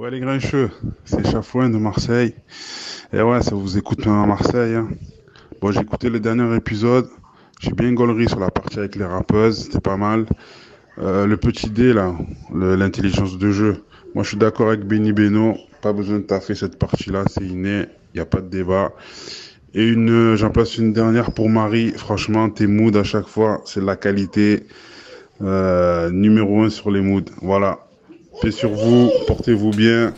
Ouais, les Grincheux, c'est Chafouin de Marseille. Et ouais, ça vous écoute même à Marseille. Hein. Bon, j'ai écouté le dernier épisode. J'ai bien gaulerie sur la partie avec les rappeuses. C'était pas mal. Le petit dé, là, l'intelligence de jeu. Moi, je suis d'accord avec Benny Beno. Pas besoin de taffer cette partie-là. C'est inné. Il n'y a pas de débat. Et j'en place une dernière pour Marie. Franchement, tes moods à chaque fois, c'est de la qualité. Numéro 1 sur les moods. Voilà. Paix sur vous, portez-vous bien.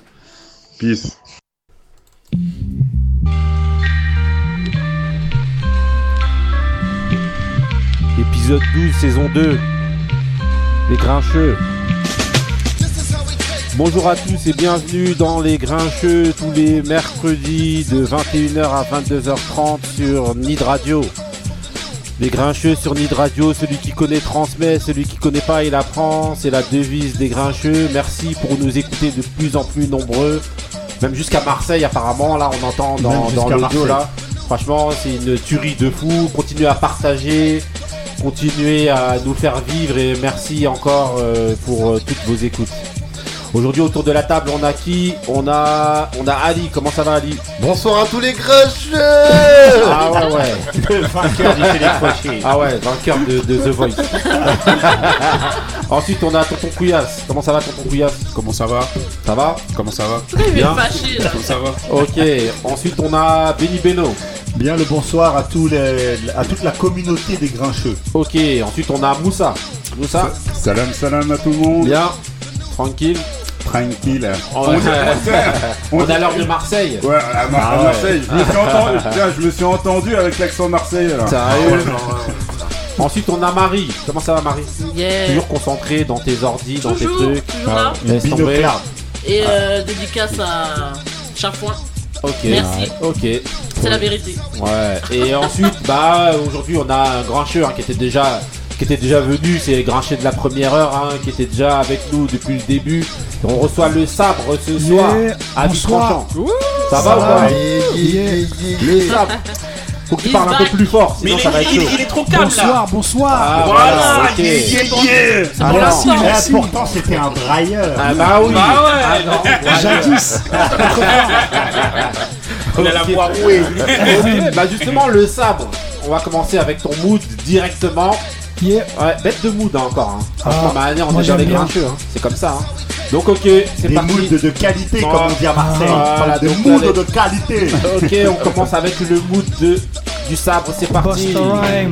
Peace. Épisode 12, saison 2. Les Grincheux. Bonjour à tous et bienvenue dans Les Grincheux tous les mercredis de 21h à 22h30 sur Nid Radio. Les Grincheux sur Nid Radio, celui qui connaît transmet, celui qui connaît pas il apprend, c'est la devise des Grincheux. Merci pour nous écouter de plus en plus nombreux, même jusqu'à Marseille apparemment, là on entend dans l'audio là. Franchement c'est une tuerie de fou, continuez à partager, continuez à nous faire vivre et merci encore pour toutes vos écoutes. Aujourd'hui autour de la table on a qui ? On a Ali, comment ça va Ali ? Bonsoir à tous les Grincheux. Ah ouais ouais. Vainqueur du télécroché. Ah ouais, vainqueur de The Voice. Ensuite on a Tonton Couillasse. Comment ça va Tonton Couillasse ? Comment ça va ? Ça va ? Comment ça va ? Bien. Comment ça va ? Ok, ensuite on a Benny Beno. Bien le bonsoir à toute la communauté des Grincheux. Ok, ensuite on a Moussa. Moussa ? Salam à tout le monde. Bien, tranquille. On a l'heure de Marseille. Ouais, à Marseille. Ouais. Je me suis entendu avec l'accent marseillais. Sérieux. Ensuite, on a Marie. Comment ça va, Marie ? Yeah. Toujours concentrée dans tes ordi, dans tes trucs. Toujours là. Laisse tomber. Et dédicace à Chafouin. Ok. Merci. Ok. C'est la vérité. Ouais. Et ensuite, aujourd'hui, on a un grincheux qui était déjà. Venu, c'est Grincheux de la première heure, qui était déjà avec nous depuis le début. On reçoit le Sabre ce soir à 10h30. Ça va ou pas ? Le Sabre. Faut que tu parles un peu plus fort, sinon ça va être chaud. Il est trop calme. Bonsoir. Voilà. C'est important, c'était un brailleur. Ah bah oui. Jadis. On a la voix rouée. Bah justement, le Sabre. On va commencer avec ton mood directement. Ouais, bête de mood encore. Franchement, on est dans les Grincheux. C'est comme ça. Donc, ok, c'est parti. Des moods de qualité, comme on dit à Marseille. Voilà, des moods de qualité. Ok, on commence avec le mood du Sabre. C'est parti. Busta Rhymes.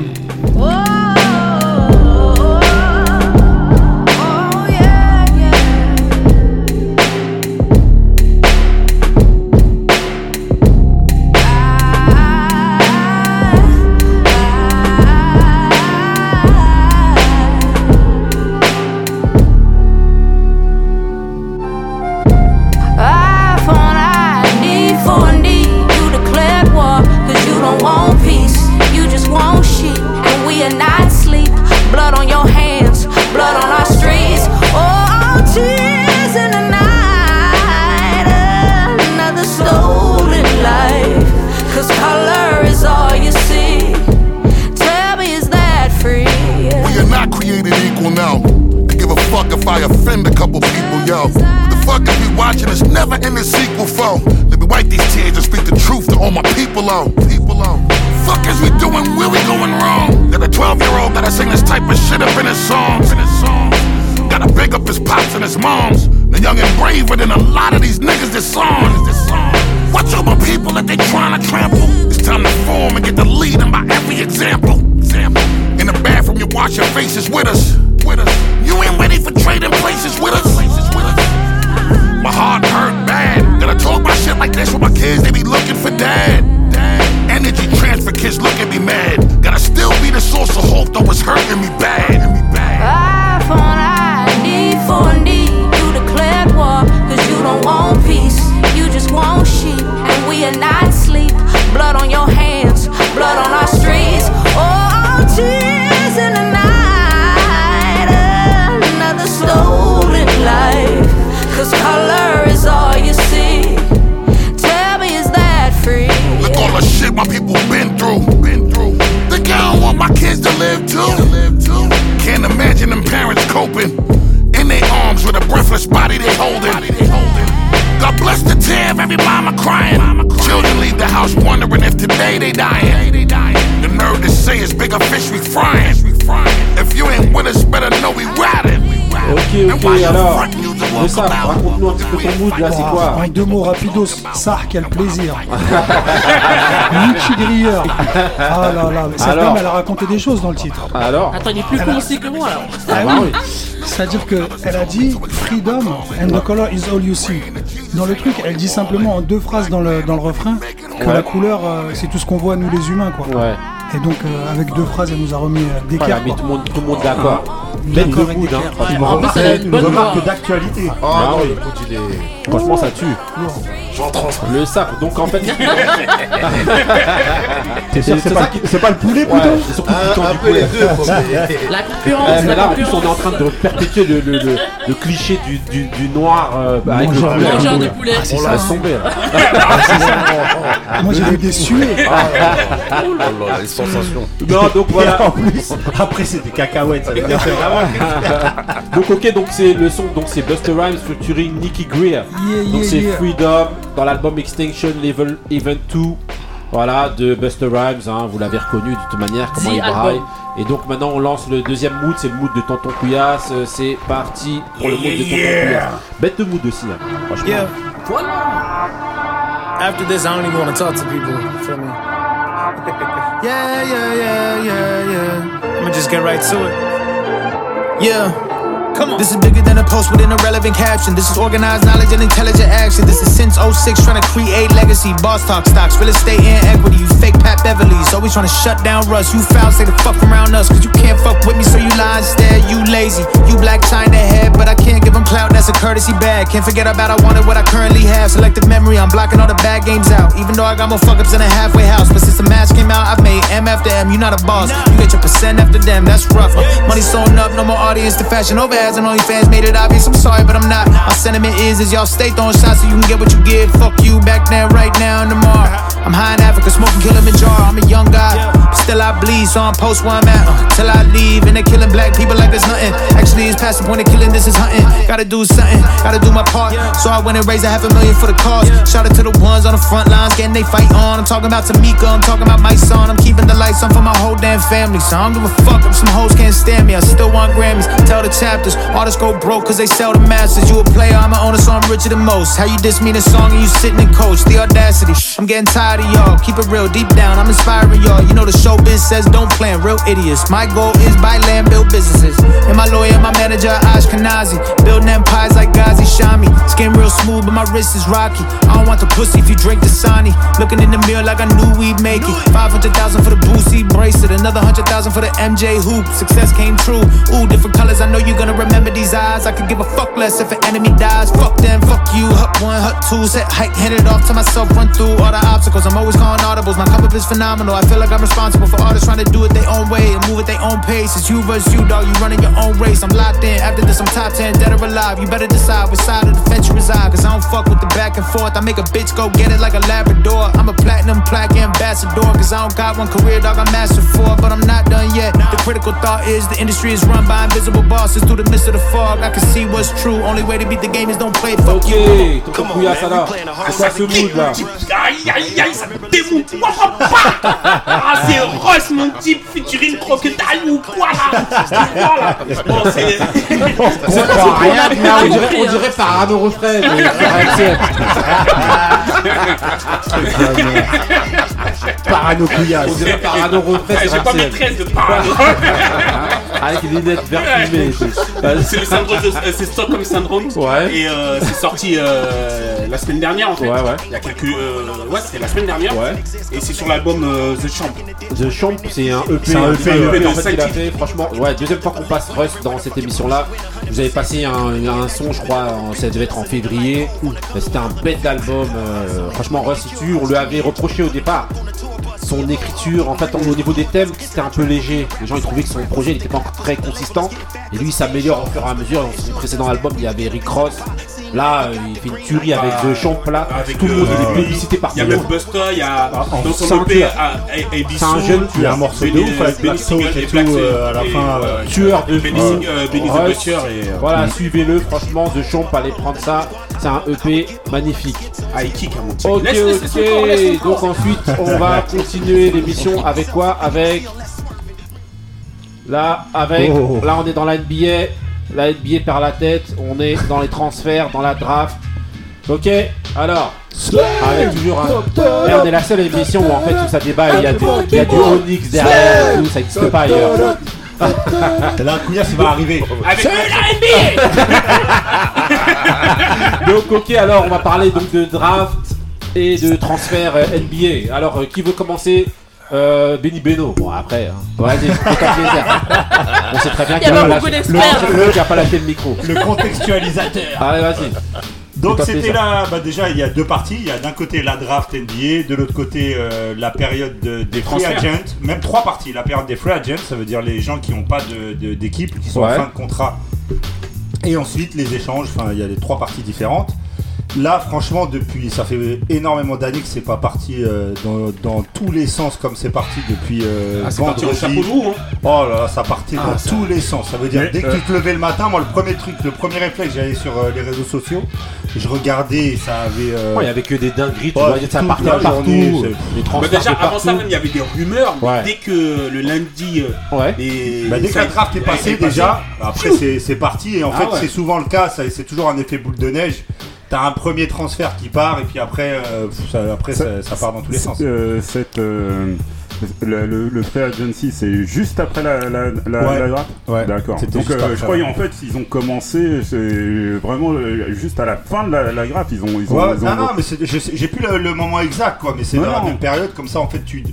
Stolen life. day they dying. The nerve to say it's bigger fish we frying. If you ain't with us, better know we riding. Ok, alors, mais ça, raconte-nous un petit peu ton mood, là, c'est quoi? En deux mots rapidos, ça, quel plaisir. Michi Grilleur. Ah là là, mais cette dame, elle a raconté des choses dans le titre. Alors, attends, il est plus prononcé que moi, alors. Ah oui. C'est-à-dire qu'elle a dit « Freedom and the color is all you see ». Dans le truc, elle dit simplement en deux phrases dans le refrain que la couleur, c'est tout ce qu'on voit, nous les humains, quoi. Ouais. Et donc, avec deux phrases, elle nous a remis d'équerre. Elle a mis tout le monde d'accord. Bête de mood, hein. Une remarque d'actualité. Oh ah oui, écoute, il est... Franchement, ça tue. Le sac, donc en fait... C'est pas le poulet, plutôt ouais, c'est surtout un peu les deux. La concurrence, la concurrence. On est en train de perpétuer le cliché du noir avec le mangeur de poulet. On l'a assombé. Moi, j'avais des suées. Oh là là, les sensations. Non, donc voilà. En plus, après, c'est des cacahuètes. Donc ok, donc c'est le son, donc c'est Busta Rhymes featuring Nicky Greer. Donc c'est Freedom dans l'album Extinction Level Event 2. Voilà, de Busta Rhymes, hein, vous l'avez reconnu de toute manière, comment il braille. Et donc maintenant on lance le deuxième mood, c'est le mood de Tonton Couillasse. C'est parti pour le mood de Tonton Couillasse. Bête de mood aussi, hein, franchement. After this, I don't even want to talk to people, you feel me? Yeah. I'm gonna just get right to it. Yeah. This is bigger than a post with an irrelevant caption. This is organized knowledge and intelligent action. This is since 06 trying to create legacy. Boss talk stocks, real estate and equity. You fake Pat Beverly's, always trying to shut down Russ. You foul, say the fuck around us, cause you can't fuck with me, so you lie instead. You lazy, you black China head, but I can't give them clout, that's a courtesy bag. Can't forget about I wanted what I currently have. Selective memory, I'm blocking all the bad games out. Even though I got more fuck-ups in a halfway house. But since the mask came out, I've made M after M. You not a boss, you get your percent after them, that's rough. Money sewn up, no more audience to fashion over. And OnlyFans made it obvious, I'm sorry but I'm not. My sentiment is y'all stay throwing shots so you can get what you give. Fuck you back then, right now and tomorrow. I'm high in Africa, smoking Kilimanjaro. I'm a young guy, but still I bleed, so I'm post where I'm at till I leave, and they're killing black people like there's nothing. Actually it's past the point of killing, this is hunting. Gotta do something, gotta do my part, so I went and raised $500,000 for the cause. Shout out to the ones on the front lines, getting they fight on. I'm talking about Tamika, I'm talking about my son. I'm keeping the lights on for my whole damn family, so I don't give a fuck if some hoes can't stand me. I still want Grammys, tell the chapters. Artists go broke cause they sell the masters. You a player, I'm an owner, so I'm richer than most. How you diss me in a song and you sitting and coach. The audacity, I'm getting tired of y'all. Keep it real, deep down, I'm inspiring y'all. You know the showbiz says don't plan, real idiots. My goal is buy land, build businesses. And my lawyer, my manager, Ashkenazi. Building empires like Ghazi Shami. Skin real smooth, but my wrist is rocky. I don't want the pussy if you drink Dasani. Looking in the mirror like I knew we'd make it. 500,000 for the Boosie bracelet. Another 100,000 for the MJ hoop. Success came true. Ooh, different colors, I know you're gonna remember these eyes. I could give a fuck less if an enemy dies. Fuck them, fuck you. Hut one, hut two. Set height, hand it off to myself. Run through all the obstacles. I'm always calling audibles. My cup up is phenomenal. I feel like I'm responsible for artists trying to do it their own way and move at their own pace. It's you versus you, dog. You running your own race. I'm locked in. After this, I'm top 10, dead or alive. You better decide which side of the fence you reside. Cause I don't fuck with the back and forth. I make a bitch go get it like a Labrador. I'm a platinum plaque ambassador. Cause I don't got one career, dog. I'm mastered for. But I'm not done yet. The critical thought is the industry is run by invisible bosses through the midst of the fog, I can see what's true. Only way to beat the game is don't play. Fuck you. Tonton Couillasse là. C'est ça ce mood là. Aïe aïe aïe, ça me démonte. Ah c'est Russ mon type featuring Crocodile ou quoi là. Bon c'est. C'est pas rien. On dirait par un refrain. Parano Couillasse. On dirait Parano refrain. J'ai pas maîtresse de Parano. Avec les lunettes vert fumées. C'est le syndrome de Stockholm Syndrome. Ouais. Et c'est sorti la semaine dernière en fait. Ouais. Il y a quelques. Ouais, c'était la semaine dernière. Ouais. Et c'est sur l'album The Champ. The Champ, c'est un EP. C'est un EP en fait, il a fait, franchement. Ouais, deuxième fois qu'on passe Russ dans cette émission là. Vous avez passé un son, je crois, ça devait être en février. C'était un bête d'album. Franchement, Russ, on lui avait reproché au départ. Son écriture, en fait, au niveau des thèmes, c'était un peu léger. Les gens ils trouvaient que son projet n'était pas encore très consistant. Et lui, il s'améliore au fur et à mesure. Dans son précédent album, il y avait Rick Ross. Là, il fait une tuerie avec deux champs là. Avec tout le monde, il est plébiscité par tout le monde. Il y a même Busta, il y a dans son EP, c'est un jeune qui a un morceau de ouf avec Black Soul et tout à la fin. Tueur de Benny Beno. Voilà, suivez-le, franchement, The Champ, allez prendre ça. C'est un EP magnifique. Ah, il kick à mon truc. Ok. Donc ensuite, on va continuer l'émission avec quoi ? Là, on est dans la NBA. La NBA perd la tête. On est dans les transferts, dans la draft. Ok, alors. Avec toujours un. Et on est la seule émission où en fait tout ça débat. Il y a du Onyx derrière et tout. Ça n'existe pas ailleurs. Là, Couillasse il va arriver. C'est la NBA. Donc, ok, alors on va parler donc de draft et de transfert NBA. Alors, qui veut commencer? Benny Beno. Bon, après, hein. Vas-y, on sait très bien qu'il n'y a pas beaucoup d'experts. Le qui a pas lâché le micro. Le contextualisateur. Allez, vas-y. Donc c'était là, bah déjà il y a deux parties, il y a d'un côté la draft NBA, de l'autre côté la période des free agents, même trois parties, la période des free agents, ça veut dire les gens qui n'ont pas d'équipe, qui sont en fin de contrat, et ensuite les échanges, enfin il y a les trois parties différentes. Là franchement depuis, ça fait énormément d'années que c'est pas parti dans tous les sens comme c'est parti depuis vendredi. C'est parti au chapeau de roue, hein. Oh là là, ça partait dans tous les sens, ça veut dire dès que tu te levais le matin, moi le premier réflexe j'allais sur les réseaux sociaux, je regardais, ça avait... il n'y avait que des dingueries, tu voyais ça partait partout. Déjà avant ça même il y avait des rumeurs, mais dès que le lundi... dès que la draft est passée déjà, après c'est parti et en fait c'est souvent le cas, c'est toujours un effet boule de neige. T'as un premier transfert qui part et puis après ça part dans tous les sens. Le free agency, c'est juste après la draft. Ouais. D'accord. Donc je croyais en fait ils ont commencé vraiment juste à la fin de la draft. J'ai plus le moment exact quoi, mais c'est dans la même période comme ça en fait tu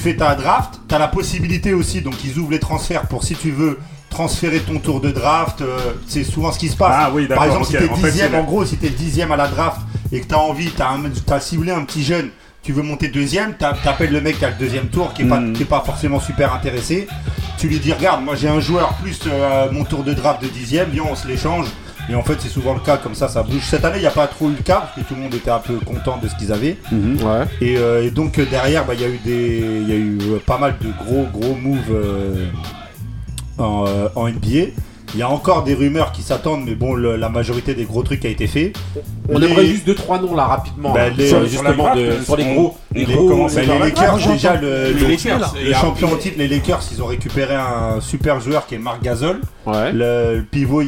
fais ta draft, t'as la possibilité aussi donc ils ouvrent les transferts pour si tu veux. Transférer ton tour de draft, c'est souvent ce qui se passe. Ah oui, par exemple, si t'es 10e, si t'es 10e à la draft et que t'as ciblé un petit jeune, tu veux monter 2e, t'appelles le mec qui a le 2e tour, qui est pas forcément super intéressé. Tu lui dis, regarde, moi j'ai un joueur plus mon tour de draft de 10e, viens, on se l'échange. Et en fait, c'est souvent le cas, comme ça bouge. Cette année, il n'y a pas trop eu le cas, parce que tout le monde était un peu content de ce qu'ils avaient. Mmh, ouais. Et donc, derrière, bah, il y a eu pas mal de gros moves. En NBA, il y a encore des rumeurs qui s'attendent, mais bon, la majorité des gros trucs a été fait. On aimerait juste 2-3 noms là rapidement. Bah, les Lakers, déjà le champion au titre, les Lakers, ils ont récupéré un super joueur qui est Marc Gasol, le pivot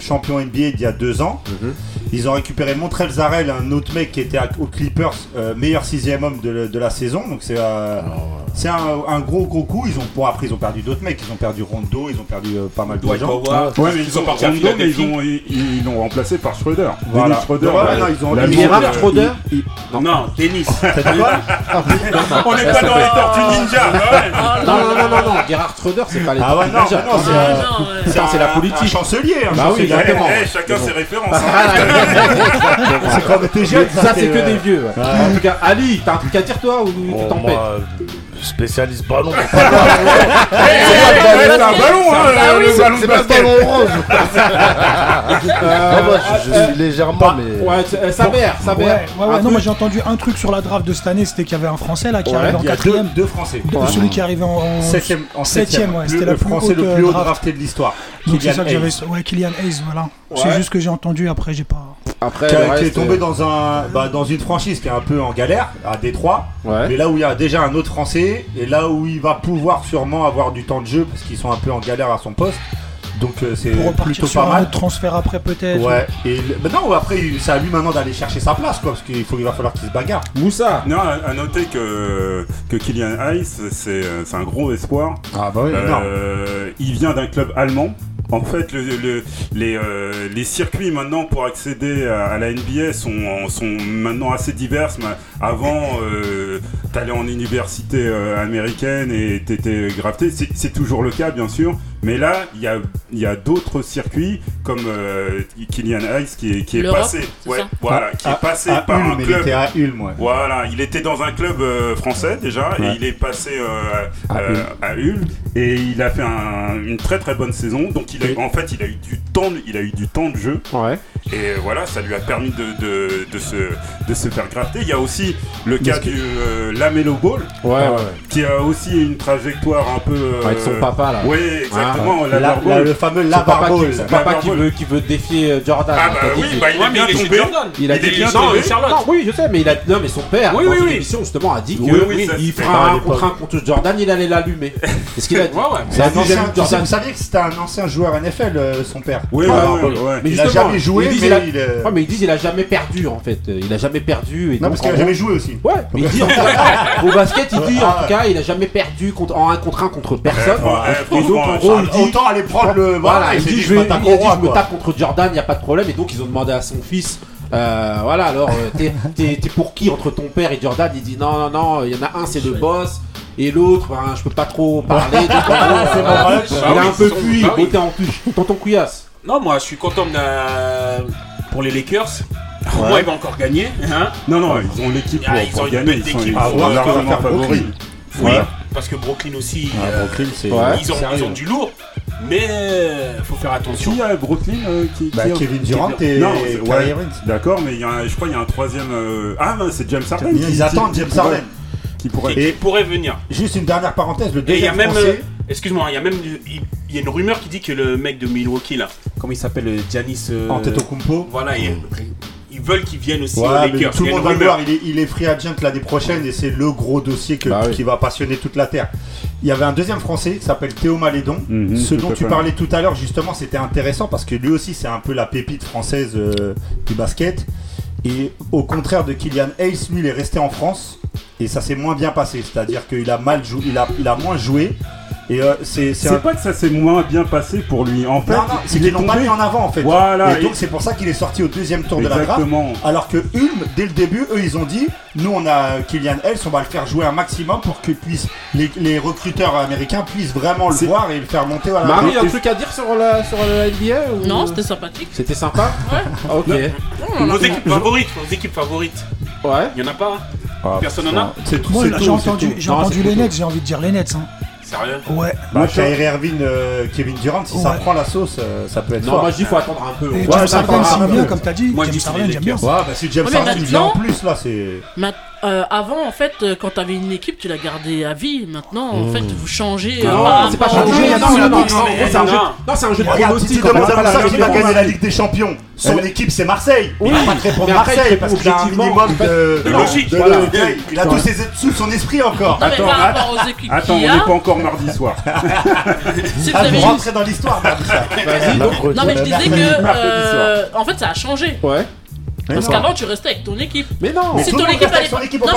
champion NBA d'il y a 2 ans. Mm-hmm. Ils ont récupéré Montrezl Harrell, un autre mec qui était aux Clippers, meilleur 6e homme de la saison. Donc c'est un gros coup. Après ils ont perdu d'autres mecs, ils ont perdu Rondo, ils ont perdu pas mal de gens. Ouais, mais ils ont perdu Rondo, mais ils l'ont remplacé par Schroeder. Voilà. Dennis Schroeder. Non, Dennis. On n'est pas dans les Tortues Ninja. Non. Gerhard Schroeder, c'est pas les Tortues Ninja. C'est la politique. Chancelier. Bah oui, exactement. Chacun ses références. C'est quand t'es jeune. Ça, c'est que des vieux. En tout cas, Ali, t'as un truc à dire toi ou tu t'en pètes? Spécialiste ballon. C'est un ballon, le ballon de basket. Je suis légèrement, mais. Ouais, Sabre. Non, moi j'ai entendu un truc sur la draft de cette année, c'était qu'il y avait un Français là qui arrive en 4ème. Deux Français. Celui qui arrive en 7ème, c'était le Français le plus haut drafté de l'histoire. Donc c'est ça que j'avais. Ouais, Killian Hayes, voilà. C'est juste que j'ai entendu, après j'ai pas. Après, qui est tombé dans une franchise qui est un peu en galère, à Détroit, mais là où il y a déjà un autre Français, et là où il va pouvoir sûrement avoir du temps de jeu, parce qu'ils sont un peu en galère à son poste, donc c'est plutôt pas mal. Un autre transfert après peut-être. Ouais, et maintenant après, c'est à lui maintenant d'aller chercher sa place, quoi, parce qu'il va falloir qu'il se bagarre. Moussa. Non, à noter que Killian Hayes, c'est un gros espoir. Ah bah oui, il vient d'un club allemand. En fait, les circuits maintenant pour accéder à la NBA sont maintenant assez divers. Avant, t'allais en université américaine et t'étais drafté. C'est toujours le cas, bien sûr. Mais là, il y a d'autres circuits comme Killian Hayes qui est passé. Ouais, voilà, qui est passé par Ulm, un club. Il était à Ulm, ouais. Voilà, il était dans un club français déjà et il est passé à Ulm et il a fait une très très bonne saison. Donc il a eu du temps de jeu. Ouais. Et voilà, ça lui a permis de se faire gratter. Il y a aussi le cas du LaMelo Ball, qui a aussi une trajectoire un peu... avec son papa, là. Oui, exactement. Ah, le fameux LaMelo Ball. Son papa qui veut défier Jordan. Ah bah oui, il est bien tombé. Il a défié Charlotte. Non, oui, je sais, mais son père, dans une émission, justement, a dit qu'il fera un contre un contre Jordan, il allait l'allumer. C'est ce qu'il a dit. Vous saviez que c'était un ancien joueur NFL, son père. Oui, mais il a jamais joué. Mais ils disent qu'il a jamais perdu en fait. Il a jamais perdu. Et non, parce qu'il a jamais joué aussi. Ouais, mais ils disent au basket, il dit en tout cas, il a jamais perdu en 1 contre personne. Et donc en gros, il dit autant aller prendre le. Voilà, il dit je me tape contre Jordan, il n'y a pas de problème. Et donc ils ont demandé à son fils. Voilà, alors t'es pour qui entre ton père et Jordan? Il dit non, il y en a un, c'est le boss. Et l'autre, ben, je peux pas trop parler. Il a un peu fui, beauté en touche. Tonton Couillasse. Non, moi je suis content pour les Lakers. Pour moi, ils vont encore gagner. Hein, non, ils ont l'équipe pour gagner. Ils sont largement favoris. Oui, parce que Brooklyn aussi. Brooklyn, ils ont du lourd. Mais faut faire attention. Qui a Brooklyn Kevin Durant et Kyrie Irving. D'accord, mais je crois qu'il y a un troisième. Ah, non, c'est James Harden. Ils attendent James Harden. Qui pourrait venir. Juste une dernière parenthèse, le deuxième français... Excuse-moi, il y a une rumeur qui dit que le mec de Milwaukee là, comment il s'appelle, Giannis Antetokounmpo. Voilà, ils veulent qu'il vienne aussi aux Lakers. Tout le monde va le voir, il est free agent l'année prochaine et c'est le gros dossier qui va passionner toute la terre. Il y avait un deuxième français qui s'appelle Théo Malédon, ce dont tu parlais tout à l'heure justement, c'était intéressant parce que lui aussi c'est un peu la pépite française du basket. Et au contraire de Killian Hayes, lui il est resté en France et ça s'est moins bien passé, c'est-à-dire qu'il a mal joué, il a moins joué. Et c'est pas que ça s'est moins bien passé pour lui. En fait, non, c'est qu'ils l'ont pas mis en avant en fait. Voilà, et donc c'est pour ça qu'il est sorti au deuxième tour de la draft. Alors que Ulm, dès le début, eux ils ont dit, nous on a Killian Hayes, on va le faire jouer un maximum pour que les recruteurs américains puissent vraiment le voir et le faire monter. Voilà. Marie, un truc à dire sur la NBA ou... Non, c'était sympathique. C'était sympa. Ouais. Ok. Nos équipes favorites. Ouais. Il y en a pas. Personne n'en a. C'est tout. J'ai entendu les Nets. J'ai envie de dire les Nets. Sérieux ? Ouais. Bah, Kyrie Irving, Kevin Durant, si ça prend la sauce, ça peut être. Non, moi je dis faut attendre un peu. James Harden s'y vient, comme t'as dit. Moi James Harden j'aime bien. Ouais, bah si James Harden vient en plus là, c'est. Avant en fait, quand t'avais une équipe, tu la gardais à vie. Maintenant, en fait, vous changez. Non, c'est pas changé. Non, c'est un jeu de pronostic. Si tu demandes à Moussa qui va gagner la Ligue des Champions, son équipe c'est Marseille. Il va pas te répondre Marseille parce qu'il a un minimum de logique. Il a tous ses sous son esprit encore. Attends, on n'est pas encore. Mardi soir. Si vous avez rentré dans l'histoire. Vas-y. Non mais je disais que en fait ça a changé. Ouais. Parce qu'avant tu restais avec ton équipe. Mais non. Mais si ton équipe elle est pas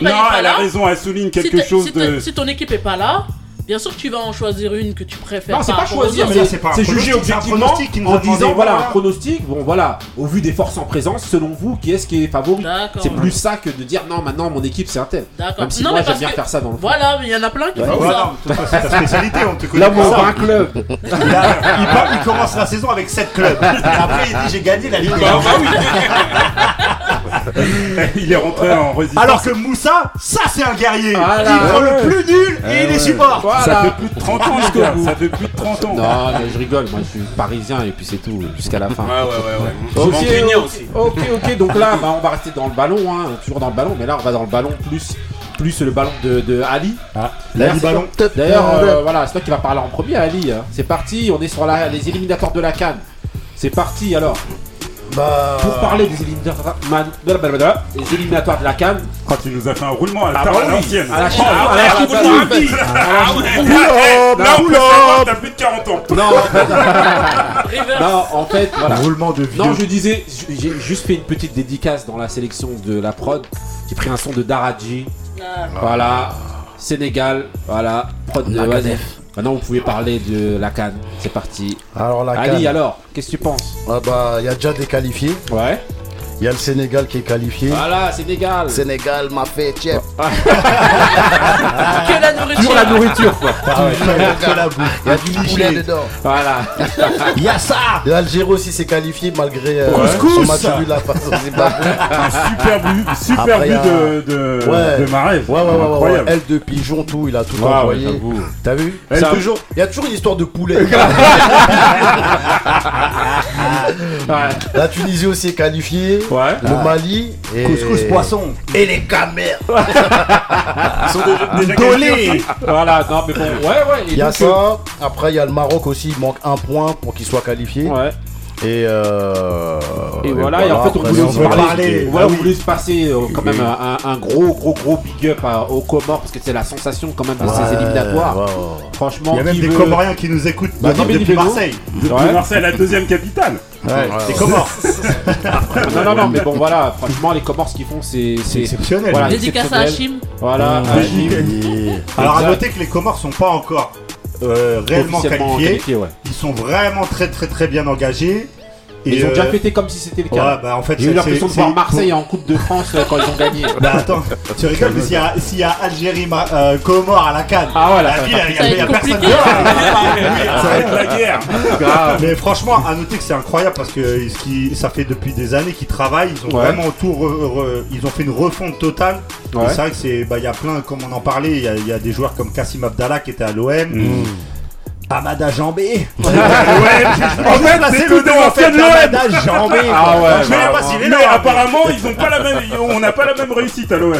là. Elle a raison, elle souligne quelque chose de. Si ton équipe est pas là. Bien sûr que tu vas en choisir une que tu préfères. Non, c'est pas choisir, mais c'est juger objectivement en disant voilà un pronostic. Bon voilà, au vu des forces en présence, selon vous, qui est-ce qui est favori ? D'accord. C'est plus ça que de dire non, maintenant mon équipe c'est un tel. D'accord. Même si moi j'aime bien faire ça dans le. Voilà, mais il y en a plein qui font ça. C'est ta spécialité, on te connaît. Là, on a un club. Il commence la saison avec 7 clubs. Après, il dit j'ai gagné la Ligue. Il est rentré en résistance. Alors que Moussa, ça c'est un guerrier. Il prend le plus nul et il les supporte. Ça fait plus de 30 ans jusqu'à vous. Ça fait plus de 30 ans. Non, mais je rigole, moi je suis parisien et puis c'est tout jusqu'à la fin. Ouais. OK, donc là on va rester dans le ballon toujours dans le ballon, mais là on va dans le ballon plus le ballon de Ali. L'Ali ballon. D'ailleurs, voilà, c'est toi qui va parler en premier Ali. C'est parti, on est sur les éliminatoires de la CAN. C'est parti alors. Pour parler des éliminatoires de la CAN, quand il nous a fait un roulement à la table à l'ancienne. T'as plus de 40 ans. Non, en fait, voilà. Roulement de vieux. Non, je disais, j'ai juste fait une petite dédicace dans la sélection de la prod. J'ai pris un son de Daradji. Voilà. Sénégal. Voilà. Prod de Wazef. Maintenant, vous pouvez parler de la CAN. C'est parti. Alors, la Ali, CAN. Alors, qu'est-ce que tu penses ? Il y a déjà des qualifiés. Ouais. Il y a le Sénégal qui est qualifié. Voilà, Sénégal. Sénégal m'a fait chef. Que la nourriture. Toujours la nourriture, quoi. Il y a du poulet dedans. Voilà. Il y a ça. L'Algérie aussi s'est qualifiée malgré son match nul là. Super but de Marais. Ouais. Aile de pigeon, tout. Il a tout envoyé. T'as vu ? Il y a toujours une histoire de poulet. Ouais. La Tunisie aussi est qualifiée. Ouais. Le Mali. Et... couscous poisson. Et les Camers. Ils sont déjà qualifiés. Voilà, non mais bon. Ouais, ouais. Il y a ça. Après, il y a le Maroc aussi. Il manque un point pour qu'il soit qualifié. Ouais. Et voilà, et en fait on voulait aussi parler, voilà, on voulait se passer quand même un gros big up aux Comores, parce que c'est la sensation quand même de ces éliminatoires. Franchement, il y a même des Comoriens qui nous écoutent depuis Marseille. Depuis Marseille, la deuxième capitale. Ouais, les Comores. non, mais bon voilà, franchement les Comores ce qu'ils font c'est exceptionnel. Voilà, dédicace à Hachim. Voilà, Hachim. Alors à noter que les Comores sont pas encore réellement qualifiés ouais. Ils sont vraiment très bien engagés. Et ils ont déjà fêté comme si c'était le cas. Ouais, bah en fait, j'ai eu l'impression de voir Marseille en Coupe de France quand ils ont gagné. Bah attends, tu rigoles, mais s'il y a Algérie, Comores à la CAN, ah ouais, la ville, il y a personne. Ça va être la guerre. Mais franchement, à noter que c'est incroyable parce que ça fait depuis des années qu'ils travaillent. Ils ont vraiment ils ont fait une refonte totale. Ouais. C'est vrai que il y a plein, comme on en parlait, il y a des joueurs comme Kassim Abdallah qui était à l'OM. Amada Jambé. Ouais, en fait, là, c'est le nom en fait. Amada Jambé. Ah ouais. Je sais pas s'il est là. Mais apparemment, ils ont pas la même. On n'a pas la même réussite à l'OM.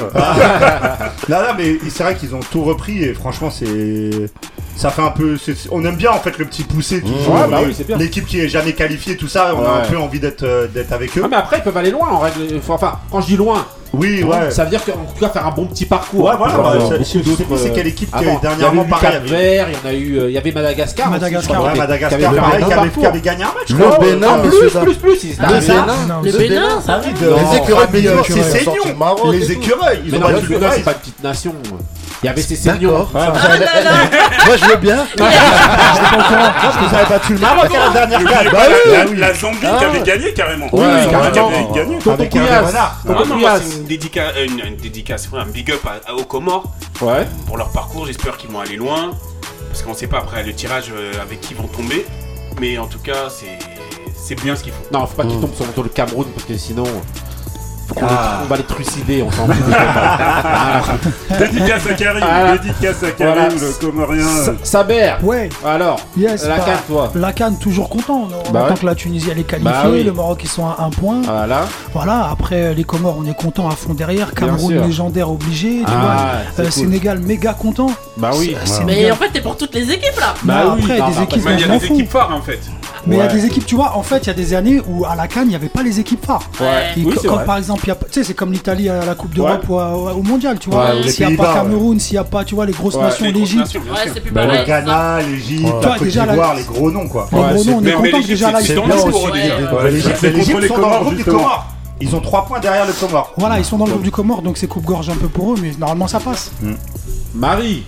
Non, mais c'est vrai qu'ils ont tout repris et franchement, ça fait un peu. On aime bien en fait le petit poussé. Ouais, bah oui, c'est bien. L'équipe qui est jamais qualifiée, tout ça, on a un peu envie d'être avec eux. Ah, mais après, ils peuvent aller loin en règle. Enfin, quand je dis loin. Oui, ouais. Ça veut dire qu'en tout cas faire un bon petit parcours. Ouais, voilà. C'est quelle équipe qui est dernièrement pareil. Il y avait Madagascar, pareil, qui avait gagné un match. Le Bénin, les écureuils, c'est Seignon. Les écureuils, ils ont pas du tout. C'est pas une petite nation. Il y avait ces seniors. Moi je veux bien. Je pense que ça avait battu le Maroc à la dernière place. La Zambie qui avait gagné carrément. Oui, carrément. Tonton Couillasse. C'est une dédicace, un big up aux Comores. Ouais. Pour leur parcours, j'espère qu'ils vont aller loin. Parce qu'on ne sait pas après le tirage avec qui ils vont tomber. Mais en tout cas, c'est bien ce qu'ils font. Non, faut pas qu'ils tombent sur le Cameroun parce que sinon. On va les trucider, on s'en fout. Dédicace à Karim, voilà. Le Comorien. Saber. Ouais. Alors, la CAN, toi. La CAN, toujours content. Tant que la Tunisie, elle est qualifiée. Bah, oui. Le Maroc, ils sont à un point. Voilà. Après, les Comores, on est content à fond derrière. Cameroun, légendaire, obligé. Tu vois, Sénégal, méga content. Bah oui. Mais en fait, t'es pour toutes les équipes, là. Bah oui. Il y a des équipes phares, en fait. Mais il y a des équipes, tu vois, en fait, il y a des années où à la CAN, il n'y avait pas les équipes phares. Comme par exemple, tu sais, c'est comme l'Italie à la Coupe d'Europe ou au Mondial, tu vois. S'il n'y a pas Cameroun, s'il n'y a pas, tu vois, les grosses nations, l'Égypte. C'est plus pareil. Le Ghana, l'Égypte, la Côte d'Ivoire, les gros noms, quoi. Les gros noms, on est content que déjà là, ils sont dans le groupe des Comores. Ils ont 3 points derrière le Comores. Voilà, ils sont dans le groupe du Comores, donc c'est coupe-gorge un peu pour eux, mais normalement ça passe. Marie,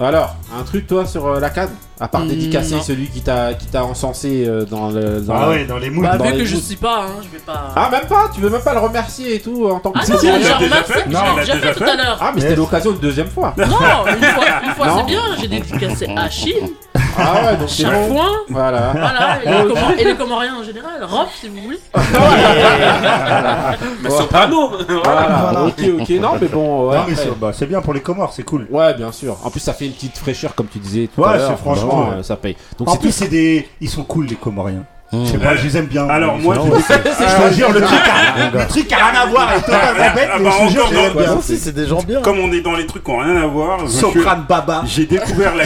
alors, un truc, toi, sur la CAN ? À part dédicacer celui qui t'a encensé dans les moules. Bah, vu que je suis pas, je vais pas. Ah, même pas, tu veux même pas le remercier et tout en tant que. Ah non, je l'ai déjà fait tout à l'heure. Ah, mais c'était l'occasion une deuxième fois. Non, une fois c'est bien, j'ai dédicacé à Chine. Ah ouais, donc Chafouin. Voilà. Et les Comoriens en général. Rof, si vous voulez. Mais Soprano. Voilà. Ok, non, mais bon. Non, mais c'est bien pour les Comores, c'est cool. Ouais, bien sûr. En plus, ça fait une petite fraîcheur, comme tu disais tout à l'heure. Ouais, c'est franchement. Ça paye. Donc en plus, ils sont cool les Comoriens. Je sais pas, je les aime bien. Alors moi, je jure, le truc a rien à voir avec totalement bête. Mais c'est des gens bien. Comme on est dans les trucs qui ont rien à voir. Soprane Baba. J'ai découvert la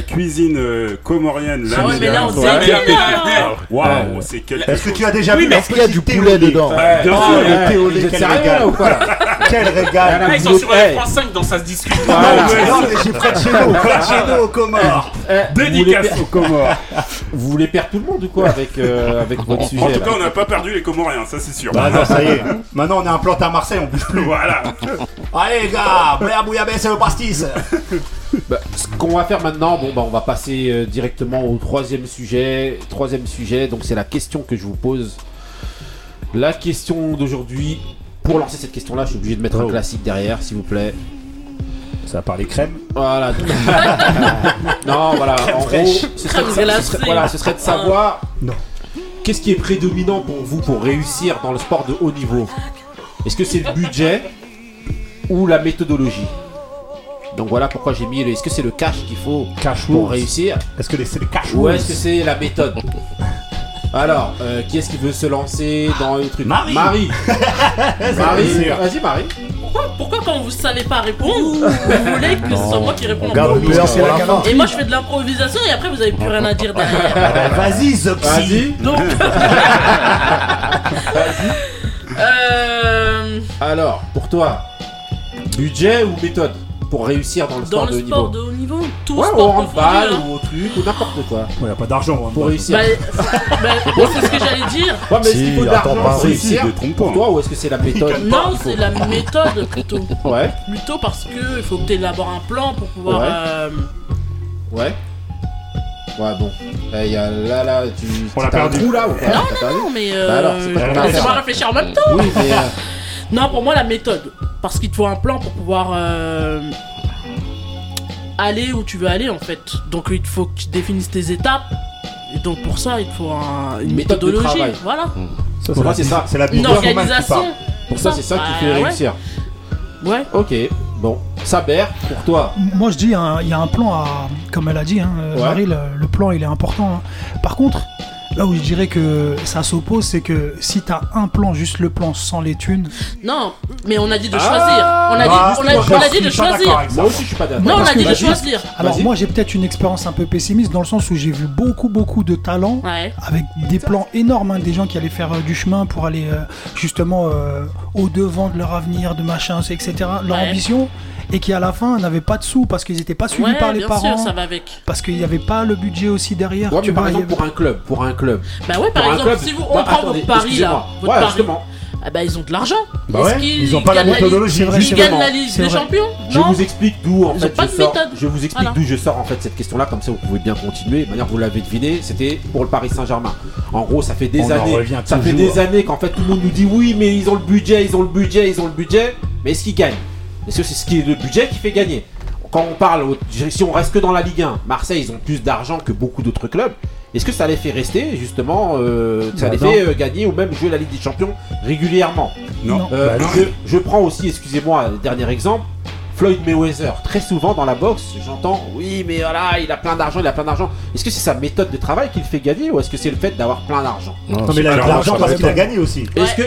cuisine comorienne. Ah ouais, mais là, on s'est waouh, c'est quel. Est-ce que tu as déjà vu? Est-ce qu'il y a du poulet dedans? Bien sûr, le thé au lait. Quel régal. Quel régal. Ils sont sur la France 5 dans sa discussion. Non, mais j'ai près de chez nous. Près de chez nous aux Comores. Dédicace aux Comores. Vous voulez perdre tout le monde? Avec votre sujet. En tout cas, on n'a pas perdu les Comoriens, ça c'est sûr. Bah non, ça y est. Maintenant, on est implanté à Marseille, on bouge plus. Voilà. Allez les gars, blé à bouillabaisse et le pastis. Ce qu'on va faire maintenant, on va passer directement au troisième sujet. Donc c'est la question que je vous pose. La question d'aujourd'hui. Pour lancer cette question-là, je suis obligé de mettre un classique derrière, s'il vous plaît. Ça parle des crèmes. Voilà. Non, voilà. En gros, ce serait de savoir. Non. Qu'est-ce qui est prédominant pour vous pour réussir dans le sport de haut niveau ? Est-ce que c'est le budget ou la méthodologie ? Donc voilà pourquoi j'ai mis est-ce que c'est le cash qu'il faut pour réussir ? Est-ce que c'est le cash ou est-ce que c'est la méthode ? Alors, qui est-ce qui veut se lancer dans le truc? Marie. Vas-y, Marie. Pourquoi quand vous savez pas répondre, vous voulez que ce soit moi qui réponde? Et moi je fais de l'improvisation et après vous avez plus rien à dire derrière. Vas-y, Zopsy. Donc alors, pour toi, budget ou méthode pour réussir dans le sport de haut niveau? Dans le sport de haut niveau, tout sport confondu. Ou au truc, ou n'importe quoi. Il n'y a pas d'argent pour réussir. C'est ce que j'allais dire. Ouais, mais si, est-ce qu'il faut d'argent pour réussir pour toi, ou est-ce que c'est la méthode? Non, c'est la méthode plutôt. Ouais. Plutôt parce que il faut que tu élabores un plan pour pouvoir... Ouais, bon. Là, tu... On l'a perdu. Non, mais... on va réfléchir en même temps. Oui, mais... Non, pour moi, la méthode. Parce qu'il te faut un plan pour pouvoir aller où tu veux aller, en fait. Donc, il faut que tu définisses tes étapes. Et donc, pour ça, il te faut une méthodologie. Voilà. Ça, pour moi, c'est ça. C'est la une organisation. Pour ça, c'est ça qui fait réussir. Ouais. Ok. Bon, Saber, pour toi. Moi je dis, il y a un plan à, comme elle a dit, Marie, le plan il est important. Par contre, là où je dirais que ça s'oppose, c'est que si t'as un plan, juste le plan sans les thunes. Non, mais on a dit de choisir. On a dit de choisir. Moi aussi je suis pas d'accord. Non, on a dit de choisir. Alors moi j'ai peut-être une expérience un peu pessimiste dans le sens où j'ai vu beaucoup de talents avec des plans énormes, des gens qui allaient faire du chemin pour aller justement au devant de leur avenir, de machin, etc. Leur ambition. Et qui à la fin n'avaient pas de sous parce qu'ils n'étaient pas suivis par les parents. Sûr, ça va avec. Parce qu'il n'y avait pas le budget aussi derrière. Ouais, tu vois, par exemple, pour un club. Bah ouais, par exemple, si vous prend votre Paris là, justement. Ah bah ils ont de l'argent. Bah ouais. Ils n'ont pas la méthodologie. Ils gagnent la Ligue des Champions. Je vous explique d'où en fait je sors en fait cette question-là, comme ça vous pouvez bien continuer. De manière vous l'avez deviné, c'était pour le Paris Saint-Germain. En gros, ça fait des années qu'en fait tout le monde nous dit oui, mais ils ont le budget, mais est-ce qu'ils gagnent? Parce que c'est ce qui est le budget qui fait gagner. Quand on parle, si on reste que dans la Ligue 1, Marseille, ils ont plus d'argent que beaucoup d'autres clubs. Est-ce que ça les fait rester, justement, ça les fait gagner ou même jouer la Ligue des Champions régulièrement? Non. Je prends aussi, excusez-moi, dernier exemple, Floyd Mayweather. Très souvent dans la boxe, j'entends « Oui, mais voilà, il a plein d'argent. » Est-ce que c'est sa méthode de travail qui le fait gagner ou est-ce que c'est le fait d'avoir plein d'argent? Non, mais il a l'argent parce qu'il a gagné aussi. Est-ce que...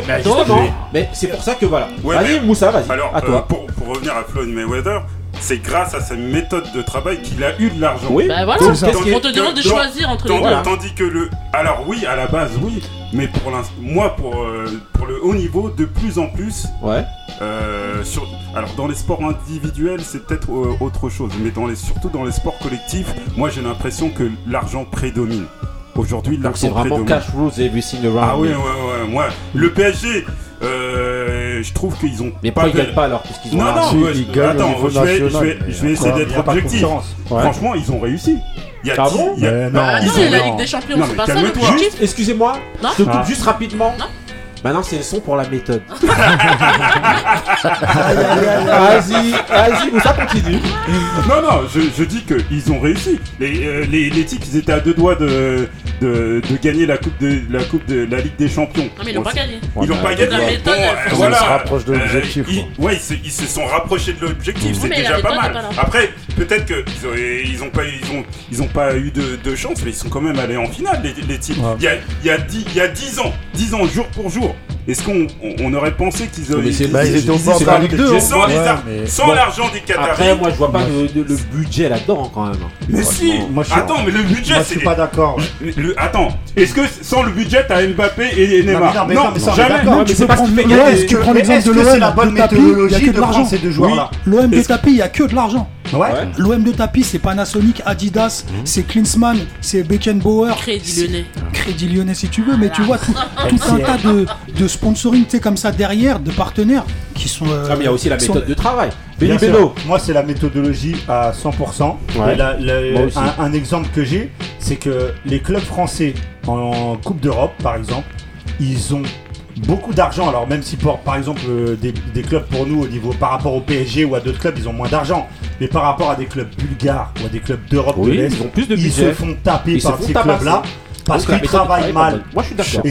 Mais c'est pour ça que voilà. Ouais, vas-y, Moussa, vas-y. Alors, à toi. Pour revenir à Floyd Mayweather, c'est grâce à sa méthode de travail qu'il a eu de l'argent. Oui, bah voilà. On te demande de choisir entre les deux. Tandis que le... Alors oui, à la base, oui. Mais pour l'instant, moi, pour le haut niveau, de plus en plus... Ouais. Alors dans les sports individuels c'est peut-être autre chose, mais surtout dans les sports collectifs, moi j'ai l'impression que l'argent prédomine. Aujourd'hui l'argent prédomine. Donc c'est vraiment cash rules every single round. Ah oui, ouais. Le PSG, je trouve qu'ils ont... Mais pourquoi ils gagnent pas alors? Parce qu'ils ont l'argent. Je vais essayer d'être objectif. Franchement, ils ont réussi. Il y a la Ligue des Champions, c'est pas ça le objectif. Excusez-moi, je te coupe juste rapidement. Maintenant, c'est le son pour la méthode. Vas-y, ça continue. Non, je dis qu'ils ont réussi. Les tics, ils étaient à deux doigts de gagner la coupe de la Ligue des Champions. Non, mais ils l'ont pas gagné. Ils l'ont pas gagné. La méthode, voilà. Ils se rapprochent de l'objectif. Ils se sont rapprochés de l'objectif. C'est déjà pas mal. Après, peut-être qu'ils n'ont pas eu de chance, mais ils sont quand même allés en finale, les tics. Il y a 10 ans, jour pour jour. Est-ce qu'on aurait pensé qu'ils auraient... Ils étaient au bord de la Ligue 2. Sans l'argent des Qataris. Après, moi, je vois pas le budget là-dedans, quand même. Mais si. Attends, mais le budget, c'est... Je suis pas d'accord. Attends, est-ce que sans le budget, t'as Mbappé et Neymar? Non, jamais. Non, mais c'est pas ce qui fait gagner. Est-ce que c'est la bonne méthodologie de prendre ces deux joueurs-là? L'OM de tapis, il y a que de l'argent. Ouais. L'OM de tapis, c'est Panasonic, Adidas, c'est Klinsmann, c'est Beckenbauer, Crédit Lyonnais si tu veux, mais tu vois tout un tas de sponsoring, tu sais, comme ça derrière, de partenaires qui sont... mais il y a aussi la méthode de travail. Benny Beno. Moi, c'est la méthodologie à 100%. Ouais. Un exemple que j'ai, c'est que les clubs français en Coupe d'Europe, par exemple, ils ont beaucoup d'argent. Alors même si par exemple des clubs pour nous au niveau par rapport au PSG ou à d'autres clubs, ils ont moins d'argent, mais par rapport à des clubs bulgares ou à des clubs d'Europe de l'Est, ils ont plus de budget. Ils se font taper par ces clubs-là parce qu'ils travaillent mal. Moi, je suis d'accord.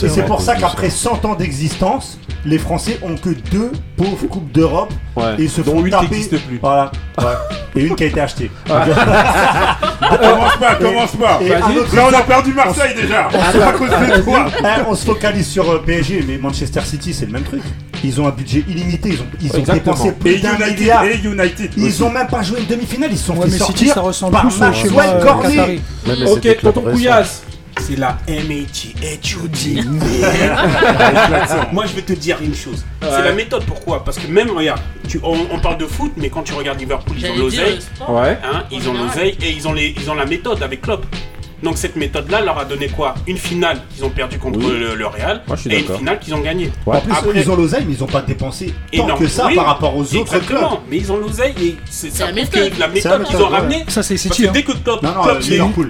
Et c'est pour ça qu'après 100 ans d'existence, les Français ont que 2 pauvres coupes d'Europe et se font taper. Dont une qui n'existe plus. Voilà. Ouais. Et une qui a été achetée. Commence pas. Là, on a perdu Marseille déjà. À cause de toi. On se focalise sur PSG, mais Manchester City, c'est le même truc. Ils ont un budget illimité, ils ont dépensé plus d'1 milliard. Et United ils aussi. Ont même pas joué une demi-finale, ils se sont fait sortir par Maxwell Cornet. Ok, Tonton Couillasse. C'est la M-A-T-H-U-D. Moi, je vais te dire une chose. Ouais. C'est la méthode, pourquoi ? Parce que même, regarde, on parle de foot, mais quand tu regardes Liverpool, ils ont l'oseille. Ouais. Hein, ils ont l'oseille et ils ont la méthode avec Klopp. Donc cette méthode-là leur a donné quoi ? Une finale qu'ils ont perdu contre le Real et une finale qu'ils ont gagnée. Ouais. En plus, après, ils ont l'oseille, mais ils n'ont pas dépensé tant que ça par rapport aux autres clubs. Mais ils ont l'oseille et c'est la méthode, qu'ils ont ramenée. Ça, c'est parce que dès que Klopp est venu,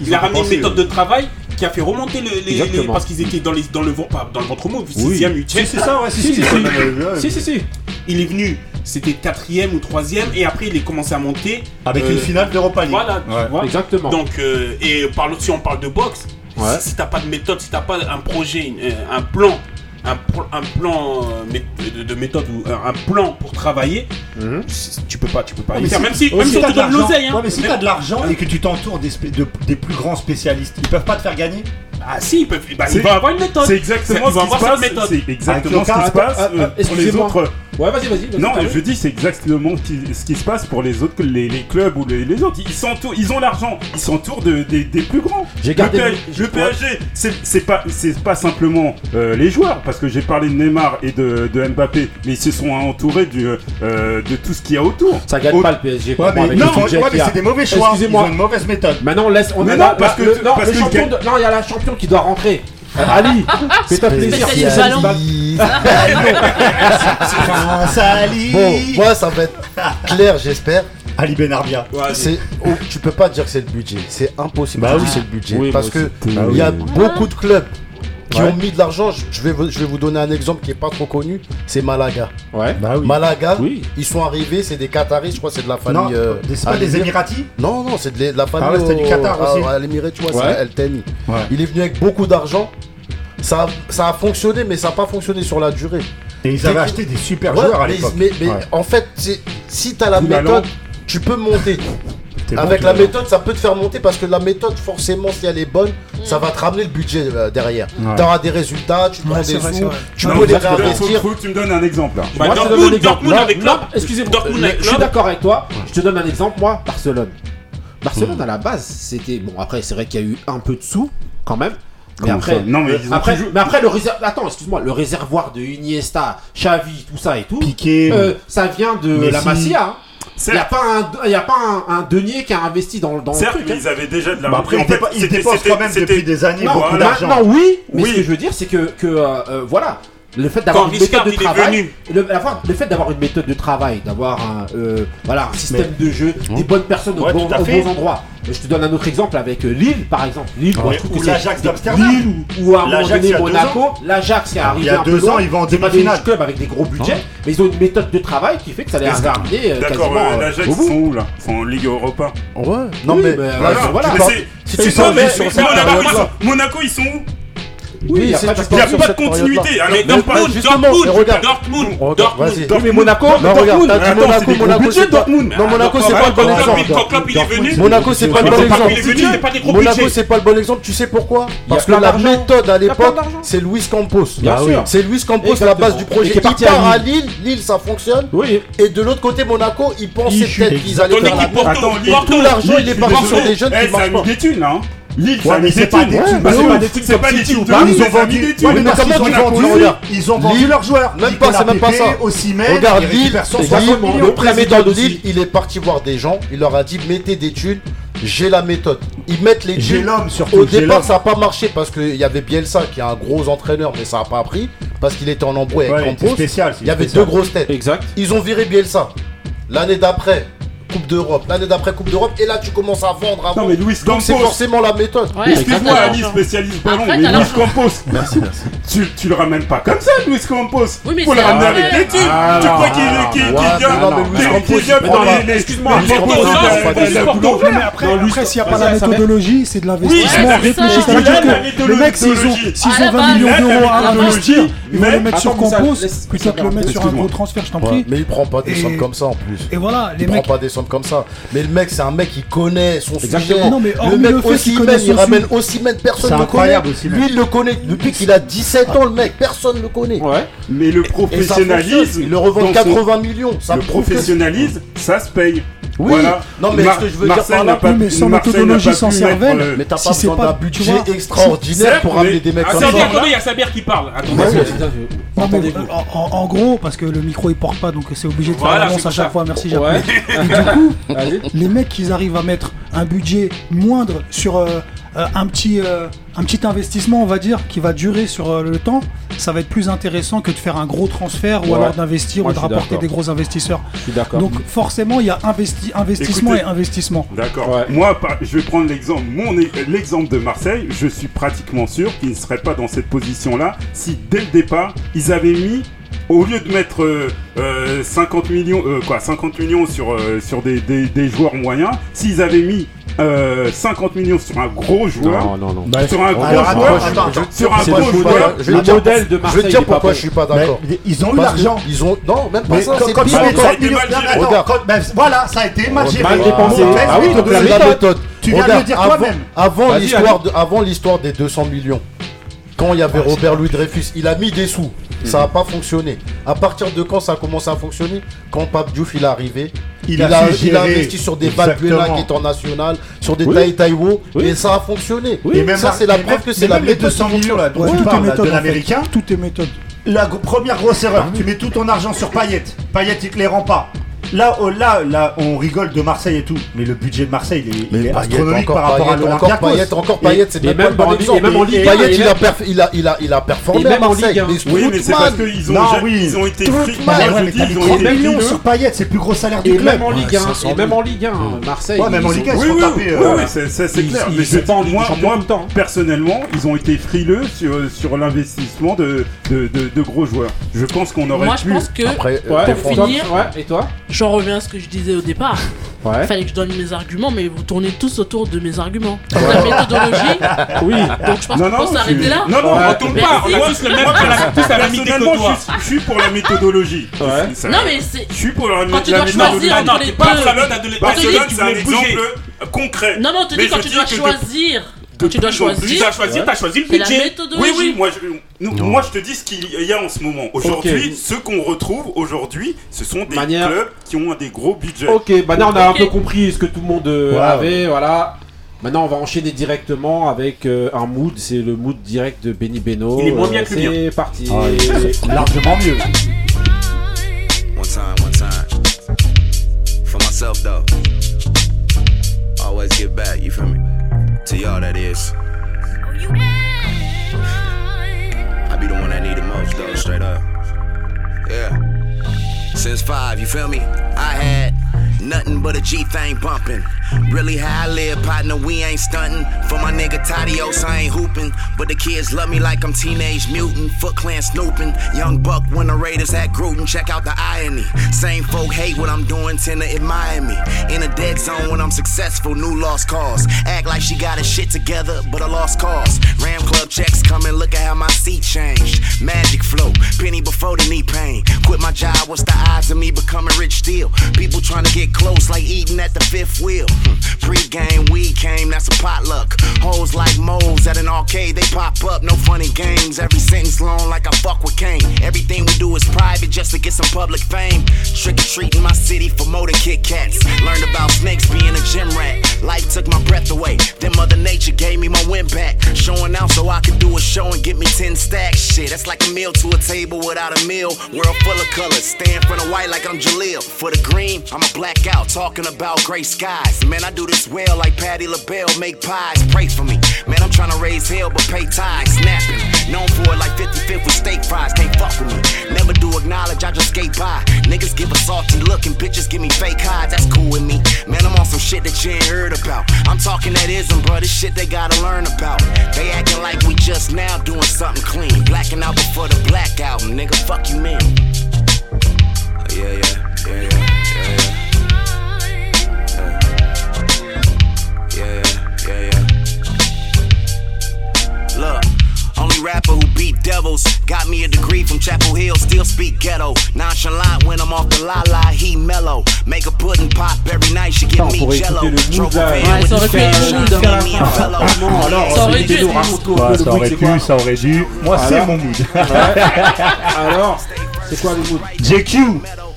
il a ramené une méthode de travail qui a fait remonter les parce qu'ils étaient dans le ventre mou, 6ème, 8ème. C'est ça, ouais, si. Il est venu. C'était 4ème ou 3ème et après il est commencé à monter avec une finale d'Europa League. Voilà, tu vois. Exactement. Donc si on parle de boxe, si t'as pas de méthode, si t'as pas un projet, un plan pour travailler, tu peux pas y faire. Même si on te donne l'oseille, hein. Ouais, mais si t'as de l'argent et que tu t'entoures des plus grands spécialistes, ils peuvent pas te faire gagner. Ah si, ils peuvent. Bah, ils vont avoir une méthode. C'est exactement ce qui se passe. C'est exactement ce qui se passe pour les autres. Ouais, vas-y. Non, je dis c'est exactement ce qui se passe pour les autres, les clubs ou les autres. Ils ont l'argent, ils s'entourent des plus grands. Le PSG, c'est pas simplement les joueurs, parce que j'ai parlé de Neymar et de Mbappé, mais ils se sont entourés de tout ce qu'il y a autour. Ça gagne pas le PSG. Ouais, mais c'est des mauvais choix. Excusez-moi, une mauvaise méthode. Maintenant, on est là parce que non, il y a la champion qui doit rentrer. Ali, fais-toi plaisir. Bon, moi ça va être clair, j'espère. Ali Benarbia. Tu peux pas dire que c'est le budget, c'est impossible de dire que c'est le budget, parce que il y a beaucoup de clubs qui ont mis de l'argent. Je vais vous donner un exemple qui est pas trop connu, c'est Malaga. Ouais. Bah oui. Malaga, ils sont arrivés, c'est des Qataris, je crois, c'est de la famille. C'est pas des Émiratis ? Non, c'est de la famille. Ah ouais, c'était du Qatar aussi. L'Émirat, tu vois, c'est El Thani. Ouais. Il est venu avec beaucoup d'argent. Ça a fonctionné, mais ça n'a pas fonctionné sur la durée. Et ils avaient acheté des super joueurs à l'époque. Mais en fait, si t'as la méthode, tu peux monter. Avec la méthode, ça peut te faire monter, parce que la méthode, forcément, si elle est bonne, ça va te ramener le budget derrière. Ouais. T'auras des résultats, tu prends des sous, tu peux les réinvestir. Tu me donnes un exemple là. Moi, Dortmund avec Klopp. Excusez-moi, je suis d'accord avec toi. Je te donne un exemple, moi, Barcelone. Barcelone, à la base, c'était bon. Après, c'est vrai qu'il y a eu un peu de sous quand même. Mais le réservoir de Iniesta, Xavi, tout ça et tout, Piqué, ça vient de Messi. La Masia. Hein. Il n'y a pas un denier qui a investi dans le truc. Mais ils avaient déjà de la après, ils dépensent quand même depuis des années beaucoup d'argent. Maintenant, ce que je veux dire, c'est que voilà. Le fait d'avoir une méthode de travail, d'avoir un système de jeu, des bonnes personnes aux bons endroits. Je te donne un autre exemple avec Lille, par exemple. Lille, moi, je trouve que l'Ajax d'Amsterdam. Lille ou à un moment donné Monaco. L'Ajax qui est arrivé un peu loin. Ils vont en demi-finale. Des clubs avec des gros budgets, mais ils ont une méthode de travail qui fait que ça les a ramenés. D'accord, l'Ajax, ils sont où là ? Ils sont en Ligue Europa. Ouais. Non mais voilà. Si tu sens, Monaco, ils sont où ? Oui, il n'y a pas de continuité. Allez, Dortmund. Mais Monaco, Monaco, c'est Dortmund. Non, Monaco, c'est pas le bon exemple. Monaco, c'est pas le bon exemple. Tu sais pourquoi ? Parce que la méthode à l'époque, c'est Luis Campos. C'est Luis Campos la base du projet. Il part à Lille. Lille, ça fonctionne. Et de l'autre côté, Monaco, ils pensaient peut-être qu'ils allaient faire la. Tout l'argent, il est parti sur des jeunes qui marchent pas. Lille, c'est pas des tubes. Ils ont vendu des tubes. Ils ont vendu leurs joueurs. Même pas ça. Regarde, Lille, le président de Lille, il est parti voir des gens. Il leur a dit, mettez des thunes. J'ai la méthode. Ils mettent les thunes. Au départ, ça n'a pas marché parce qu'il y avait Bielsa qui est un gros entraîneur, mais ça n'a pas pris parce qu'il était en embrouille avec Campos. Il y avait deux grosses têtes. Exact. Ils ont viré Bielsa. L'année d'après. Coupe d'Europe, et là tu commences à vendre avant. Non mais Luis Campos, c'est forcément la méthode. Ouais, excuse-moi, Ali, spécialiste ballon, mais Luis Campos. Merci. Tu le ramènes pas comme ça, Luis Campos. Oui, faut le ramener avec des tubes. Tu crois qu'il vient dans les. Excuse-moi, après s'il n'y a pas la méthodologie, c'est de l'investissement réfléchi. Les mecs, s'ils ont 20 millions d'euros à investir, ils vont le mettre sur Campos plutôt que le mettre sur un gros transfert, je t'en prie. Mais il prend pas des sommes comme ça en plus. Et voilà, les mecs. ressemble comme ça. Mais le mec, c'est un mec qui connaît son sujet. Non, mais le mec aussi, il ramène aussi, personne ne le connaît. Lui, il le connaît depuis qu'il a 17 ans, le mec, personne ne le connaît. Ouais, mais le professionnalisme. Il le revend 80 millions. Le professionnalisme, ça se paye. Oui, voilà. Non, mais ce que je veux Marseille dire par là, pas, mais sans méthodologie, sans cervelle, mais t'as pas si besoin d'un budget extraordinaire pour ramener des mecs comme ça. Attendez, il y a Sabre qui parle. En gros, parce que le micro il porte pas, donc c'est obligé de faire l'annonce à chaque fois. Merci, j'appuie. Et du coup, les mecs, ils arrivent à mettre un budget moindre sur un petit investissement, on va dire, qui va durer sur le temps. Ça va être plus intéressant que de faire un gros transfert ou alors d'investir ou de rapporter des gros investisseurs. Je suis d'accord. Donc forcément, il y a investissement et investissement. D'accord. Ouais. Moi, je vais prendre l'exemple. L'exemple de Marseille, je suis pratiquement sûr qu'ils ne seraient pas dans cette position-là si dès le départ, ils avaient mis, au lieu de mettre 50 millions sur des joueurs moyens, s'ils avaient mis 50 millions sur un gros joueur. Non. Sur un gros joueur. Le modèle de Marseille. Je vais dire pourquoi je suis pas d'accord. Mais ils ont eu l'argent. Non, même pas ça. C'est pire. Voilà, ça a été mal géré. Ah oui, donc la méthode. Tu viens de le dire toi-même. Avant l'histoire des 200 millions, quand il y avait Robert Louis Dreyfus, il a mis des sous. Ça n'a pas fonctionné. À partir de quand ça a commencé à fonctionner ? Quand Pape Diouf il est arrivé, il a investi sur des Valbuena qui est en national, sur des Taïwo, et ça a fonctionné. Oui. Et même ça, c'est la preuve que c'est la méthode. 200 millions là, dont tu parles de l'américain. Tout est méthode. La première grosse erreur, tu mets tout ton argent sur Payet. Payet, il ne te les rend pas. Là, on rigole de Marseille et tout, mais le budget de Marseille, il est astronomique par rapport à l'Olympiakos. Payet, c'est même pas bon exemple. Payet, il a performé à Marseille. Ligue, hein. Oui, mais c'est parce qu'ils ont été pris. Ils ont été 30 millions sur Payet, c'est le plus gros salaire du club. Même en Ligue 1, Marseille. Ouais, même en Ligue 1, ils sont tapés. Oui, c'est clair. Mais je pense, moi, personnellement, ils ont été frileux sur l'investissement de gros joueurs. Je pense qu'on aurait pu... Moi, je pense que, pour finir... Et toi ? J'en reviens à ce que je disais au départ. Ouais. Fallait que je donne mes arguments, mais vous tournez tous autour de mes arguments. La méthodologie. Oui. Donc je pense qu'on peut s'arrêter là. Non, on retourne pas. On a tous le même. Tous à la méthode que toi. Je suis pour la méthodologie. Ouais. Non mais c'est. Je suis pour la méthodologie. Quand tu dois choisir entre les deux. Barcelone, c'est un exemple concret. Non, on te dit quand tu dois choisir. T'as choisi le budget. La méthodologie. Oui, moi je te dis ce qu'il y a en ce moment. Aujourd'hui, ce qu'on retrouve aujourd'hui, ce sont des clubs qui ont des gros budgets. Ok, maintenant on a un peu compris ce que tout le monde avait, voilà. Maintenant on va enchaîner directement avec un mood, c'est le mood direct de Benny Beno. Il est moins bien que le mien. C'est parti. Largement mieux. One time. For myself though. Always get back, you feel me? To y'all that is. I be the one that need the most though, straight up. Yeah. Since 5, you feel me? I had nothing but a G thing bumping. Really how I live, partner, we ain't stunting. For my nigga Tadios, I ain't hooping. But the kids love me like I'm Teenage Mutant. Foot Clan snooping. Young Buck when the Raiders at Gruden. Check out the irony. Same folk hate what I'm doing, tend to admire me. In a dead zone when I'm successful, new lost cause. Act like she got her shit together, but a lost cause. Ram Club checks coming, look at how my seat changed. Magic flow, penny before the knee pain. Quit my job, what's the odds of me becoming rich still? People trying to get close like eating at the fifth wheel. Pre-game weed came, that's a potluck. Hoes like moles at an arcade, they pop up. No funny games, every sentence long like I fuck with Kane. Everything we do is private just to get some public fame. Trick-or-treating my city for more than Kit Kats. Learned about snakes being a gym rat. Life took my breath away, then Mother Nature gave me my win back. Showing out so I could do a show and get me 10 stacks. Shit, that's like a meal to a table without a meal. World full of colors, staying for the white like I'm Jaleel. For the green, I'm a blackout, talking about gray skies. Man, I do this well like Patti LaBelle, make pies, pray for me. Man, I'm trying to raise hell but pay ties, snapping. Known for it like 55th with steak fries, can't fuck with me. Never do acknowledge, I just skate by. Niggas give a salty look and bitches give me fake hides, that's cool with me. Man, I'm on some shit that you ain't heard about. I'm talking that ism, bro, this shit they gotta learn about. They acting like we just now doing something clean. Blacking out before the black album, nigga, fuck you man. Yeah. Look, only rapper who beat devils. Got me a degree from Chapel Hill, still speak ghetto. Nonchalant when I'm off the la-la, he mellow. Make a pudding pop every night, she get me jello. Ouais, ça aurait pu être mon mood. Moi, c'est mon mood. Alors, c'est quoi le mood? JQ.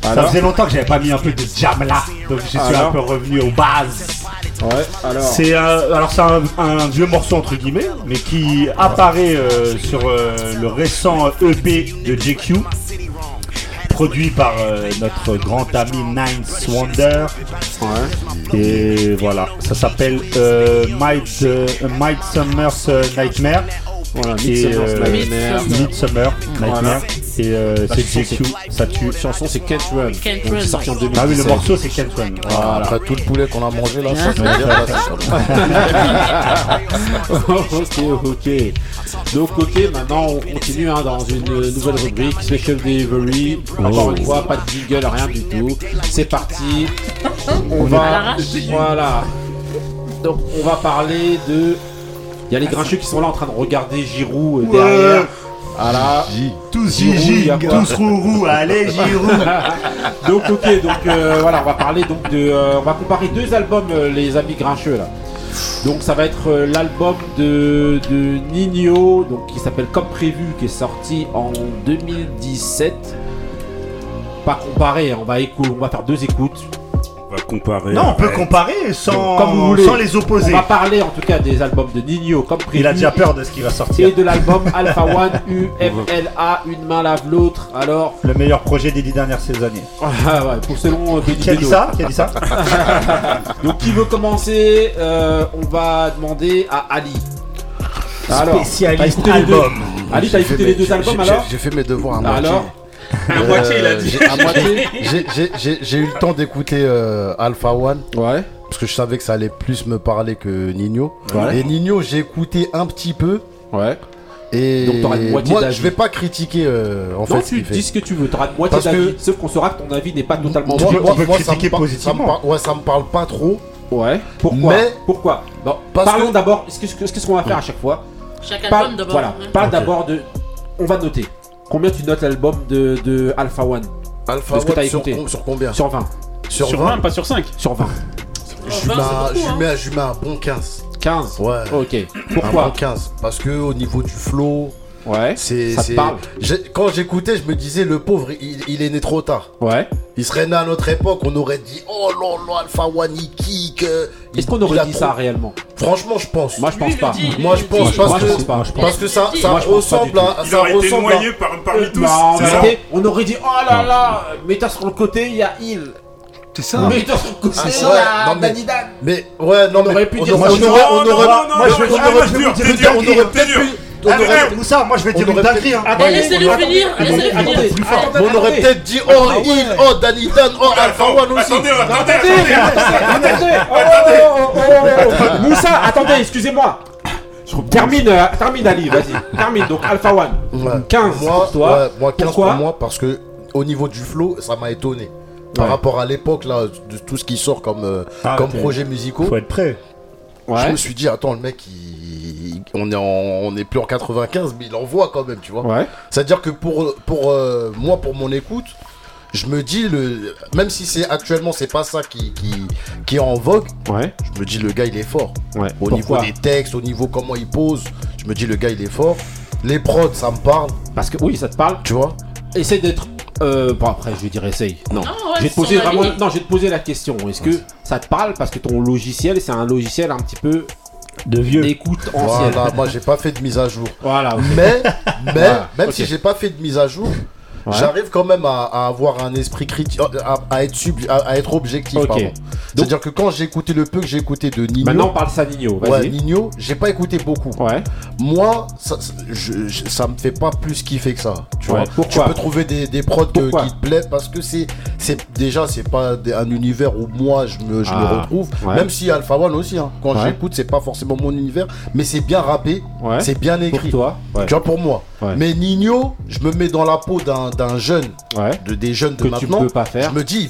Ça faisait longtemps que j'avais pas mis un peu de jam là, donc je suis un peu revenu aux bases. Ouais, alors. C'est un vieux morceau entre guillemets, mais qui apparaît sur le récent EP de JQ, produit par notre grand ami Ninth Wonder. Ouais. Et voilà, ça s'appelle Midsummer's Nightmare. Voilà, Midsummer Nightmare. Et c'est JQ, ça tue. La chanson c'est Can't Run. C'est sorti en 2017. Ah oui, le morceau c'est Can't Run. Voilà. Après tout le poulet qu'on a mangé là, ça Ok. Donc maintenant on continue dans une nouvelle rubrique, Special Delivery. Encore une fois, pas de jingle, rien du tout. C'est parti. Voilà. Donc on va parler de. Il y a les Grincheux qui sont là en train de regarder Giroud derrière. Voilà. Tous Gigi, tous Rourou, allez Giroud. Donc voilà, on va parler donc de. On va comparer deux albums, les amis Grincheux là. Donc ça va être l'album de Nino, donc qui s'appelle Comme Prévu, qui est sorti en 2017. Pas comparé, on va faire deux écoutes. Comparer. Non, on peut comparer sans les opposer. On va parler en tout cas des albums de Nino comme prévu. Il a déjà peur de ce qui va sortir. Et de l'album Alpha One UMLA, Une main lave l'autre. Alors, le meilleur projet des 10 dernières ces années. Ah ouais, pour selon Benny Beno. Qui a dit ça Donc, qui veut commencer? On va demander à Ali. Alors, spécialiste album. Ali, t'as écouté les deux albums alors? J'ai fait mes devoirs à moi. Alors. À moitié, il a dit. J'ai eu le temps d'écouter Alpha One. Ouais. Parce que je savais que ça allait plus me parler que Nino. Ouais. Et Nino, j'ai écouté un petit peu. Ouais. Et donc t'auras une moitié moi, d'avis. Je vais pas critiquer en fait. Tu dis ce que tu veux, t'auras une moitié parce d'avis. Que... Sauf qu'on saura que ton avis n'est pas totalement bon. Moi, ça me parle pas trop. Ouais. Pourquoi non, parlons d'abord. Qu'est-ce qu'on va faire à chaque fois? Chaque album d'abord. Voilà. Parle d'abord de. On va noter. Combien tu notes l'album de Alpha One? Alpha One sur combien? Sur 20. Sur 20, pas sur 5. Sur 20. Je mets un bon 15. 15? Ouais. Ok. Pourquoi? Un bon 15. Parce que au niveau du flow. Ouais. Ça parle. Quand j'écoutais, je me disais, le pauvre, il est né trop tard. Ouais. Il serait né à notre époque, on aurait dit, oh là Alpha One, il kick. Est-ce qu'on aurait dit ça réellement? Franchement, je pense. Moi, je pense pas. Moi, je pense parce que ça ressemble à. Ça ressemble à. Parmi tous. On aurait dit, oh là là, mets-toi sur le côté, il y a il. C'est ça. Mais dans son côté, Danidan. Mais ouais, non, mais. On aurait pu dire ça. Moi, je vais dire, on aurait peut-être. Moussa, moi je vais dire une dinguerie. Laissez-le finir. On aurait peut-être dit oh il, oh Danny Dan, oh Alpha One aussi. Attendez. Moussa, attendez, excusez-moi. Termine Ali, vas-y. Termine donc Alpha One. 15 pour toi. Moi 15 pour moi parce que au niveau du flow, ça m'a étonné par rapport à l'époque là de tout ce qui sort comme projets musicaux. Faut être prêt. Je me suis dit attends le mec on est plus en 95 mais il envoie quand même tu vois. Ouais. C'est à dire que pour moi pour mon écoute je me dis même si c'est actuellement c'est pas ça qui est en vogue. Ouais. Je me dis le gars il est fort. Ouais. Au niveau des textes, au niveau comment il pose, je me dis le gars il est fort. Les prods ça me parle. Parce que oui ça te parle. Tu vois. Essaye d'être bon après je vais dire essaye. Non. Je vais te poser la question. Est-ce que ça te parle parce que ton logiciel c'est un logiciel un petit peu de vieux. D'écoute ancienne. Voilà, moi j'ai pas fait de mise à jour. Voilà. Okay. Mais voilà, même si j'ai pas fait de mise à jour, j'arrive quand même à avoir un esprit critique, à être objectif. Okay. C'est-à-dire que quand j'ai écouté le peu que j'ai écouté de Nino. Maintenant on parle ça Nino. Vas-y. Ouais, Nino, j'ai pas écouté beaucoup. Ouais. Moi, ça me fait pas plus kiffer que ça. Tu vois, tu peux trouver des prods qui te plaisent parce que c'est déjà c'est pas un univers où moi je me retrouve. Ouais. Même si Alpha One aussi, hein, quand j'écoute, c'est pas forcément mon univers, mais c'est bien rappé, c'est bien écrit. Pour toi, tu vois, pour moi. Ouais. Mais Nino, je me mets dans la peau d'un jeune, des jeunes de que maintenant. Tu peux pas faire. Je me dis,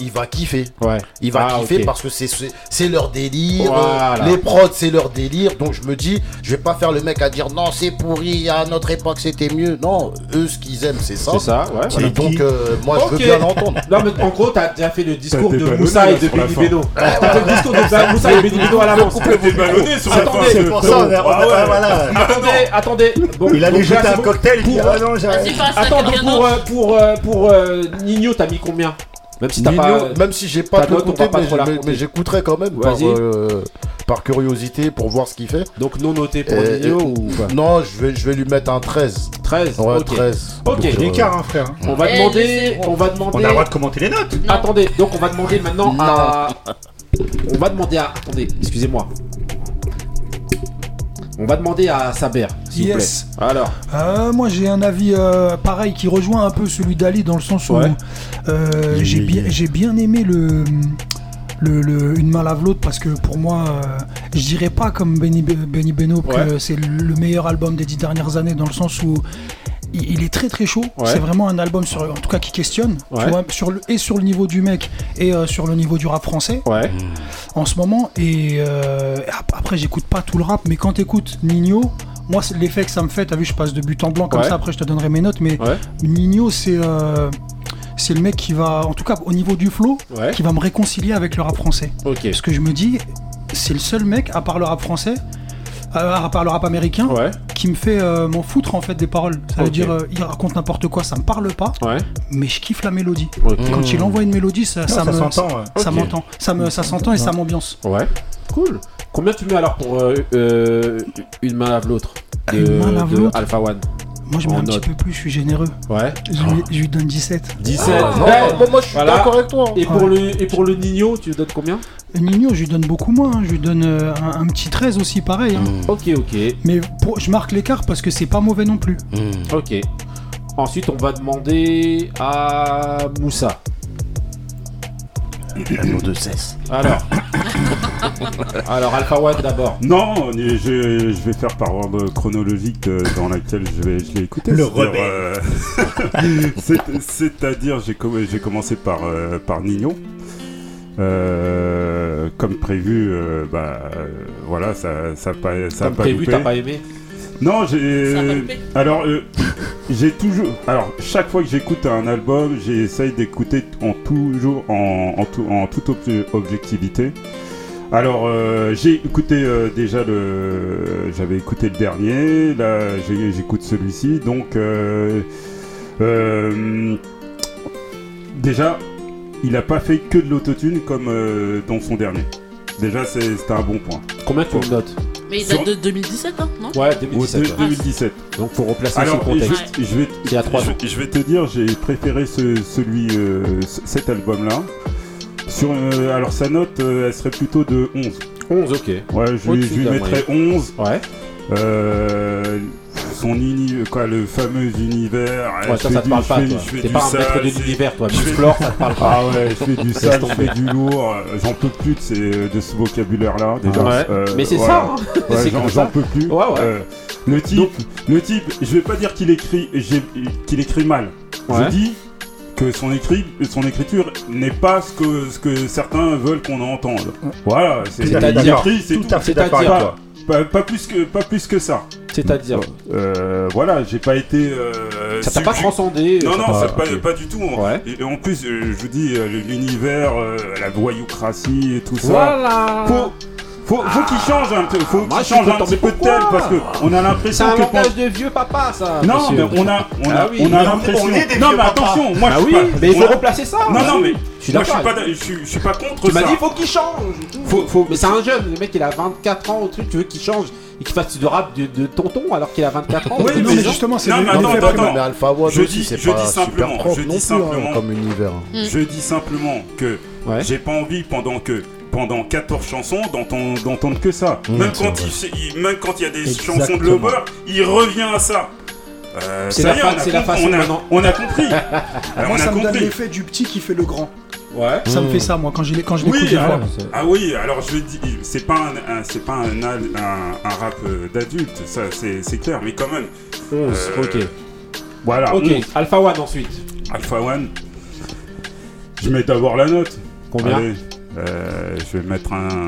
il va kiffer. Ouais. Il va kiffer parce que c'est leur délire. Voilà. Les prods, c'est leur délire. Donc je me dis, je vais pas faire le mec à dire non, c'est pourri. À notre époque, c'était mieux. Non, eux, ce qu'ils aiment, c'est ça. C'est ça. Ouais. Voilà. Donc moi, je veux bien l'entendre. Non, mais en gros, t'as déjà fait le discours de Moussa et de Benny Beno. T'as fait le discours de Moussa et Benny Beno à l'avance. Attendez, pour ça, voilà. Attendez. Il a déjà. Un cocktail pour, pour Nino, t'as mis combien? Même si t'as Nino, pas, même si j'ai pas tout écouté, mais j'écouterai quand même par curiosité pour voir ce qu'il fait. Donc non noté pour Nino ou quoi? Non, je vais lui mettre un 13. 13. Ouais, okay. 13. Ok, l'écart, hein, frère. On va demander. On a le droit de commenter les notes. Non. Attendez, donc on va demander maintenant à. Attendez, excusez-moi. On va demander à Saber, s'il vous plaît. Alors. Moi, j'ai un avis pareil qui rejoint un peu celui d'Ali dans le sens où j'ai bien aimé le une main lave l'autre parce que pour moi, je dirais pas comme Benny Beno que c'est le meilleur album des 10 dernières années dans le sens où il est très très chaud. Ouais. C'est vraiment un album en tout cas qui questionne, tu vois, sur le niveau du mec et sur le niveau du rap français en ce moment. Et après j'écoute pas tout le rap, mais quand t'écoutes Nino, moi l'effet que ça me fait, t'as vu, je passe de but en blanc comme ça. Après je te donnerai mes notes, mais Nino c'est le mec qui va, en tout cas au niveau du flow, qui va me réconcilier avec le rap français. Parce que je me dis, c'est le seul mec à part le rap français. À part le rap américain, qui me fait m'en foutre en fait des paroles. Ça veut dire, il raconte n'importe quoi, ça me parle pas, mais je kiffe la mélodie. Quand il envoie une mélodie, ça s'entend et ça m'ambiance. Ouais, cool. Combien tu mets alors pour une main lave l'autre de Alpha One? Moi je mets un petit peu plus, je suis généreux. Ouais. Je lui donne 17. 17. Non, moi je suis d'accord avec toi. Et pour le Nino, tu lui donnes combien? Nino, je lui donne beaucoup moins. Hein. Je lui donne un petit 13 aussi, pareil. Hein. Ok. Mais je marque l'écart parce que c'est pas mauvais non plus. Ok. Ensuite, on va demander à Moussa. L'anneau de cesse. Alors Alpha One d'abord. Non, je vais faire par ordre chronologique dans laquelle je l'ai écouté. Le rebelle. C'est-à-dire j'ai commencé par Nino. Comme prévu, voilà, ça a pas prévu, loupé. T'as pas aimé? Non, chaque fois que j'écoute un album, j'essaye d'écouter en toute objectivité. Alors, j'ai écouté j'avais écouté le dernier, là j'écoute celui-ci, donc déjà, il a pas fait que de l'autotune comme dans son dernier. Déjà, c'était un bon point. Combien tu notes? Mais il date de 2017, hein, non? Ouais, 2017. Donc faut replacer le contexte. Je vais te dire, j'ai préféré cet album-là. Alors sa note, elle serait plutôt de 11. 11, ok. Ouais, je lui mettrais 11. Ouais. Son le fameux univers. Ouais, ça te parle pas, toi. T'es pas un maître de l'univers, toi. Musclore, ça te parle pas. Ah ouais, je fais du sale, je fais du lourd. J'en peux plus de ce vocabulaire-là. Déjà. Ouais. Mais c'est ça, hein. Ouais, c'est j'en peux plus. Ouais. Le type, je vais pas dire qu'il écrit mal. Ouais. Je dis que son écriture n'est pas ce que certains veulent qu'on entende. Voilà. C'est-à-dire, c'est tout à fait d'accord. Pas plus que ça. C'est-à-dire voilà, j'ai pas été... ça t'a pas transcendé? Non, ça pas du tout. Hein. Ouais. Et en plus, je vous dis, l'univers, la voyoucratie et tout ça... Voilà. Faut qu'il change un peu, de thème parce que on a l'impression que c'est un langage de vieux papa ça. Non, monsieur. Mais on a l'impression. Non, mais attention, moi je suis pas. Mais il faut replacer ça. Non, mais je suis pas contre ça. Tu m'as dit faut qu'il change. Mais c'est un jeune, le mec il a 24 ans au truc, tu veux qu'il change et qu'il fasse du rap de tonton alors qu'il a 24 ans. Oui, mais justement c'est le non. Je dis simplement comme univers. Je dis simplement que j'ai pas envie pendant 14 chansons d'entendre que ça. Même quand il y a des chansons de Lover, il revient à ça. C'est la façon, on a compris. Moi, ça me donne l'effet du petit qui fait le grand. Ouais. Ça me fait ça, moi, quand je l'écoute. Oui, alors, ah oui, alors je dis, c'est pas un rap d'adulte, ça c'est clair, mais quand même. Ok. Voilà. Ok. Alpha One ensuite. Alpha One. Je mets d'abord la note. Combien ? Allez, je vais mettre un.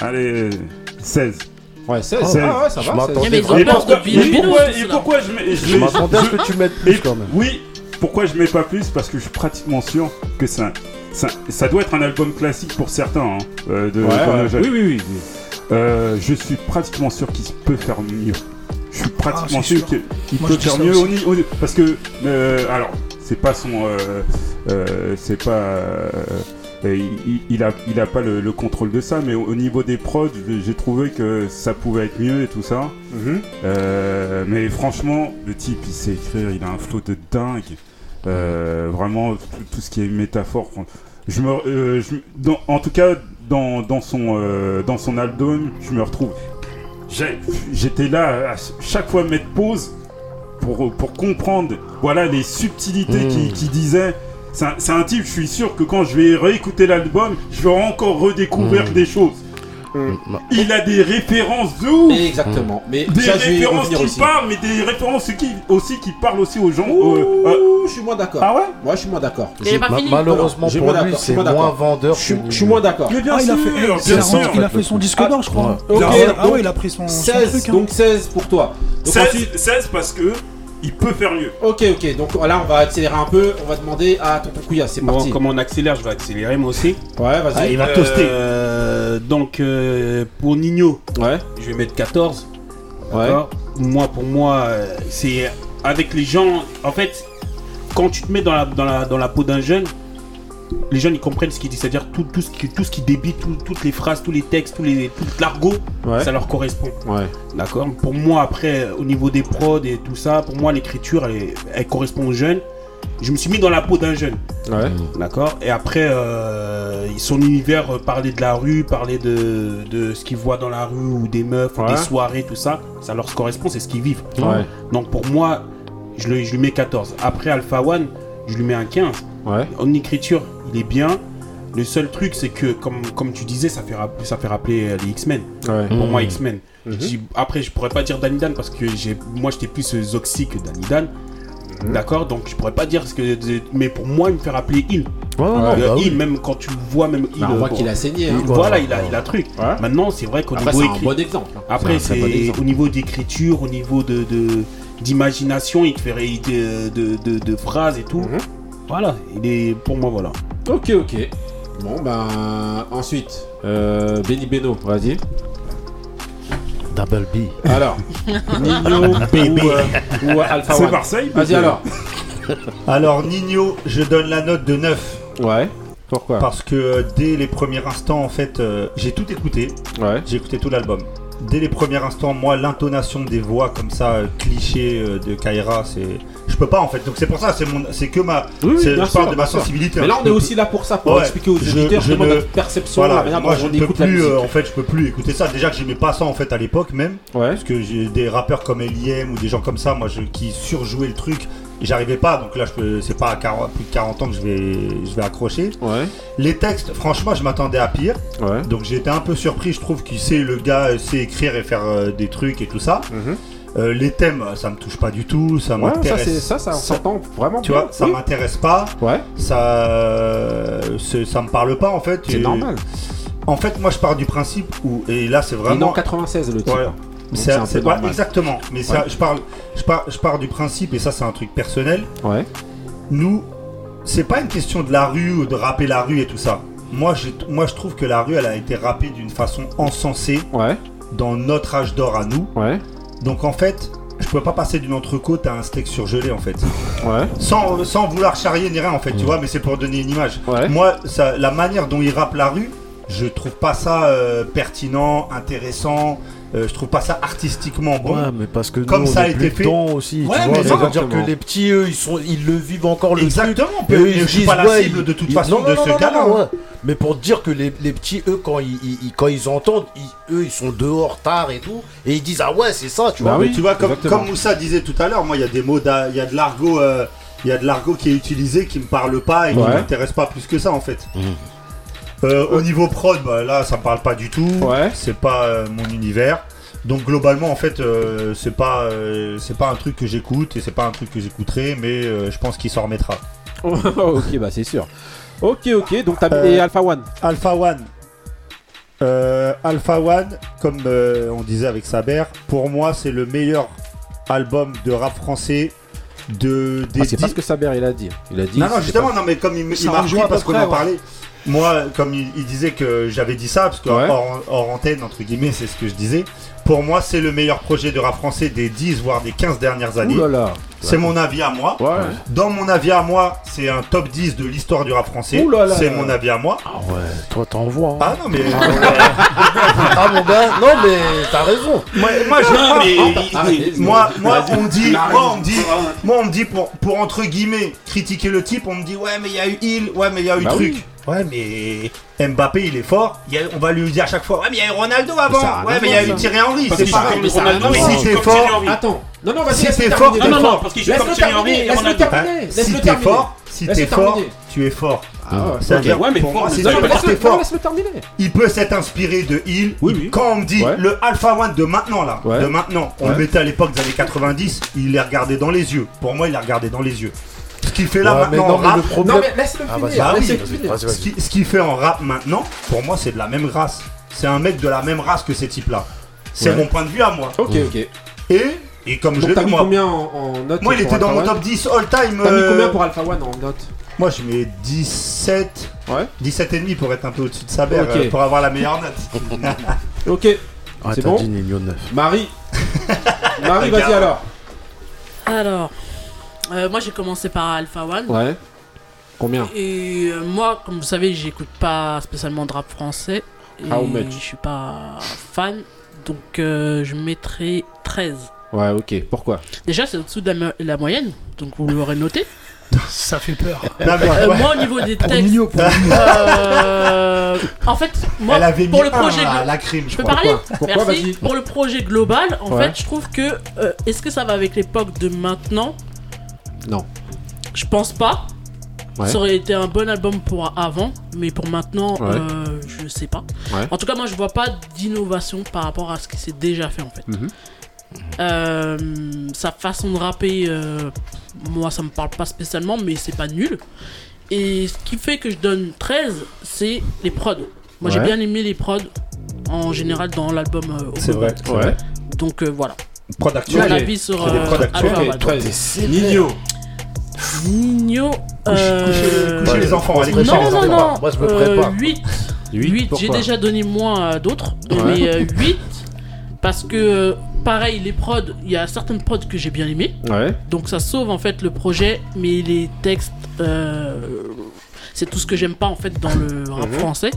Allez, 16. Ouais, 16. Ah ouais, ça va. Et pourquoi je m'attendais à ce que tu mettes plus quand même. Oui. Pourquoi je mets pas plus ? Parce que je suis pratiquement sûr que ça doit être un album classique pour certains. Hein, Oui. Je suis pratiquement sûr qu'il peut faire mieux. Je suis pratiquement sûr qu'il peut faire mieux. Parce que, alors, c'est pas son. C'est pas. Il a pas le contrôle de ça, mais au niveau des prods, j'ai trouvé que ça pouvait être mieux et tout ça. Mais franchement, le type, il sait écrire, il a un flow de dingue. Vraiment, tout ce qui est métaphore. En tout cas, dans son album, je me retrouve. J'étais là à chaque fois mettre pause pour comprendre, voilà, les subtilités qui disaient. C'est un type, je suis sûr que quand je vais réécouter l'album, je vais encore redécouvrir des choses. Il a des références de ouf. Exactement. Mais des références qui parlent, mais des références qui parlent aussi aux gens. Je suis moins d'accord. Ah ouais ? Moi, je suis moins d'accord. Malheureusement pour lui, c'est moins vendeur. Je suis moins d'accord. Mais bien sûr, il a fait son disque d'or, je crois. Ah ouais, il a pris son 16. Donc 16 pour toi. 16 parce que. Il peut faire mieux. Ok, donc là on va accélérer un peu, on va demander à Tonton Couillasse, c'est parti. Comme on accélère, je vais accélérer moi aussi. Ouais, vas-y. Il va toaster. Donc pour Nino, ouais. Je vais mettre 14. Ouais. Pour moi, c'est avec les gens. En fait, quand tu te mets dans la peau d'un jeune, les jeunes ils comprennent ce qu'il dit, c'est-à-dire tout ce qui débite, toutes les phrases, tous les textes, tout l'argot, ouais. Ça leur correspond. Ouais. D'accord. Pour moi, après, au niveau des prods et tout ça, pour moi l'écriture elle correspond aux jeunes. Je me suis mis dans la peau d'un jeune. Ouais. D'accord. Et après, son univers, parler de la rue, parler de ce qu'ils voient dans la rue ou des meufs, ouais. Ou des soirées, tout ça, ça leur correspond, c'est ce qu'ils vivent. Ouais. Donc pour moi, je lui mets 14. Après Alpha One, je lui mets un 15. Ouais. En écriture, il est bien. Le seul truc, c'est que, comme tu disais, ça fait rappeler les X-Men. Ouais. Pour moi, X-Men. Après, je pourrais pas dire Danny Dan parce que moi, j'étais plus Zoxy que Danny Dan. D'accord, donc je pourrais pas dire ce que. Mais pour moi, il me fait rappeler Il. Même quand tu vois, même Il. On voit qu'il a saigné. Voilà, il a truc. Ouais. Maintenant, c'est vrai qu'au niveau écrit. Bon exemple. Après, c'est au niveau d'écriture, au niveau d'imagination, il te fait de phrases et tout. Voilà, il est pour moi, voilà. Ok. Bon, ben, ensuite, Benny Beno, vas-y. Double B. Alors, Nino, Baby ou Alpha One. C'est Marseille. Vas-y alors. Alors, Nino, je donne la note de 9. Ouais, pourquoi ? Parce que dès les premiers instants, en fait, j'ai tout écouté. Ouais. J'ai écouté tout l'album. Dès les premiers instants, moi, l'intonation des voix comme ça, cliché de Kaira, c'est. Je peux pas en fait, donc c'est pour ça, je parle de ma sensibilité. Mais là on est aussi là pour ça, pour expliquer aux auditeurs comment notre perception. Voilà, moi je ne peux plus, en fait, je peux plus écouter ça. Déjà que j'aimais pas ça en fait à l'époque même, ouais. Parce que j'ai des rappeurs comme L.I.M. ou des gens comme ça, moi qui surjouaient le truc, j'arrivais pas. Donc là, c'est pas à plus de 40 ans que je vais accrocher. Ouais. Les textes, franchement, je m'attendais à pire. Ouais. Donc j'ai été un peu surpris, je trouve qu'il sait, le gars sait écrire et faire des trucs et tout ça. Mm-hmm. Les thèmes, ça me touche pas du tout, ça m'intéresse. Ça s'entend vraiment. Tu vois, ça m'intéresse pas. Ouais. Ça me parle pas en fait. C'est normal. En fait, moi, je pars du principe où et là, c'est vraiment. Il est en 96 le titre. Ouais. C'est pas exactement. Mais ouais. Ça, je pars du principe et ça, c'est un truc personnel. Ouais. Nous, c'est pas une question de la rue ou de rapper la rue et tout ça. Moi, je trouve que la rue, elle a été rappée d'une façon encensée. Ouais. Dans notre âge d'or à nous. Ouais. Donc en fait, je pouvais pas passer d'une entrecôte à un steak surgelé en fait. Ouais. Sans vouloir charrier ni rien en fait, tu vois, mais c'est pour donner une image. Ouais. Moi, la manière dont il rappe la rue, je trouve pas ça pertinent, intéressant. Je trouve pas ça artistiquement bon. Ouais, mais parce que comme nous, ça on est a été fait aussi. Ouais, tu vois, ça veut dire que les petits, eux, ils le vivent encore le truc. Exactement. Eux, ils disent pas la cible de toute façon de ce gars-là. Mais pour dire que les petits, eux, quand ils entendent, ils sont dehors tard et tout, et ils disent ah ouais c'est ça, tu vois. Oui, mais tu vois, comme Moussa disait tout à l'heure, moi il y a des mots, il y a de l'argot, qui est utilisé qui me parle pas et qui m'intéresse pas plus que ça en fait. Au niveau prod, bah, là ça me parle pas du tout. Ouais. C'est pas mon univers. Donc globalement en fait c'est pas un truc que j'écoute et c'est pas un truc que j'écouterai, mais je pense qu'il s'en remettra. Ok, bah c'est sûr. Ok, donc t'as mis Alpha One. Alpha One, comme on disait avec Saber, pour moi c'est le meilleur album de rap français c'est pas ce que Saber il a dit. Non justement pas... non mais comme il m'a rejoint parce qu'on en parlait. Moi comme il disait que j'avais dit ça parce que hors antenne entre guillemets, c'est ce que je disais. Pour moi c'est le meilleur projet de rap français des 10 voire des 15 dernières années. Oulala. C'est mon avis à moi. Ouais. Dans mon avis à moi, c'est un top 10 de l'histoire du rap français. Oulala. C'est mon avis à moi. Ah ouais, toi t'envoies. Hein. Ah non mais ah mon gars, non mais t'as raison. Moi on me dit pour entre guillemets critiquer le type, on me dit ouais mais il y a eu truc. Oui. Ouais mais Mbappé il est fort, on va lui dire à chaque fois ouais mais il y a eu Ronaldo avant, mais il y a eu Thierry Henry, c'est pas comme Ronaldo, si t'es fort. Attends, non vas-y, si t'es fort, parce qu'il joue comme Thierry Henry et Ronaldo. Si t'es fort, tu es fort. Ça veut dire, ouais, mais fort, c'est fort. Laisse-le terminer. Il peut s'être inspiré de Hill. Oui. Quand on me dit le Alpha One de maintenant, là, on le mettait à l'époque des années 90, il les regardait dans les yeux. Pour moi, il les regardait dans les yeux. Ce qu'il fait là maintenant en rap. Non, mais laisse-le finir. Ce qu'il fait en rap maintenant, pour moi, c'est de la même race. C'est un mec de la même race que ces types-là. C'est mon point de vue à moi. Ok. Et comme je l'ai dit, moi. Moi, il était dans mon top 10 all-time. T'as mis combien pour Alpha One en note? Moi je mets 17, 17,5 pour être un peu au-dessus de sa mère, pour avoir la meilleure note. C'est bon. Marie, vas-y alors. Moi j'ai commencé par Alpha One. Ouais. Combien? Et moi, comme vous savez, j'écoute pas spécialement de rap français. Je suis pas fan, donc je mettrai 13. Ouais, ok. Pourquoi? Déjà c'est au-dessous de la moyenne, donc vous l'aurez noté. Ça fait peur. Moi, au niveau des textes. En fait, moi, pour le projet je peux parler. Merci. Pour le projet global, en fait, je trouve que est-ce que ça va avec l'époque de maintenant? Non. Je pense pas. Ouais. Ça aurait été un bon album pour avant, mais pour maintenant, je sais pas. Ouais. En tout cas, moi, je vois pas d'innovation par rapport à ce qui s'est déjà fait, en fait. Mm-hmm. Sa façon de rapper, moi ça me parle pas spécialement, mais c'est pas nul. Et ce qui fait que je donne 13, c'est les prods. Moi j'ai bien aimé les prods en général dans l'album. C'est vrai, donc voilà. Prod actuel. Mon avis sur Nino. Couchez les enfants, allez, non. Moi je me prépare. 8, j'ai déjà donné moins à d'autres, mais 8 parce que. Pareil, les prods, il y a certaines prods que j'ai bien aimées, donc ça sauve en fait le projet, mais les textes, c'est tout ce que j'aime pas en fait dans le rap français.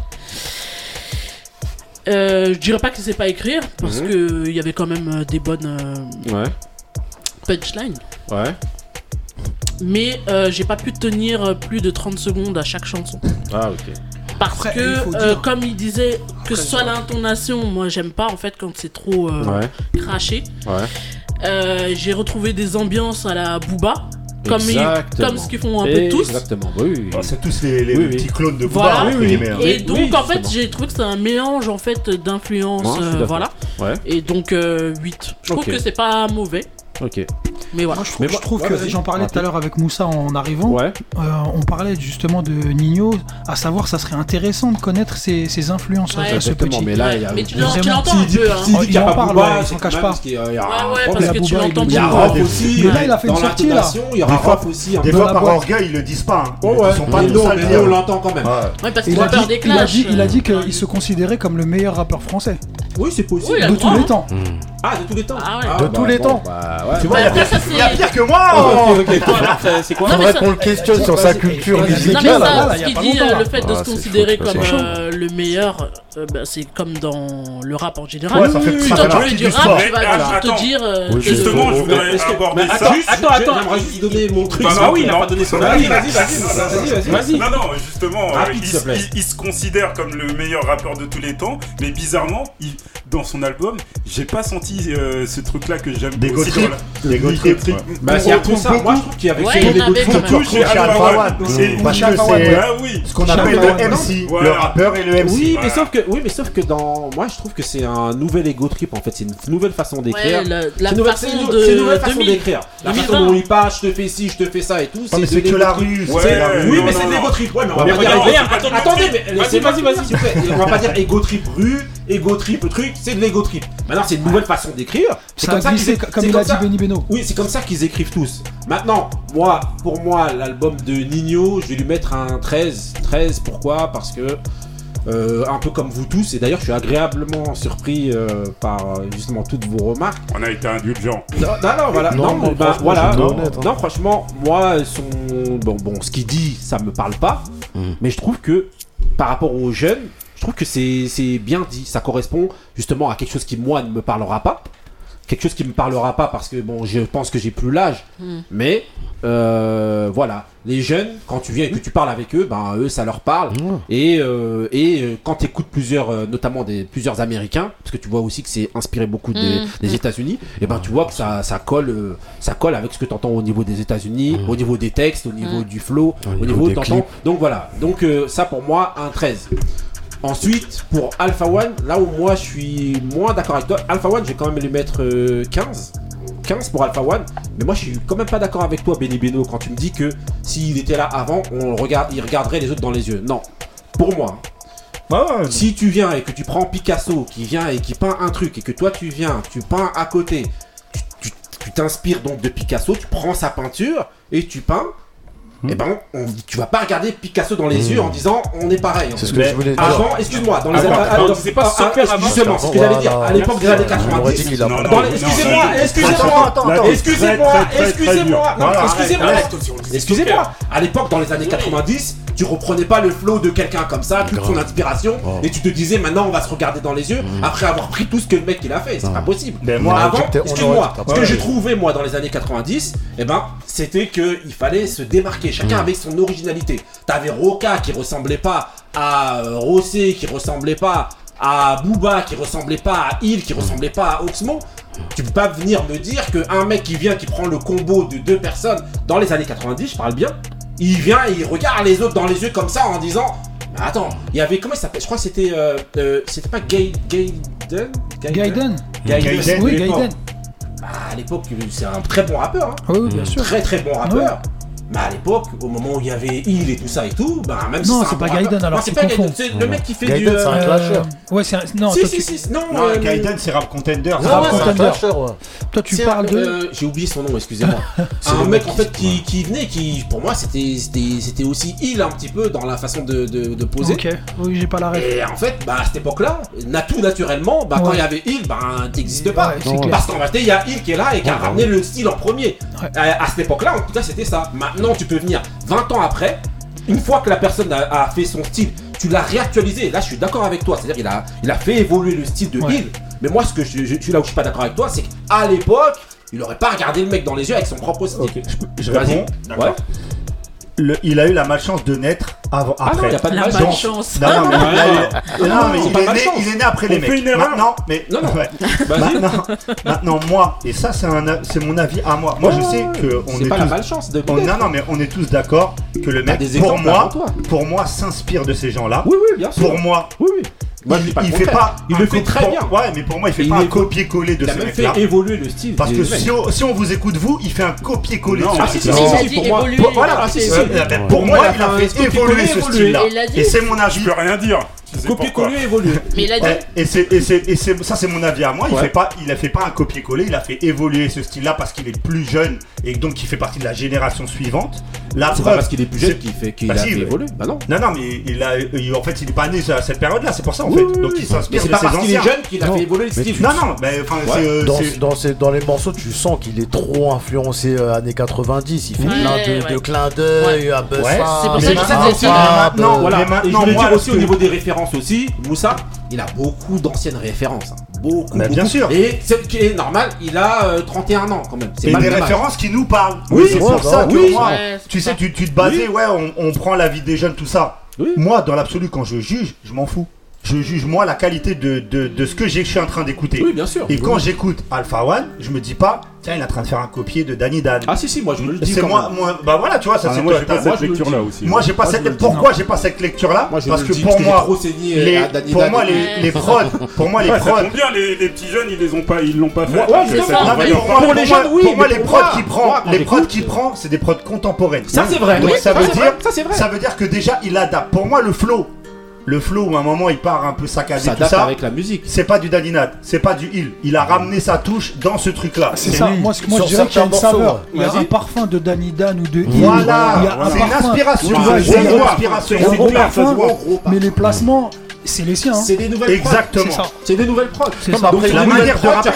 Je dirais pas que c'est pas écrire, parce que il y avait quand même des bonnes punchlines. Ouais. Mais j'ai pas pu tenir plus de 30 secondes à chaque chanson. Ah ok. Parce que, comme il disait, que ce soit l'intonation, moi j'aime pas en fait quand c'est trop craché. Ouais. J'ai retrouvé des ambiances à la Booba, comme ce qu'ils font un peu tous. Exactement, oui. Bah, c'est tous les petits clones de Booba. Voilà. Et donc en fait, j'ai trouvé que c'est un mélange en fait d'influences. Voilà. Ouais. Et donc 8. Je trouve que c'est pas mauvais. Ok. Mais voilà. Moi, je trouve que j'en parlais tout à l'heure avec Moussa en arrivant. Ouais. On parlait justement de Nino, à savoir ça serait intéressant de connaître ses influences. Ouais. Ce petit. Mais là, il y a il en parle, il s'en cache pas. Parce que tu l'entends. Il y a rap aussi. Mais là, il a fait une sortie là. Des fois par orgueil, ils le disent pas. Ils sont pas lourds, mais on l'entend quand même. Parce qu'il a peur des clashs. Il a dit qu'il se considérait comme le meilleur rappeur français. Oui, c'est possible. De tous les temps. Ah, de tous les temps. Ah ouais. De tous les temps. Bah ouais. Tu vois, il y a pire que moi. C'est quoi ? Faudrait qu'on le questionne sur sa culture musicale. Ce qu'il dit, le fait de se considérer comme le meilleur, c'est comme dans le rap en général. Si t'as joué du rap, tu vas te dire. Justement, je voudrais aborder ça. Attends, j'aimerais juste donner mon truc. Bah oui, il n'a pas donné son avis. Vas-y. Non, justement, il se considère comme le meilleur rappeur de tous les temps, mais bizarrement, dans son album, j'ai pas senti ce truc-là que j'aime beaucoup. Des go-trips. Bah, c'est un truc ça. Moi, je trouve qu'il y avait des go-trips. Chez Alpha One. C'est ce qu'on appelle le MC. Le rappeur et le MC. Oui, mais sauf que dans. Moi, je trouve que c'est un nouvel ego-trip en fait. C'est une nouvelle façon d'écrire. C'est une nouvelle façon d'écrire. La façon dont il parle, je te fais ci, je te fais ça et tout. Non, mais c'est que la rue. Oui, mais c'est des go-trips. Ouais, mais on va pas dire. Attendez, vas-y, s'il vous plaît. On va pas dire ego-trip rue, ego-trip truc. C'est de l'ego-trip. Maintenant, c'est une nouvelle façon d'écrire. C'est comme ça qu'ils écrivent. Comme il a dit Benny Beno. Oui, c'est comme ça qu'ils écrivent tous. Maintenant, moi, pour moi, l'album de Nino, je vais lui mettre un 13. 13, pourquoi ? Parce que, un peu comme vous tous, et d'ailleurs, je suis agréablement surpris par justement toutes vos remarques. On a été indulgents. Non, voilà. Non, franchement, moi, son. Bon, ce qu'il dit, ça me parle pas. Mais je trouve que, par rapport aux jeunes, je trouve que c'est bien dit, ça correspond justement à quelque chose qui moi ne me parlera pas, parce que bon, je pense que j'ai plus l'âge, mais voilà, les jeunes, quand tu viens et que tu parles avec eux, ben eux ça leur parle, et quand t'écoutes plusieurs, notamment plusieurs Américains, parce que tu vois aussi que c'est inspiré beaucoup des États-Unis, et ben tu vois que ça colle avec ce que t'entends au niveau des États-Unis, au niveau des textes, au niveau du flow, au niveau des clips. Donc voilà, ça pour moi un 13. Ensuite, pour Alpha One, là où moi je suis moins d'accord avec toi, Alpha One, je vais quand même lui mettre 15 pour Alpha One, mais moi je suis quand même pas d'accord avec toi, Benny Beno, quand tu me dis que s'il était là avant, il regarderait les autres dans les yeux. Non, pour moi, si tu viens et que tu prends Picasso qui vient et qui peint un truc et que toi tu viens, tu peins à côté, tu t'inspires donc de Picasso, tu prends sa peinture et tu peins. Eh ben, tu vas pas regarder Picasso dans les yeux en disant on est pareil. C'est ce que je voulais dire. Avant, excuse-moi, dans les années 90, c'est pas super avant. Justement, ce que j'allais dire, à l'époque des années 90. Excusez-moi. À l'époque, dans les années 90, tu reprenais pas le flow de quelqu'un comme ça, toute son inspiration, et tu te disais maintenant on va se regarder dans les yeux après avoir pris tout ce que le mec il a fait. C'est pas possible. Avant, excuse-moi, ce que j'ai trouvé moi dans les années 90, eh ben, c'était que il fallait se démarquer. Chacun avait son originalité. T'avais Roca qui ressemblait pas à Rossé, qui ressemblait pas à Booba, qui ressemblait pas à Hill, qui ressemblait pas à Oxmo. Tu peux pas venir me dire qu'un mec qui vient, qui prend le combo de deux personnes dans les années 90, je parle bien, il vient et il regarde les autres dans les yeux comme ça en disant mais attends, il y avait, comment il s'appelle, je crois que c'était c'était pas Gaiden. Bah, à l'époque c'est un très bon rappeur, hein. Oui, bien sûr. Très très bon rappeur. Oui. Bah à l'époque, au moment où il y avait Hill et tout ça et tout, bah même si non, c'est pas Gaiden alors. Non, c'est pas Gaiden, c'est le mec qui fait Gaiden, du. Gaiden, c'est un clasher. Ouais, c'est un. Non, non, Gaiden, c'est Rap Contender. C'est un clasher, ouais. Toi, tu parles de. J'ai oublié son nom, excusez-moi. Un mec en fait qui venait, qui pour moi c'était aussi Hill un petit peu dans la façon de poser. Ok, oui, j'ai pas la ref. Et en fait, bah à cette époque-là, tout naturellement, bah quand il y avait Hill, bah t'existes pas. Parce qu'en fait, il y a Hill qui est là et qui a ramené le style en premier. À cette époque-là, en tout cas, c'était ça. Non, tu peux venir 20 ans après, une fois que la personne a fait son style, tu l'as réactualisé. Là, je suis d'accord avec toi, c'est-à-dire il a fait évoluer le style de Hill. Mais moi, ce que je suis là où je suis pas d'accord avec toi, c'est qu'à l'époque, il aurait pas regardé le mec dans les yeux avec son propre style. Okay. Je réponds. D'accord. Ouais. Il a eu la malchance de naître avant, après. Non, il n'y a pas de malchance. Il est né après les mecs. Maintenant, maintenant, moi, et ça, c'est mon avis à moi. Moi, je sais que on c'est est pas tous, la malchance de. On est tous d'accord que le mec, pour moi, s'inspire de ces gens-là. Oui, bien sûr. Pour moi. Oui. Moi, il le fait très bien. Ouais, mais pour moi, il fait pas un copier-coller de ce mec-là. Il a même fait évoluer le style. Parce que si on vous écoute, vous, il fait un copier-coller. Pour moi, il a fait évoluer ce style-là. Et c'est mon avis. Je peux rien dire. Copier-coller, évoluer. Mais il a dit. Ça, c'est mon avis à moi. Il a fait pas un copier-coller. Il a fait évoluer ce style-là parce qu'il est plus jeune et donc il fait partie de la génération suivante. La c'est preuve, pas parce qu'il est plus jeune qu'il fait qu'il a évolué. Bah non. Non, non, mais en fait, il n'est pas né à cette période-là, c'est pour ça en fait. Oui. Donc il s'inspire de ses anciens. C'est pas parce qu'il est jeune qu'il a fait évoluer le style. Non, non, mais enfin, dans les morceaux, tu sens qu'il est trop influencé années 90. Il fait plein de clins d'œil à Busta. C'est pour ça que je maintenant, voilà. Et je voulais dire aussi au niveau des références aussi, Moussa, il a beaucoup d'anciennes références. Beaucoup, bah, bien sûr. Et celle qui est normale, il a 31 ans quand même. C'est et des références qui nous parlent. Oui, c'est pour ça que moi, tu sais, tu te basais, on prend la vie des jeunes, tout ça. Oui. Moi, dans l'absolu, quand je juge, je m'en fous. Je juge moi la qualité de ce que je suis en train d'écouter. Oui, bien sûr. Et quand j'écoute Alpha One, je me dis pas, tiens, il est en train de faire un copier de Danny Dan. Ah si si, moi je me le dis. C'est moi, bah voilà, tu vois, ça c'est moi. J'ai pas cette lecture là aussi. Moi j'ai pas cette. Pourquoi j'ai pas cette lecture là ? Parce que pour moi, pour moi les fraudes, pour moi les fraudes. Combien les petits jeunes ils les ont pas, ils l'ont pas fait. Pour les jeunes, oui. Pour moi les prods qu'il prend, c'est des prods contemporaines. Ça c'est vrai. Donc ça veut dire que déjà il adapte. Pour moi le flow où à un moment il part un peu saccagé tout ça avec la musique. C'est pas du Dalinade, c'est pas du Hill. Il a ramené sa touche dans ce truc là. C'est ça, lui. Moi je dirais qu'il y a une saveur. Il y a un parfum de Danny Dan ou de Hill. Voilà. C'est une inspiration. Mais les placements, c'est les siens. C'est des nouvelles prods. Exactement. C'est des nouvelles prods. Donc la manière de rapper,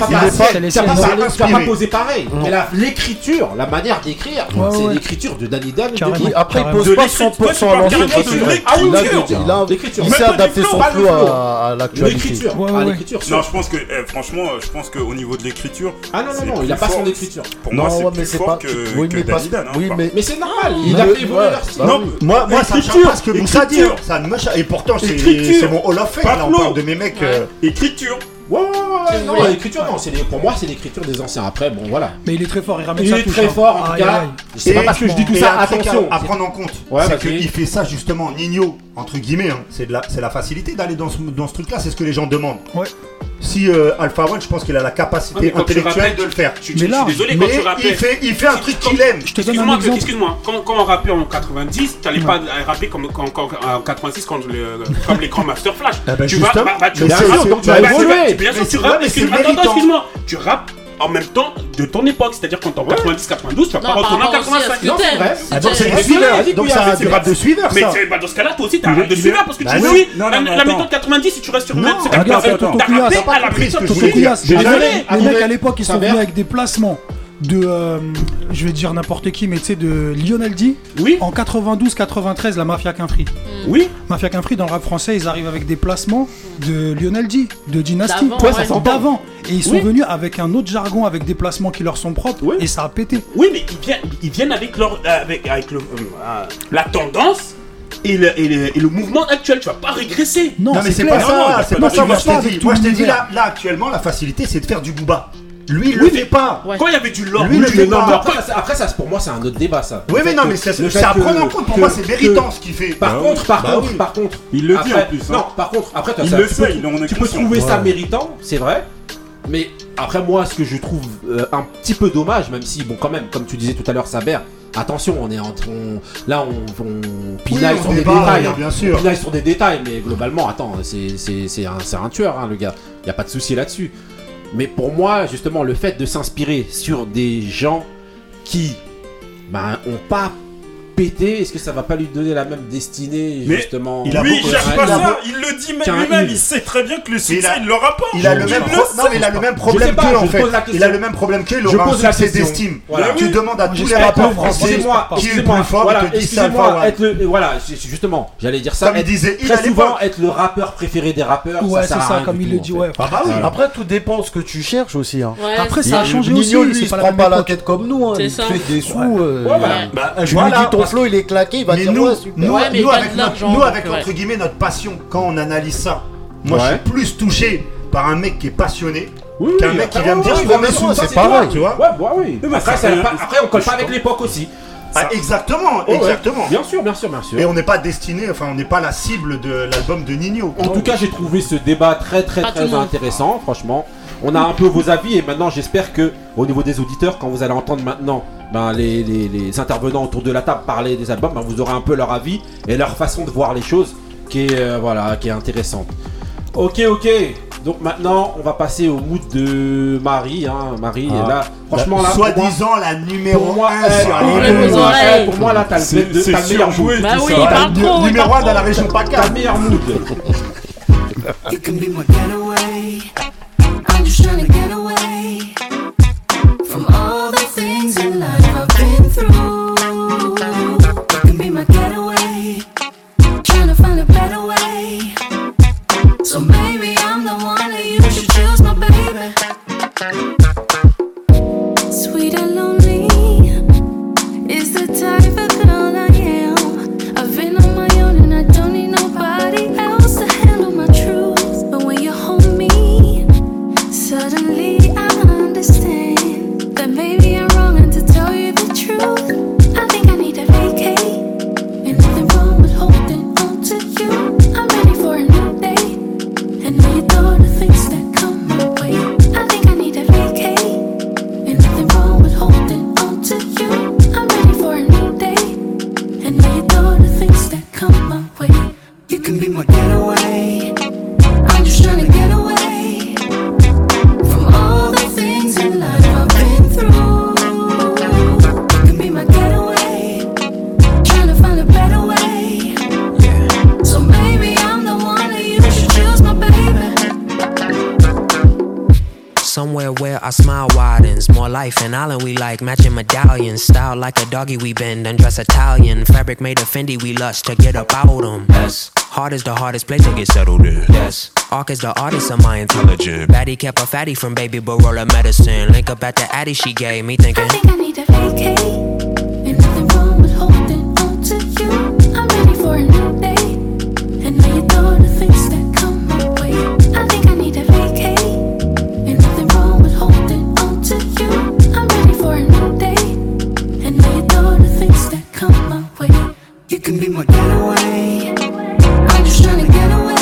t'as pas posé pareil. L'écriture, la manière d'écrire, c'est l'écriture de Danny Dan. Après il pose pas 100% à l'ancienne. Il s'est adapté son flow à l'actualité. L'écriture. Non, je pense que franchement, je pense qu'au niveau de l'écriture, non, il a pas son écriture. Pour moi, c'est plus fort que Danny Dan. Oui, mais c'est normal. Il a fait évoluer leur style. Moi, ça me choque parce que Moussa dit, ça me choque. Et pourtant, c'est bon, on l'a fait, là, on parle de mes mecs. Écriture. Ouais, non, l'écriture, non, pour moi, c'est l'écriture des anciens. Après, bon, voilà. Mais il est très fort, il ramène ça tout. Il est très fort, en tout cas. C'est pas parce que je dis tout ça, attention. À prendre en compte, c'est qu'il fait ça justement, Nino, entre guillemets, hein. C'est la facilité d'aller dans ce truc-là, c'est ce que les gens demandent. Ouais. Si Alpha One, je pense qu'il a la capacité intellectuelle de le faire. Je suis désolé, quand tu rappelles. Il fait un truc qu'il aime. Excuse-moi, quand on rappait en 90, t'allais pas rapper comme en 86 comme les grands Master Flash. Tu vas évoluer. Bien sûr, tu rappes. Excuse-moi, tu rappes en même temps de ton époque, c'est-à-dire quand t'es en 90-92, tu vas pas retourner en 85. Donc c'est des suiveurs, donc ça du rap de suiveurs. Mais dans ce cas-là, toi aussi t'as un rap de suiveurs parce que tu jouis. La méthode 90, si tu restes sur le même, c'est t'as rappé à la prise de Tonton Couillasse. Les mecs à l'époque, ils sont venus avec des placements de, je vais dire n'importe qui, mais tu sais, de Lionel D. Oui. En 92-93, la Mafia Quinfri. Oui. Mafia Quinfri, dans le rap français, ils arrivent avec des placements de Lionel D, de Dynasty. D'avant. Et ils sont venus avec un autre jargon, avec des placements qui leur sont propres, et ça a pété. Oui, mais ils viennent avec leur, la tendance. Et le mouvement actuel, tu vas pas régresser. Non, mais c'est pas ça. C'est pas ça. Moi, je t'ai dit là actuellement, la facilité, c'est de faire du booba. Lui, il le fait pas. Ouais. Quand il y avait du lore, lui, il le fait pas. Après, ça, pour moi, c'est un autre débat, ça. Oui, mais non, mais c'est à prendre en compte. Pour moi, c'est méritant ce qu'il fait. Par contre, il le dit en plus. Non, par contre, après, tu peux trouver ça méritant, c'est vrai. Mais après, moi, ce que je trouve un petit peu dommage, même si, bon, quand même, comme tu disais tout à l'heure, Sabre. Attention, on est là, on pinaille sur des détails. Bien sûr. On pinaille sur des détails, mais globalement, attends, c'est un tueur, hein, le gars. Y a pas de souci là-dessus. Mais pour moi, justement, le fait de s'inspirer sur des gens qui, ont pas pété, est-ce que ça va pas lui donner la même destinée, justement ? Oui, il cherche pas ça. Il le dit lui-même. Il sait très bien que le succès, il l'aura pas. Il a le même problème qu'eux, en fait. Il a le même problème qu'eux. Il aura un succès d'estime. Tu demandes à tous les rappeurs français qui est le plus fort, il te dit ça. Voilà, justement, j'allais dire ça. Comme il disait, il allait souvent être le rappeur préféré des rappeurs. Ouais, c'est ça, comme il le dit. Ouais. Après, tout dépend de ce que tu cherches aussi. Après, ça a changé aussi. Il se prend pas la tête comme nous. Il fait des sous. Flo, il est claqué, il va dire ouais, super. Nous, avec entre guillemets notre passion, quand on analyse ça, moi je suis plus touché par un mec qui est passionné qu'un mec qui vient me dire je prends mes sous, c'est pas vrai, tu vois. Après, on colle pas avec l'époque aussi. Ah, exactement. Ouais. Bien sûr. Et on n'est pas destiné, on n'est pas la cible de l'album de Nino. En tout cas, j'ai trouvé ce débat très très très intéressant, franchement. On a un peu vos avis et maintenant j'espère que au niveau des auditeurs, quand vous allez entendre maintenant les intervenants autour de la table parler des albums, vous aurez un peu leur avis et leur façon de voir les choses qui est intéressante. Ok. Donc maintenant, on va passer au mood de Marie. Hein. Marie, ah. Là, franchement, là, soi-disant la numéro 1 sur les pour moi, là, t'as le meilleur mood. Bah oui, il parle trop. Numéro 1 dans la région PACA. T'as le meilleur mood. You can be my getaway. I'm just trying to get away from all the things in life I've been through. You can be my getaway. Trying to find a better way. So maybe I'm the one that you should choose, my baby. Sweet and lonely is the type of girl I am. I've been on my own and I don't need nobody else to handle my truth. But when you hold me, suddenly I understand that maybe I'm wrong and to tell you the truth. I think I need a vacay. And nothing wrong with holding on to you. I'm ready for a new day. And now you throw the things that come my way. I think I need a vacay. And nothing wrong with holding on to you. I'm ready for a new day. And now you throw the things that come my way. You can be my getaway. I'm just trying to get away from all the things in life I've been through. You can be my getaway. Trying to find a better way. So maybe I'm the one that you should choose, my baby. Somewhere where our smile widens, more life in island we like, matching medallions. Style like a doggy we bend, undress Italian. Fabric made of Fendi we lush to get up out 'em. Yes. Hard is the hardest place to get settled in. Yes. Arc is the artist of my intelligence. Batty kept a fatty from baby Barola medicine. Link up at the Addy she gave me thinking. I think I need a vacay. And nothing wrong with holding on to you. I'm ready for a new day. And now you throw the things that come my way. I think I need a vacay. And nothing wrong with holding on to you. I'm ready for a new day. And now you throw the things that come my way. You can be my getaway. I'm just trying to get away.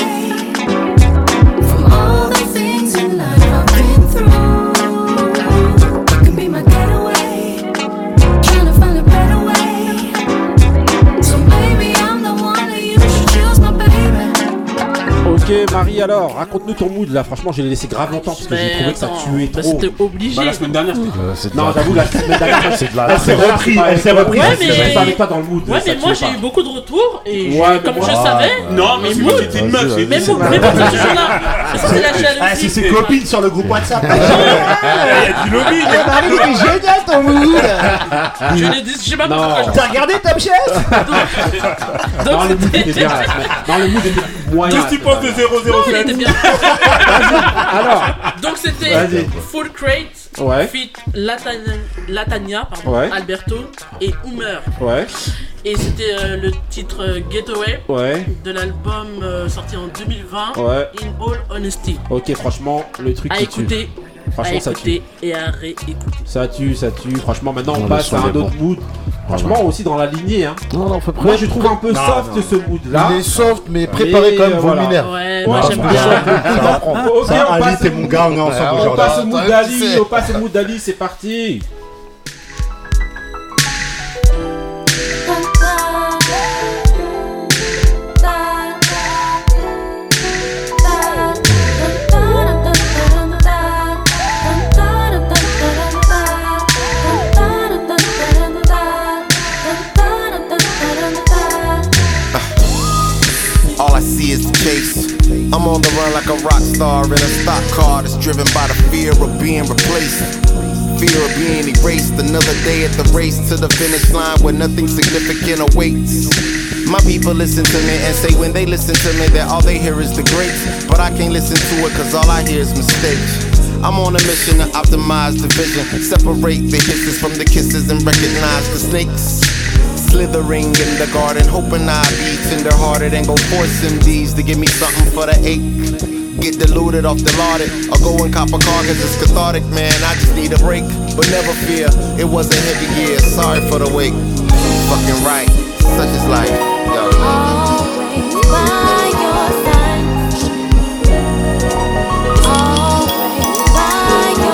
Ok Marie, alors raconte-nous ton mood là. Franchement, je l'ai laissé grave longtemps parce que j'ai trouvé que ça tuait trop. Bah, c'était obligé. Bah, la semaine dernière, c'était. Non, j'avoue, la semaine dernière, c'est de la. Elle s'est reprise. Ouais, mais ça n'est pas dans le mood. Ouais, mais moi j'ai eu beaucoup de retours et comme je savais. Non, mais moi j'étais une meuf. Mais bon, mais toujours là. C'est la jalousie. Ah, c'est ses copines sur le groupe WhatsApp. Il y a du lobby. Marie, c'est génial ton mood. Je sais pas pourquoi. T'as regardé Top Chef ? Donc c'était. Dans le mood était moyen. Non, il était bien. Alors, donc c'était Full Crate, fit Latania, Alberto et Humeur. Ouais. Et c'était le titre Getaway de l'album sorti en 2020, In All Honesty. Ok, franchement, le truc à écouter. Franchement, ça tue. Et à réécouter. Ça tue. Franchement, maintenant on passe à un autre mood. Franchement, aussi dans la lignée. Hein. Non, moi, je trouve un peu soft ce mood-là. Il est soft, mais préparé comme voluminaire. Ouais, moi, j'aime bien. Ok, on passe. C'est mon gars, on est ensemble aujourd'hui. On passe au mood d'Ali. C'est parti. Is the case. I'm on the run like a rock star in a stock car that's driven by the fear of being replaced. Fear of being erased. Another day at the race to the finish line where nothing significant awaits. My people listen to me and say when they listen to me that all they hear is the greats. But I can't listen to it cause all I hear is mistakes. I'm on a mission to optimize the vision. Separate the hisses from the kisses and recognize the snakes. Slithering in the garden, hoping I'll be tender-hearted and go force MDs to give me something for the ache. Get deluded off the lauded, or go and cop a car cause it's cathartic, man, I just need a break. But never fear, it was a heavy year, sorry for the wake. Fucking right, such is life, yo. Always by your side. Always by your side.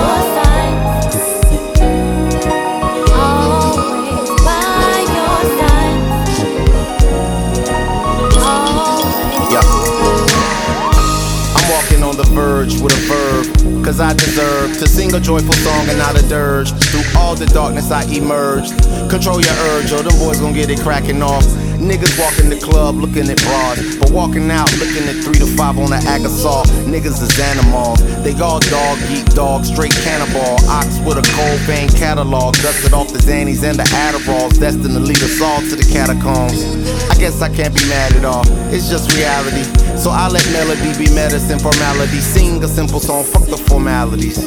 on the verge with a verb, cause I deserve to sing a joyful song and not a dirge. Through all the darkness I emerged. Control your urge or them boys gon' get it cracking off. Niggas walking the club looking at broad, but walking out looking at 3 to 5 on the Agasaw. Niggas is animals, they all dog, geek dog, straight cannibal. Ox with a cold vein catalog, dusted off the Xannies and the Adderalls, destined to lead us all to the catacombs. I guess I can't be mad at all, it's just reality. So I let melody be medicine, formality. Sing a simple song, fuck the formalities.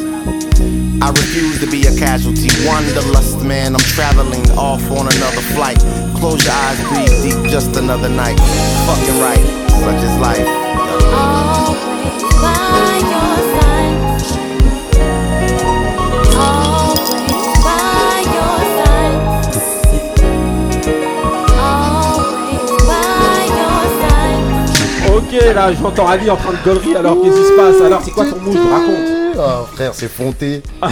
I refuse to be a casualty, wanderlust man, I'm traveling off on another flight. Close your eyes, breathe deep, just another night. Fucking right, such is life. Always by your side. Always by your side. Always by your side. Ok, là j'entends Ali en train de gollerie, alors qu'est-ce qui se passe? Alors c'est quoi ton mood? Raconte. Oh, frère, c'est Fonté. Oh,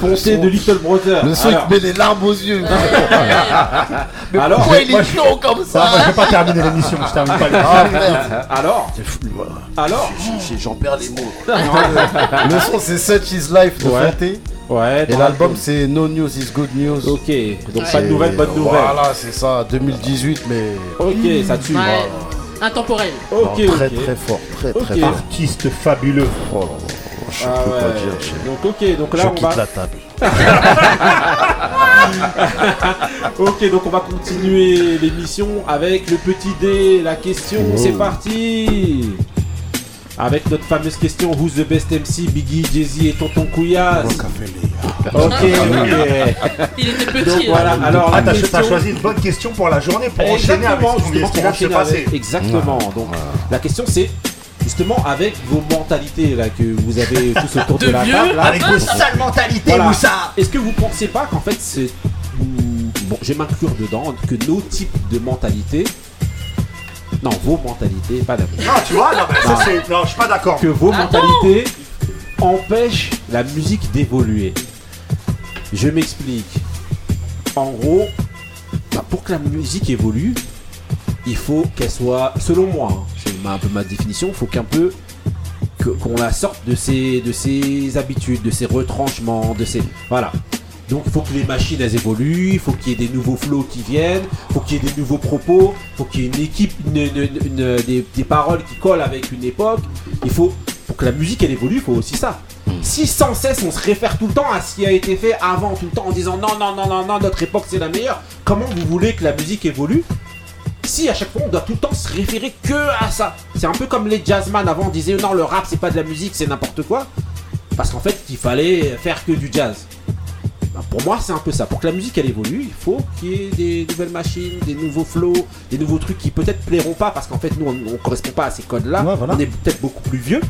Fonté de Little Brother. Le son alors... il te met les larmes aux yeux. Mais alors, pourquoi il est chaud comme ça? Je vais pas terminer l'émission. Je termine pas l'émission. Alors c'est fou, voilà. Alors j'en perds les mots. Le son c'est Such Is Life de Fonté. Ouais. Et l'album c'est No News Is Good News. Ok. Donc pas de nouvelles, bonne nouvelle. Voilà, c'est ça. 2018, mais. Ok, ça tue. Intemporel. Ok. Très très fort, très très fort. Artiste fabuleux. Je peux pas dire, donc ok, donc là je on quitte la table. Ok, donc on va continuer l'émission avec le petit dé, la question, c'est parti. Avec notre fameuse question, who's the best MC, Biggie, Jay-Z et Tonton Couillasse. Ok. Il était petit. Donc voilà, alors la question... t'as choisi une bonne question pour la journée, pour enchaîner avec ce qui va se passer. Exactement, donc la question c'est... Justement, avec vos mentalités là que vous avez tous autour de la table, là, avec vos sales mentalités, voilà. Moussa. Est-ce que vous pensez pas qu'en fait, c'est bon, je vais m'inclure dedans, que nos types de mentalités, non, vos mentalités, pas d'accord. Non, tu vois, non, je suis pas d'accord. Que vos mentalités empêchent la musique d'évoluer. Je m'explique. En gros, bah, pour que la musique évolue, il faut qu'elle soit, selon moi. Un peu ma définition, il faut qu'un peu qu'on la sorte de ses habitudes, de ses retranchements, de ses... Voilà. Donc il faut que les machines elles évoluent, il faut qu'il y ait des nouveaux flows qui viennent, il faut qu'il y ait des nouveaux propos, il faut qu'il y ait une équipe, des paroles qui collent avec une époque. Il faut, pour que la musique elle évolue, il faut aussi ça. Si sans cesse on se réfère tout le temps à ce qui a été fait avant, tout le temps en disant non, notre époque c'est la meilleure, comment vous voulez que la musique évolue ? Si à chaque fois on doit tout le temps se référer que à ça. C'est un peu comme les jazzman avant, on disait non, le rap c'est pas de la musique, c'est n'importe quoi. Parce qu'en fait il fallait faire que du jazz. Ben, pour moi c'est un peu ça. Pour que la musique elle évolue, il faut qu'il y ait des nouvelles machines, des nouveaux flows, des nouveaux trucs qui peut-être plairont pas. Parce qu'en fait nous on correspond pas à ces codes là, ouais, voilà. On est peut-être beaucoup plus vieux.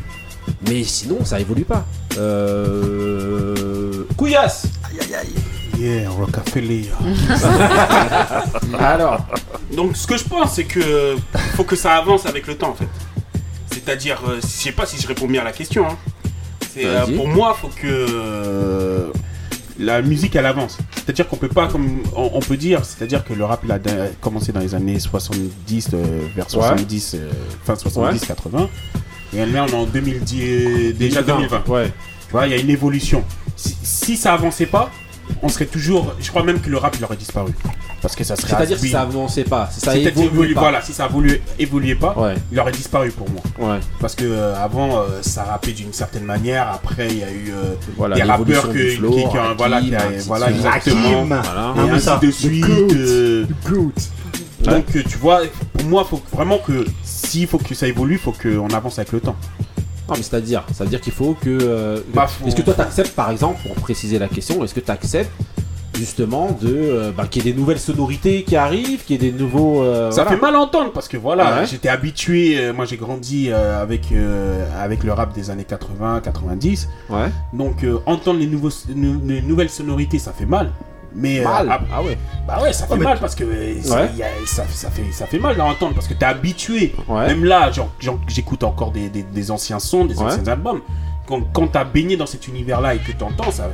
Mais sinon ça évolue pas. Couillasse. Aïe. Yeah, Rockefeller. Alors, donc ce que je pense c'est que faut que ça avance avec le temps en fait. C'est-à-dire, je sais pas si je réponds bien à la question. Hein. C'est, pour moi, faut que la musique elle avance. C'est-à-dire qu'on peut pas, comme on peut dire, c'est-à-dire que le rap il a commencé dans les années 70 vers 70, fin 70, 80. Et là on est en 2010, déjà 2020. Ouais. Tu vois, il y a une évolution. Si ça avançait pas, on serait toujours, je crois même que le rap il aurait disparu parce que ça serait. C'est-à-dire si ça avançait pas, si ça évoluait pas. Voilà, si ça évoluait pas, il aurait disparu pour moi. Ouais. Parce que avant ça rappait d'une certaine manière. Après il y a eu des rappeurs qui voilà exactement. Et ainsi de suite. Donc tu vois, pour moi faut vraiment que s'il faut que ça évolue, faut qu'on avance avec le temps. Non mais c'est-à-dire qu'il faut que... est-ce que toi t'acceptes par exemple, pour préciser la question, est-ce que t'acceptes justement de qu'il y ait des nouvelles sonorités qui arrivent, qu'il y ait des nouveaux... Ça fait mal à entendre parce que voilà, j'étais habitué, moi j'ai grandi avec le rap des années 80, 90. Ouais. Donc entendre les nouvelles sonorités ça fait mal. Mais ça fait mal parce que ça fait mal à entendre parce que t'es habitué. Ouais. Même là, j'écoute encore des anciens sons, des anciens albums. Quand t'as baigné dans cet univers-là et que t'entends ça,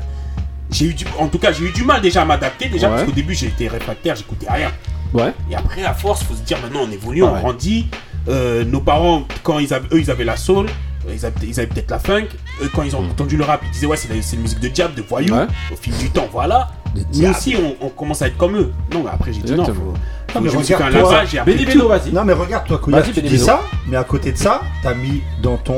j'ai eu du mal déjà à m'adapter parce qu'au début j'étais réfractaire, j'écoutais rien. Ouais. Et après, à force, faut se dire maintenant on évolue, on grandit. Nos parents, quand ils avaient la soul, ils avaient peut-être la funk. Quand ils ont entendu le rap, ils disaient ouais, c'est une musique de diable, de voyous. Ouais. Au fil du temps, voilà. Nous aussi, on commence à être comme eux. Non, mais après, j'ai dit exactement. Non. Non mais regarde toi, Benny Beno, vas-y. Non mais regarde toi, Couillasse, tu dis ça, mais à côté de ça, t'as mis dans ton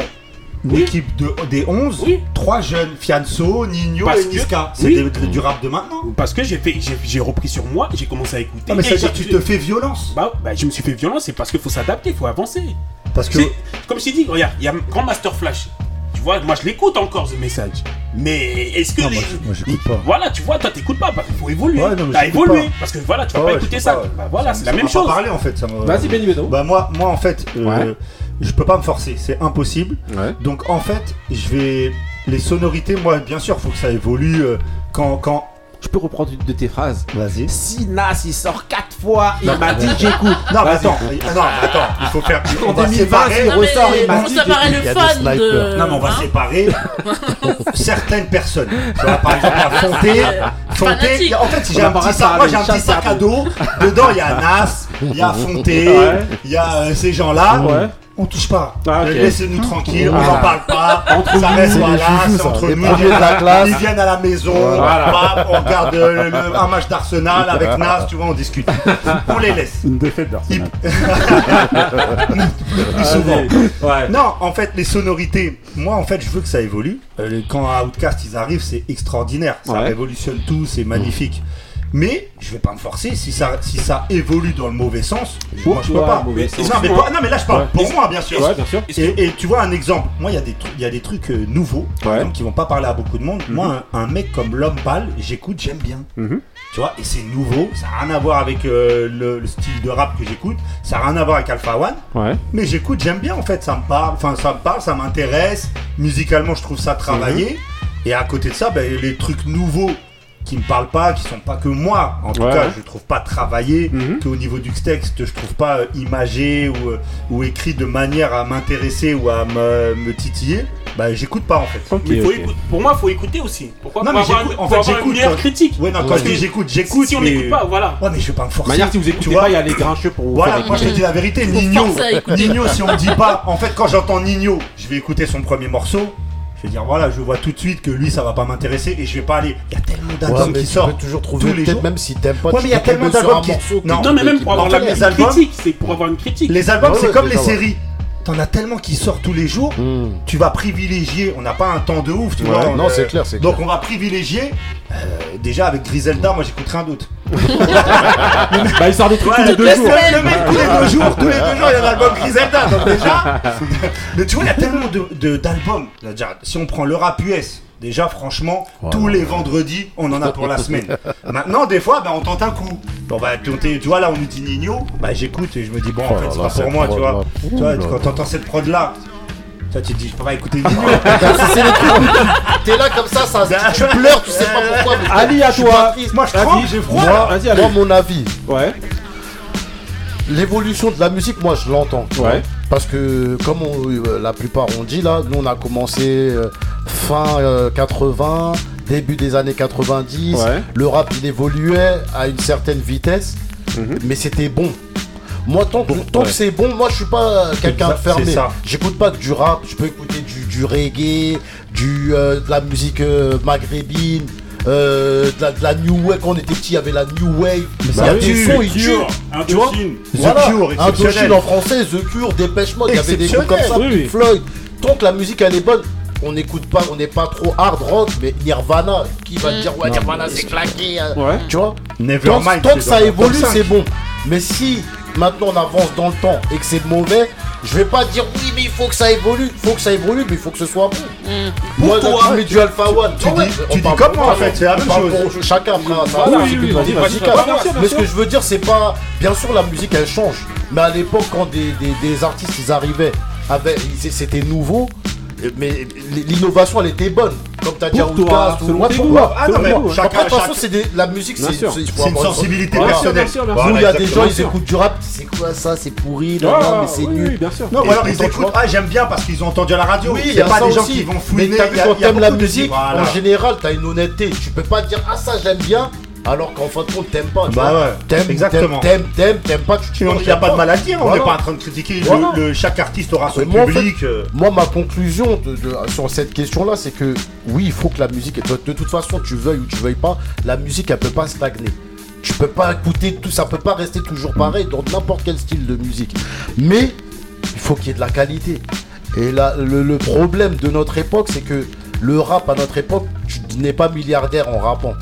équipe des 11, trois jeunes, Fianso, Nino et Niska. C'est du rap de maintenant. Parce que j'ai repris sur moi, j'ai commencé à écouter. Non mais c'est-à-dire que tu te fais violence. Bah je me suis fait violence, c'est parce qu'il faut s'adapter, il faut avancer. Parce que comme je t'ai dit, regarde, il y a un grand Master Flash. Tu vois, moi je l'écoute encore ce message. Mais est-ce que non, moi, j'écoute pas. Voilà, tu vois, toi t'écoutes pas, bah, faut évoluer. Ouais, non, t'as évolué pas. Parce que voilà, tu vas pas écouter ça. Pas. Bah voilà, c'est la même chose. Parler en fait, ça m'a... Vas-y Benny Beno. Bah moi en fait, je peux pas me forcer, c'est impossible. Ouais. Donc en fait, je vais les sonorités, moi bien sûr, faut que ça évolue quand je peux reprendre une de tes phrases. Vas-y. Si Nas il sort 4 fois, il m'a dit j'écoute. Non, mais attends. Il faut faire. On va séparer. Non, ressort, il m'a dit. Il y a des snipers. Non, mais on va séparer certaines personnes. Tu vois, par exemple, la Fonté. En fait, si j'ai un petit sac, moi j'ai un petit sac à dos. Dedans, il y a Nas, il y a Fonté, il y a ces gens-là. Ouais. On touche pas. Ah, okay. Laissez-nous tranquilles, on n'en parle pas. Entre ça reste voilà, c'est entre nous. Ils viennent à la maison, voilà. On regarde un match d'Arsenal avec Nas, tu vois, on discute. On les laisse. Une défaite d'Arsenal. Plus souvent. Ouais. Non, en fait, les sonorités, moi, en fait, je veux que ça évolue. Quand à Outcast, ils arrivent, c'est extraordinaire. Ça révolutionne tout, c'est magnifique. Mais je vais pas me forcer, si ça évolue dans le mauvais sens, moi je peux pas. Non mais là je parle pour moi bien sûr. Ouais, bien sûr. Et tu vois un exemple, moi il y a des trucs nouveaux donc, qui vont pas parler à beaucoup de monde. Mm-hmm. Moi un mec comme L'Homme Pâle, j'écoute, j'aime bien. Mm-hmm. Tu vois, et c'est nouveau, ça a rien à voir avec le style de rap que j'écoute, ça a rien à voir avec Alpha One. Ouais. Mais j'écoute, j'aime bien en fait, ça me parle, ça m'intéresse, musicalement je trouve ça travaillé. Mm-hmm. Et à côté de ça, les trucs nouveaux qui me parlent pas, qui sont pas que moi. En tout cas, je trouve pas travaillé, qu'au niveau du texte, je trouve pas imagé ou écrit de manière à m'intéresser ou à me titiller. Bah, j'écoute pas en fait. Okay, pour moi, faut écouter aussi. Pourquoi? Non, mais j'écoute. Une meilleure critique. Ouais, non, quand je dis j'écoute. Si on n'écoute pas, voilà. Ouais, mais je vais pas me forcer. Manière, si vous écoutez pas, il y a les Grincheux pour vous. Voilà, moi je te dis la vérité. Nino, si on me dit pas, en fait, quand j'entends Nino, je vais écouter son premier morceau. Je vais dire voilà, je vois tout de suite que lui ça va pas m'intéresser et je vais pas aller. Il y a tellement d'albums qui sortent toujours trouver tous les jours, même si t'aimes pas. Ouais, mais il y a tellement d'albums qui non mais même pour avoir les albums, c'est pour avoir une critique. Les albums c'est comme les séries. T'en as tellement qui sortent tous les jours, tu vas privilégier. On n'a pas un temps de ouf, tu vois. Non, c'est clair, c'est clair. Donc on va privilégier. Déjà avec Griselda, moi j'écouterai un d'autre. Bah il sort des trucs tous les 2 jours. Le mec tous les deux jours il y a un album Griselda. Donc déjà, mais tu vois il y a tellement d'albums. Si on prend le rap US. Déjà, franchement, tous les vendredis, on en a pour la semaine. Maintenant, des fois, on tente un coup. Bon, tu vois, là, on nous dit Nino. Bah, j'écoute et je me dis, bon, en fait, c'est pas pour moi, tu vois. Tu vois, quand t'entends cette prod-là, toi, tu te dis, je peux pas écouter Nino. C'est le truc. T'es là comme ça, tu pleures, tu sais pas pourquoi. Mais Ali, à toi. Moi, je tremble, j'ai froid. Moi, mon avis. Ouais. L'évolution de la musique, moi, je l'entends. Ouais. Parce que, comme la plupart ont dit, là, nous, on a commencé fin 80, début des années 90. Ouais. Le rap, il évoluait à une certaine vitesse, mais c'était bon. Moi, tant que c'est bon, moi, je suis pas quelqu'un de fermé. J'écoute pas que du rap, je peux écouter du reggae, de la musique maghrébine. De la New Wave, quand on était petit, il y avait la New Wave. Il y a des sons, ils durent. Tu vois, Indochine en français, The Cure, Dépêche Mode, il y avait des trucs comme ça, Floyd. Tant que la musique elle est bonne, on n'écoute pas, on n'est pas trop hard rock, mais Nirvana, qui va dire ouais, Nirvana c'est claqué. Tu vois, tant que ça évolue, c'est bon. Mais si maintenant on avance dans le temps et que c'est mauvais, je vais pas dire oui, mais il faut que ça évolue, mais il faut que ce soit bon. Moi, je mets du Alpha One. Tu dis comme moi en fait, c'est la même chose. Chacun prend ça. Oui, mais ce que je veux dire, c'est pas. Bien sûr, la musique elle change, mais à l'époque, quand des artistes ils arrivaient, c'était nouveau. Mais l'innovation elle était bonne, comme t'as dit à Outkast ou moi pour moi. Ah non mais chacun, de toute façon la musique c'est une sensibilité personnelle. Nous il y a des gens ils écoutent du rap, c'est quoi ça, c'est pourri, non mais c'est nul. Non alors ils écoutent, j'aime bien parce qu'ils ont entendu à la radio. Oui, il y a pas des gens qui vont fouiner. Mais quand t'aimes la musique, en général t'as une honnêteté. Tu peux pas dire ah ça j'aime bien. alors qu'en fin de compte, t'aimes pas. Tu bah vois, ouais, t'aimes, exactement. T'aimes pas. Il n'y a pas de maladie, hein, voilà. On n'est pas en train de critiquer. Voilà. Chaque artiste aura son public. En fait, moi, ma conclusion sur cette question-là, c'est que oui, il faut que la musique, de toute façon, tu veuilles ou tu veuilles pas, la musique, elle peut pas stagner. Tu peux pas écouter tout, ça peut pas rester toujours pareil dans n'importe quel style de musique. Mais il faut qu'il y ait de la qualité. Et là, le problème de notre époque, c'est que le rap à notre époque, tu n'es pas milliardaire en rappant.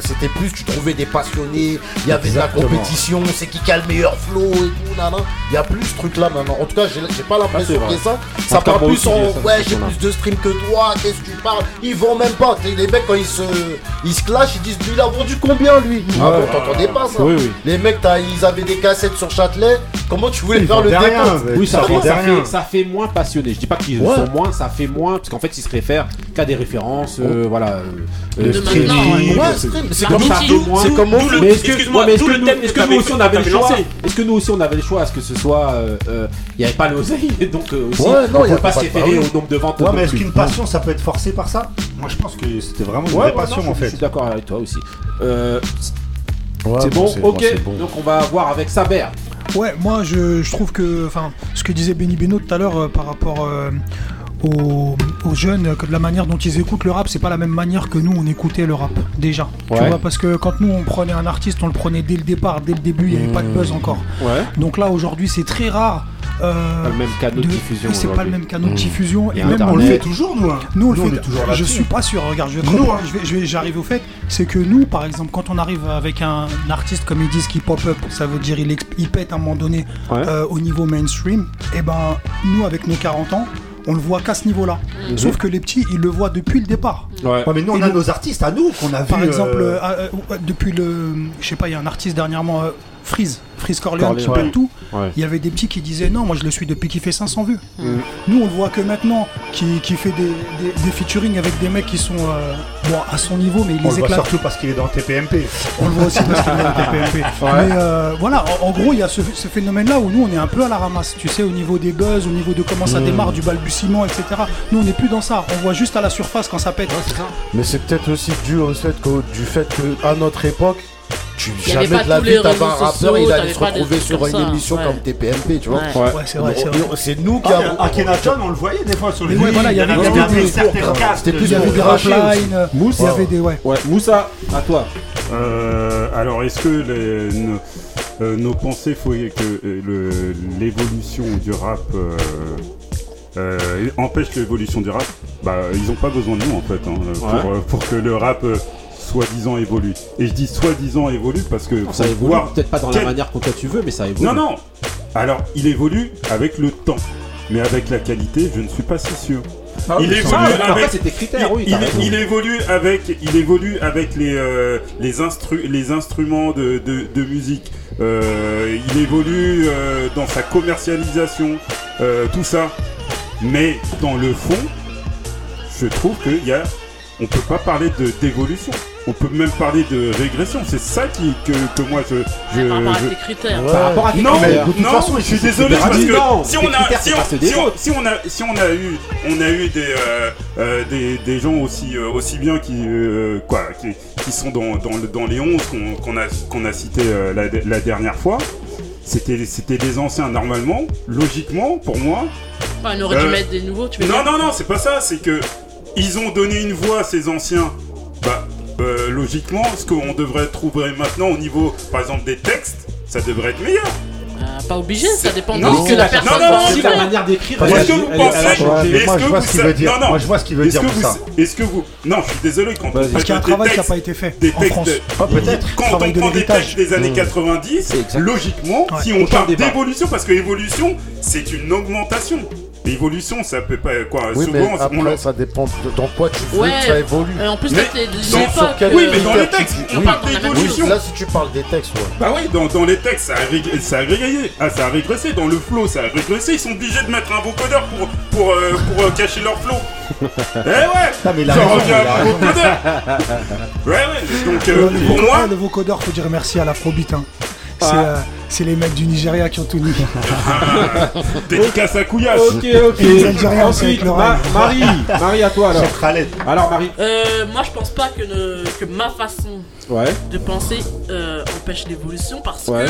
C'était plus, tu trouvais des passionnés, il y avait exactement. De la compétition, c'est qui a le meilleur flow et tout, nanana. Il y a plus ce truc là maintenant. En tout cas, j'ai pas l'impression que ça. Ça part plus en ouais, j'ai plus de stream que toi, qu'est-ce que tu parles. Ils vendent même pas. Les mecs, quand ils se clashent, ils disent, il a vendu combien lui? Ah bon, t'entendais pas ça. Oui. Les mecs, ils avaient des cassettes sur Châtelet. Comment tu voulais faire le débat? Oui, ça fait moins passionné. Je dis pas qu'ils sont moins, ça fait moins, parce qu'en fait, ils se réfèrent qu'à des références, voilà. C'est comme ça. C'est comme on veut. Est-ce que nous aussi on avait le choix à ce que ce soit. Il n'y avait pas l'oseille. Donc aussi on ne peut pas se référer au nombre de ventes. Ouais, mais est-ce qu'une passion ça peut être forcée par ça? Moi je pense que c'était vraiment une vraie passion en fait. Je suis d'accord avec toi aussi. C'est bon, ok. Donc on va voir avec Saber. Ouais, moi je trouve que. Enfin, ce que disait Benny Beno tout à l'heure par rapport. Aux jeunes, que de la manière dont ils écoutent le rap, c'est pas la même manière que nous on écoutait le rap déjà. Ouais. Tu vois, parce que quand nous on prenait un artiste, on le prenait dès le départ, dès le début, il n'y avait pas de buzz encore. Ouais. Donc là aujourd'hui c'est très rare. Pas le même canot de diffusion. C'est pas le même canot de diffusion. Et même on le fait toujours nous. Nous on le fait toujours. Je suis pas sûr. Regarde, j'arrive au fait, c'est que nous par exemple quand on arrive avec un artiste comme ils disent qui pop up, ça veut dire il pète à un moment donné au niveau mainstream. Et ben nous avec nos 40 ans. On le voit qu'à ce niveau-là. Sauf que les petits, ils le voient depuis le départ. Ouais. Ouais, mais nous, on a nos artistes à nous qu'on a vu. Par exemple, depuis le. Je sais pas, il y a un artiste dernièrement, Freeze Corleone qui pète tout. Ouais. Il y avait des petits qui disaient non, moi je le suis depuis qu'il fait 500 vues. Nous, on le voit que maintenant, qui fait des featuring avec des mecs qui sont bon, à son niveau, mais il les éclate. On le voit surtout parce qu'il est dans TPMP. On le voit aussi parce qu'il est dans TPMP. Ouais. Mais voilà, en gros, il y a ce phénomène-là où nous, on est un peu à la ramasse, tu sais, au niveau des buzz, au niveau de comment ça démarre, du balbutiement, etc. Nous, on n'est plus dans ça. On voit juste à la surface quand ça pète. Ouais, c'est ça. Mais c'est peut-être aussi dû au fait qu'à notre époque, jamais de la vie t'avais un rappeur et il allait se retrouver sur une émission comme TPMP, tu vois. Ouais, c'est vrai. C'est nous qui avons. Akhenaton, on le voyait des fois sur les vidéos. Voilà, il y avait certaines castes. C'était plus des raplines. Moussa, il y avait des. Ouais. Moussa, à toi. Alors, est-ce que nos pensées, faut que l'évolution du rap. Empêche l'évolution du rap? Bah, ils ont pas besoin de nous en fait, pour que le rap. Soi-disant évolue. Et je dis soi-disant évolue parce que... Ça évolue peut-être pas dans la manière que toi tu veux, mais ça évolue. Non. Alors, il évolue avec le temps. Mais avec la qualité, je ne suis pas si sûr. Ah, il évolue avec... c'est tes critères, il évolue avec... Il évolue avec les instruments de musique. Il évolue dans sa commercialisation. Tout ça. Mais dans le fond, je trouve qu'il y a... On peut pas parler d'évolution. On peut même parler de régression. C'est ça que moi je. Par rapport à tes critères. Ouais. Par rapport à tes critères. Non, je suis désolé parce que si on a eu des gens aussi bien qui sont dans les 11 qu'on a cité la dernière fois. C'était des anciens normalement, logiquement pour moi. Bah, on aurait dû mettre des nouveaux. Tu veux dire ? Non, c'est pas ça. C'est que ils ont donné une voix à ces anciens. Bah, logiquement, ce qu'on devrait trouver maintenant au niveau, par exemple, des textes, ça devrait être meilleur. Pas obligé, ça dépend de la personne. C'est la manière d'écrire. Est-ce que vous pensez... Moi, je vois ce qu'il veut dire. Moi, je vois ce qu'il veut dire pour ça. Est-ce que vous... Non, je suis désolé. Parce qu'il y a un travail qui n'a pas été fait en France. Peut-être. Quand on prend des textes des années 90, logiquement, si on parle d'évolution, parce que l'évolution, c'est une augmentation. L'évolution, ça peut pas quoi. Oui, souvent, mais après, ça dépend de dans quoi tu veux que ça évolue. En plus, mais dans les textes, on parle d'évolution. Là, si tu parles des textes, bah oui, dans les textes, ça a régressé. Ah, ça a régressé. Dans le flow, ça a régressé. Ils sont obligés de mettre un vocodeur pour cacher leur flow. Mais ça revient à un vocodeur. Donc, pour moi, le vocodeur, faut dire merci à l'afrobeat. C'est les mecs du Nigeria qui ont tout mis. Dédicace à Couillasse. Ok. Les Algériens, ensuite, Marie, à toi alors. Alors, Marie. Moi, je pense pas que ma façon de penser empêche l'évolution parce que,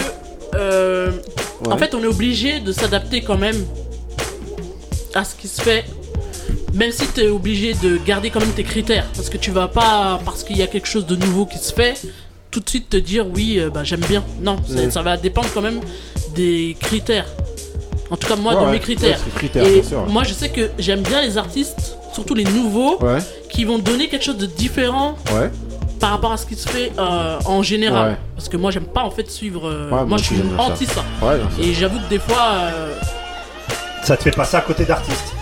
en fait, on est obligé de s'adapter quand même à ce qui se fait. Même si t'es obligé de garder quand même tes critères, parce que tu vas pas, parce qu'il y a quelque chose de nouveau qui se fait, tout de suite te dire oui, bah j'aime bien. Non, ça va dépendre quand même des critères. En tout cas, moi, de mes critères. Et moi, je sais que j'aime bien les artistes, surtout les nouveaux, qui vont donner quelque chose de différent par rapport à ce qui se fait en général. Parce que moi, j'aime pas en fait suivre. Moi, je suis anti ça. Et j'avoue que des fois. Ça te fait passer à côté d'artistes.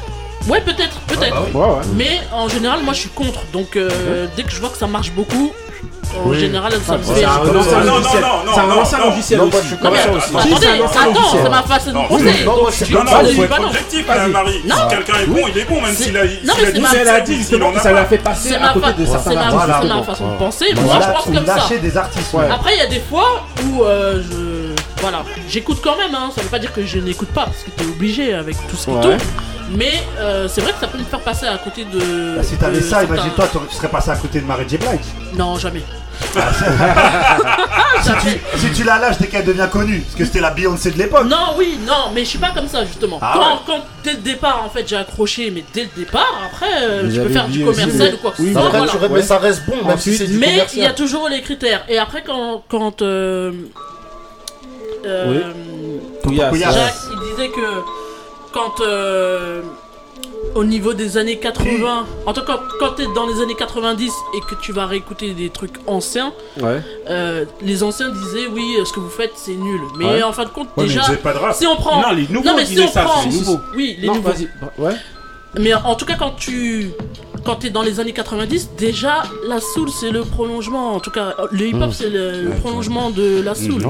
Ouais, peut-être. Ah bah oui. Mais en général, moi je suis contre. Donc dès que je vois que ça marche beaucoup, en général, ça me fait. C'est un ancien logiciel. Non, je suis comme ça aussi. Attends, c'est ma façon de penser. Non, c'est objectif, Marie. Si quelqu'un est bon, il est bon, même s'il a dit que ça l'a fait passer à côté de ça. C'est ma façon de penser. Moi je pense comme ça. Après, il y a des fois où j'écoute quand même. Ça veut pas dire que je n'écoute pas, parce que t'es obligé avec tout ce qui tourne. Mais c'est vrai que ça peut me faire passer à côté de. Bah, si t'avais ça, imagine-toi, tu serais passé à côté de Marie J. Blige. Non, jamais. si tu la lâches dès qu'elle devient connue, parce que c'était la Beyoncé de l'époque. Non, mais je suis pas comme ça justement. Quand dès le départ, en fait, j'ai accroché, mais dès le départ, après, je peux faire du commercial ou quoi que ce soit. Mais ça reste bon, même si c'est du commercial. Mais il y a toujours les critères. Et après, quand Jacques, il disait que. Quand au niveau des années 80, en tout cas quand t'es dans les années 90 et que tu vas réécouter des trucs anciens, les anciens disaient oui, ce que vous faites c'est nul. Mais en fin de compte déjà, si on prend, les nouveaux. Mais en tout cas quand t'es dans les années 90, déjà la soul c'est le prolongement, en tout cas le hip hop c'est le prolongement de la soul.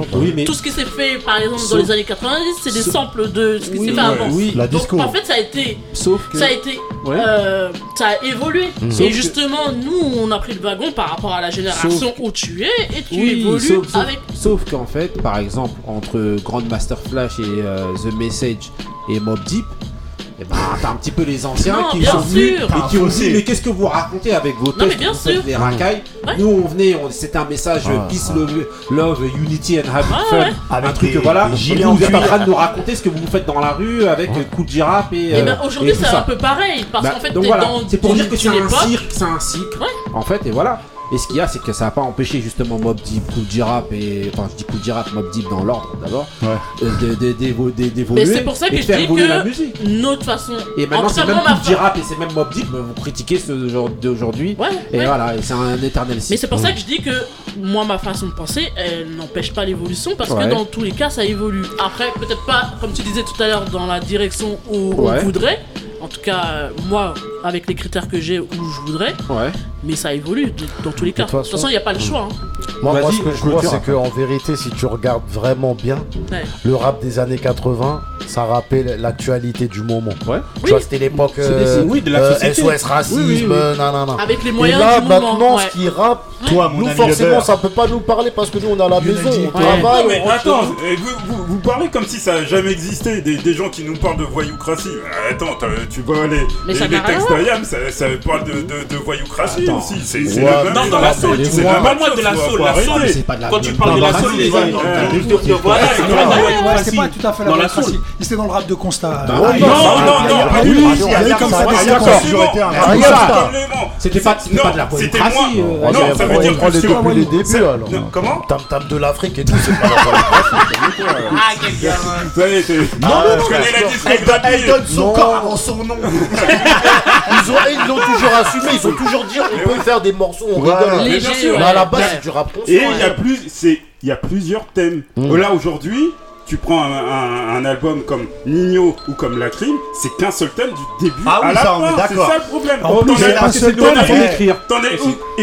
Tout ce qui s'est fait par exemple dans les années 90, c'est des samples de ce qui s'est fait avant. La donc disco. En fait ça a évolué. Et justement nous on a pris le wagon par rapport à la génération où tu es et tu évolues avec. Sauf qu'en fait par exemple entre Grandmaster Flash et The Message et Mobb Deep, et t'as un petit peu les anciens qui sont venus et qui ont dit mais qu'est-ce que vous racontez avec vos textes, les racailles. Nous on venait, c'était un message peace, love, unity and happy fun, avec un truc voilà. Vous êtes en train de nous raconter ce que vous faites dans la rue avec coup de girafe et ben aujourd'hui c'est un peu pareil parce qu'en fait t'es dans. C'est pour dire que c'est un cirque en fait et voilà. Et ce qu'il y a, c'est que ça n'a pas empêché justement Mobb Deep, Kool J Rap et. Enfin, je dis Kool J Rap, Mobb Deep dans l'ordre d'abord. D'évoluer. Mais c'est pour ça que je dis que notre façon. Et maintenant, c'est même Kool J Rap et c'est même Mobb Deep, vous critiquez ce genre d'aujourd'hui. Et voilà, et c'est un éternel cycle. Mais c'est pour ça que je dis que moi, ma façon de penser, elle n'empêche pas l'évolution parce que dans tous les cas, ça évolue. Après, peut-être pas, comme tu disais tout à l'heure, dans la direction où on voudrait. En tout cas, moi, avec les critères que j'ai, où je voudrais, mais ça évolue dans tous les cas. De toute façon, il n'y a pas le choix. Moi, ce que je vois, c'est qu'en vérité, si tu regardes vraiment bien, le rap des années 80, ça rappelle l'actualité du moment. Tu vois, c'était l'époque de la société. SOS racisme, nanana. Avec les moyens du moment. Et là, maintenant, ce qui rappe, nous, forcément, ça peut pas nous parler parce que nous, on a la maison, on travaille. Non, mais attends, vous parlez comme si ça n'a jamais existé, des gens qui nous parlent de voyoucratie. Attends, tu vois les textes d'Ayam, ça parle de voyoucratie aussi. C'est le même. Non, dans la soul, tu vois. Parle-moi de la soul. Quand tu parles de la soul, les années. C'est pas tout à fait la même soul. C'était dans le rap de constat. Non. Pas du tout. C'était pas de la voyoucratie. Non, ça veut dire que c'est les débuts alors. Comment ? Tam-tam de l'Afrique et tout, c'est pas la voyoucratie. Ah, quel gars. Non, je connais la discrétion. Elle donne son corps avant son nom. Ils l'ont toujours assumé, ils ont toujours dit on peut faire des morceaux, on rigole. Mais à la base, c'est du rap. Et il y a plusieurs thèmes. Là, aujourd'hui, tu prends un album comme Nino ou comme La Crime, c'est qu'un seul thème du début à la fin. C'est ça le problème. En plus, c'est un seul thème à écrire. T'en as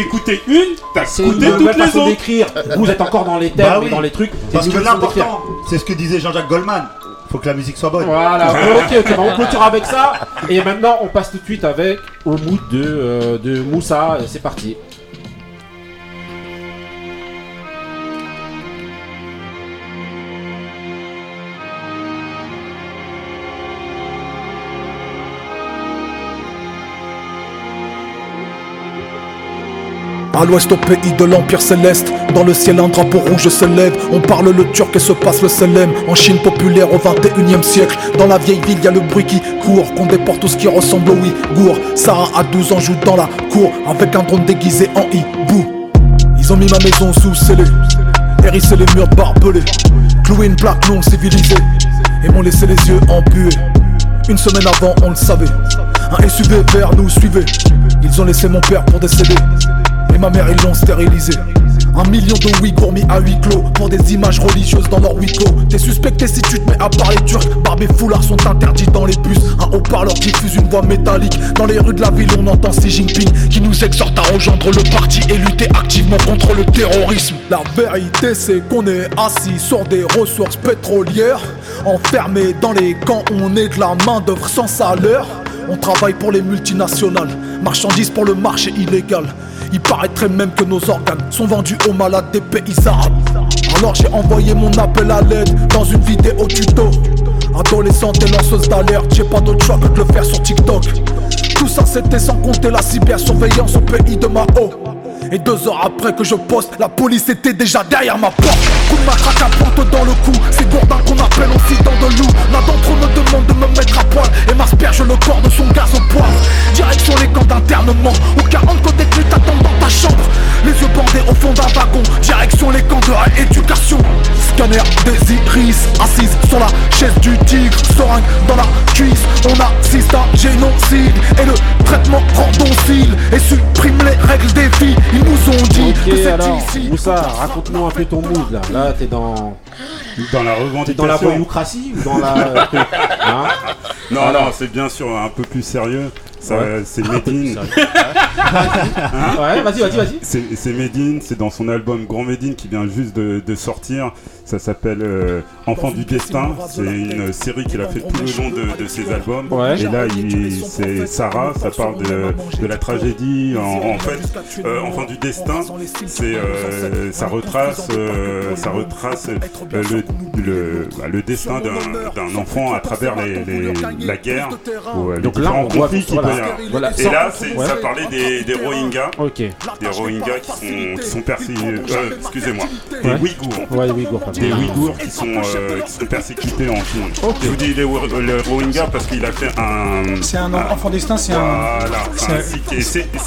écouté une, t'as écouté toutes les autres. D'écrire. Vous êtes encore dans les thèmes et dans les trucs. Parce que l'important, c'est ce que disait Jean-Jacques Goldman. Faut que la musique soit bonne. Voilà, ok, on clôture avec ça. Et maintenant, on passe tout de suite avec au mood de Moussa. C'est parti. À l'ouest, au pays de l'Empire Céleste, dans le ciel un drapeau rouge se lève. On parle le turc et se passe le selem. En Chine populaire au 21e siècle, dans la vieille ville y'a le bruit qui court, qu'on déporte tout ce qui ressemble au Ouïghour. Sarah à 12 ans joue dans la cour avec un drone déguisé en hibou. Ils ont mis ma maison sous scellé, hérissé les murs barbelés, cloué une plaque longue civilisée et m'ont laissé les yeux embués. Une semaine avant on le savait, un SUV vert nous suivait. Ils ont laissé mon père pour décéder et ma mère ils l'ont stérilisé. 1 million de Ouïghours mis à huis clos pour des images religieuses dans leur Ouïgo. T'es suspecté si tu te mets à part les Turcs. Barbe et foulards sont interdits dans les bus. Un haut-parleur diffuse une voix métallique. Dans les rues de la ville on entend Xi Jinping qui nous exhorte à rejoindre le parti et lutter activement contre le terrorisme. La vérité c'est qu'on est assis sur des ressources pétrolières, enfermés dans les camps, on est de la main d'œuvre sans salaire. On travaille pour les multinationales, marchandises pour le marché illégal. Il paraîtrait même que nos organes sont vendus aux malades des pays arabes. Alors j'ai envoyé mon appel à l'aide dans une vidéo tuto. Adolescente et lanceuse d'alerte, j'ai pas d'autre choix que de le faire sur TikTok. Tout ça c'était sans compter la cybersurveillance au pays de Mao. Et 2 heures après que je poste, la police était déjà derrière ma porte. Coup de matraque à porte dans le cou, c'est Jordan qu'on appelle aussi dents de loup. L'un d'entre eux me demande de me mettre à poil et m'asperge le corps de son gaz au poivre. Direction les camps d'internement, où 40 côtés de t'attendent dans ta chambre. Les yeux bandés au fond d'un wagon, direction les camps de rééducation. Scanner des iris, assise sur la chaise du tigre. Seringue dans la cuisse, on assiste à génocide. Et le traitement rendoncile et supprime les règles des filles. Ils nous ont dit okay, que c'est ici. Moussa, raconte-nous un peu ton mood là. Là, t'es dans la revendication. T'es dans la voyoucratie ou dans la... hein non, ah, non, c'est bien sûr un peu plus sérieux. Ça, ouais. C'est Medine. Hein ouais, vas-y. C'est Medine, c'est dans son album Grand Medine qui vient juste de sortir. Ça s'appelle Enfant du Destin. C'est une série qu'il a fait tout le long de ses albums. Ouais. Et là, c'est Sarah. Ça parle de la tragédie. En fait, Enfant du Destin, c'est ça retrace le destin d'un enfant à travers la guerre. Donc là, on voit qui peut. Voilà. Et là, ça parlait des Rohingyas, okay. Des Rohingyas qui sont persécutés, excusez-moi, des Ouïghours. Ouais, Ouïghours des Ouïghours qui sont persécutés en Chine. Okay. Je vous dis les Rohingyas parce qu'il a fait un... C'est un enfant destin, c'est un... Voilà,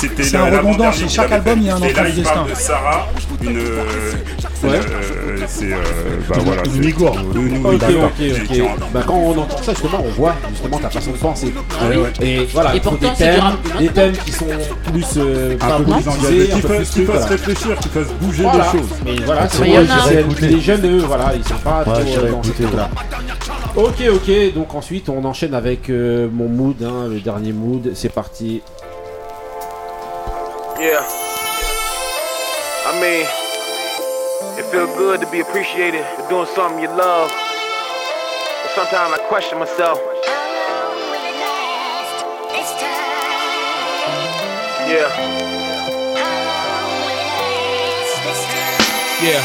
c'est un rebondant, chez chaque album il y a un enfant destin. Et là, il parle de Sarah, une... C'est... voilà. Une Ouïghour. Ok. Bah quand on entend ça, justement, on voit justement ta façon de penser. Et voilà. Et pourtant, des thèmes qui sont plus un peu plus engagés, qui fassent réfléchir, qui fassent bouger des choses. Mais voilà, c'est les jeunes eux, voilà, ils sont pas trop dans cette là. Ok, donc ensuite on enchaîne avec mon mood, hein, le dernier mood, c'est parti. Yeah. I mean, it feels good to be appreciated for doing something you love. But sometimes I question myself. Yeah. Yeah.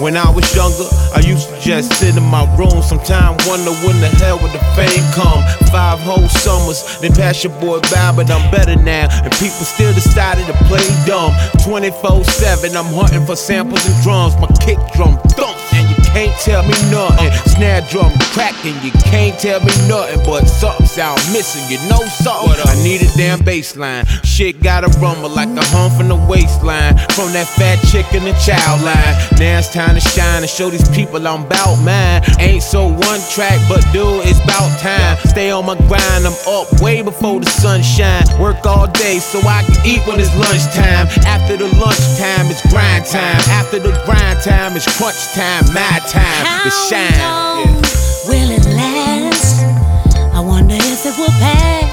When I was younger, I used to just sit in my room. Sometimes wonder when the hell would the fame come. 5 whole summers, they passed your boy by, but I'm better now. And people still decided to play dumb. 24/7, I'm hunting for samples and drums. My kick drum thumps and you can't tell me nothing. Snare drum cracking, you can't tell me nothing. But something sound missing, you know something. I need a damn baseline. Shit gotta rumble like a hum from the waistline. From that fat chick in the child line. Now it's time to shine and show these people I'm bout mine. Ain't so one track, but dude, it's bout time. Stay on my grind, I'm up way before the sunshine. Work all day so I can eat when it's lunchtime. After the lunchtime, it's grind time. After the grind time, it's crunch time. My time to shine. How long will it last? I wonder if it will pass.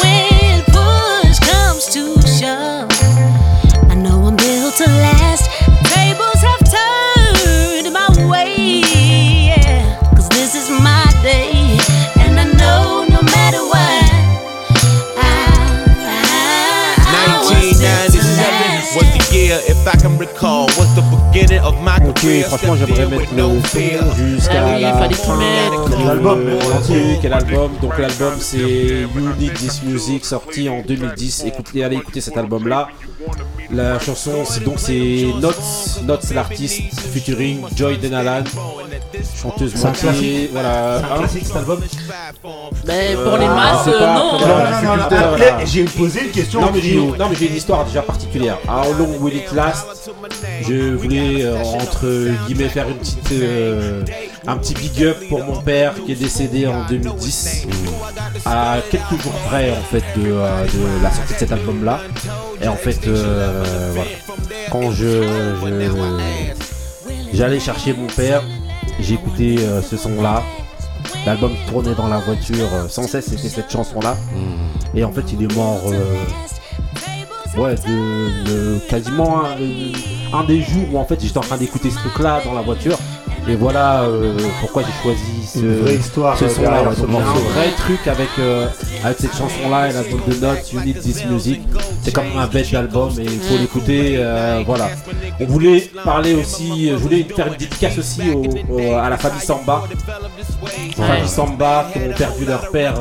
But when push comes to shove, I know I'm built to last. Tables have turned my way, yeah. 'Cause this is my day, and I know no matter what, I was built to last. 1997 was the year, if I can recall, was the beginning of my career. Ok, franchement, j'aimerais mettre le son jusqu'à l'album. Quel album? Donc l'album, c'est You Need This Music, sorti en 2010. Écoutez, allez écouter cet album-là. La chanson, c'est donc c'est Notes. Notes, c'est l'artiste featuring Joy Denalan, chanteuse moitié. Voilà. C'est un classique, cet album. Mais pour les masses, non. J'ai posé une question. Non, mais j'ai une histoire déjà particulière. How long will it last? Je voulais entre guillemets faire une petite, un petit big up pour mon père qui est décédé en 2010, à quelques jours près en fait de la sortie de cet album là. Et en fait, voilà. Quand j'allais chercher mon père, j'ai écouté ce son là. L'album tournait dans la voiture sans cesse, c'était cette chanson là. Et en fait, il est mort. Ouais, quasiment un des jours où en fait j'étais en train d'écouter ce truc là dans la voiture. Et voilà pourquoi j'ai choisi ce son là. Un vrai truc avec cette chanson là et l'album de Notes, You Need This Music. C'est comme un bête d'album et il faut l'écouter. Voilà. On voulait parler aussi, je voulais faire une dédicace aussi à la famille Samba. Les familles Samba qui ont perdu leur père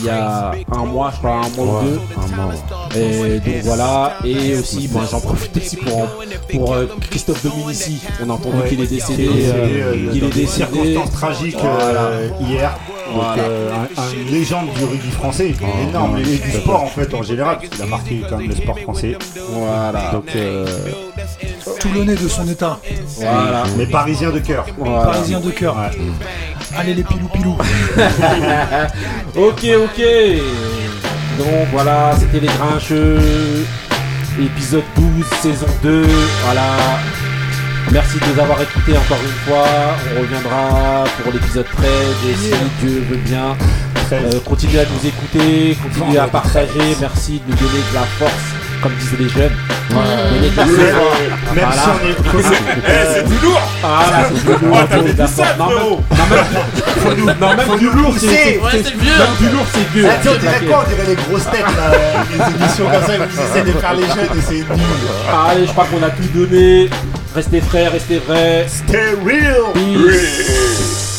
il y a un mois, je crois, un mois ou deux. Et donc voilà. Et aussi, bon, j'en profite aussi pour Christophe Dominici. On a entendu qu'il est décédé. Il est décédé. Circonstances tragiques hier. Voilà. Donc, une légende du rugby français, énorme, et du sport en fait en général, parce qu'il a marqué quand même le sport français. Voilà. Donc, Toulonnais de son état. Voilà. Mais parisien de cœur. Voilà. Parisien de cœur. Ouais. Allez les pilou. Ok. Donc voilà, c'était les Grincheux, épisode 12, saison 2. Voilà. Merci de nous avoir écoutés encore une fois. On reviendra pour l'épisode 13 et si Dieu veut bien. Continuez à nous écouter, continuez à partager. Merci de nous donner de la force, comme disaient les jeunes. Donnez de la force. Même si on est c'est du lourd. Voilà, c'est du lourd. Non, même du lourd, c'est vieux. Du lourd, c'est vieux. On dirait quoi? On dirait les grosses têtes, les émissions comme ça, ils essaient de faire les jeunes et c'est nul. Allez, je crois qu'on a tout donné. Restez frais, restez vrais. Stay real. Peace.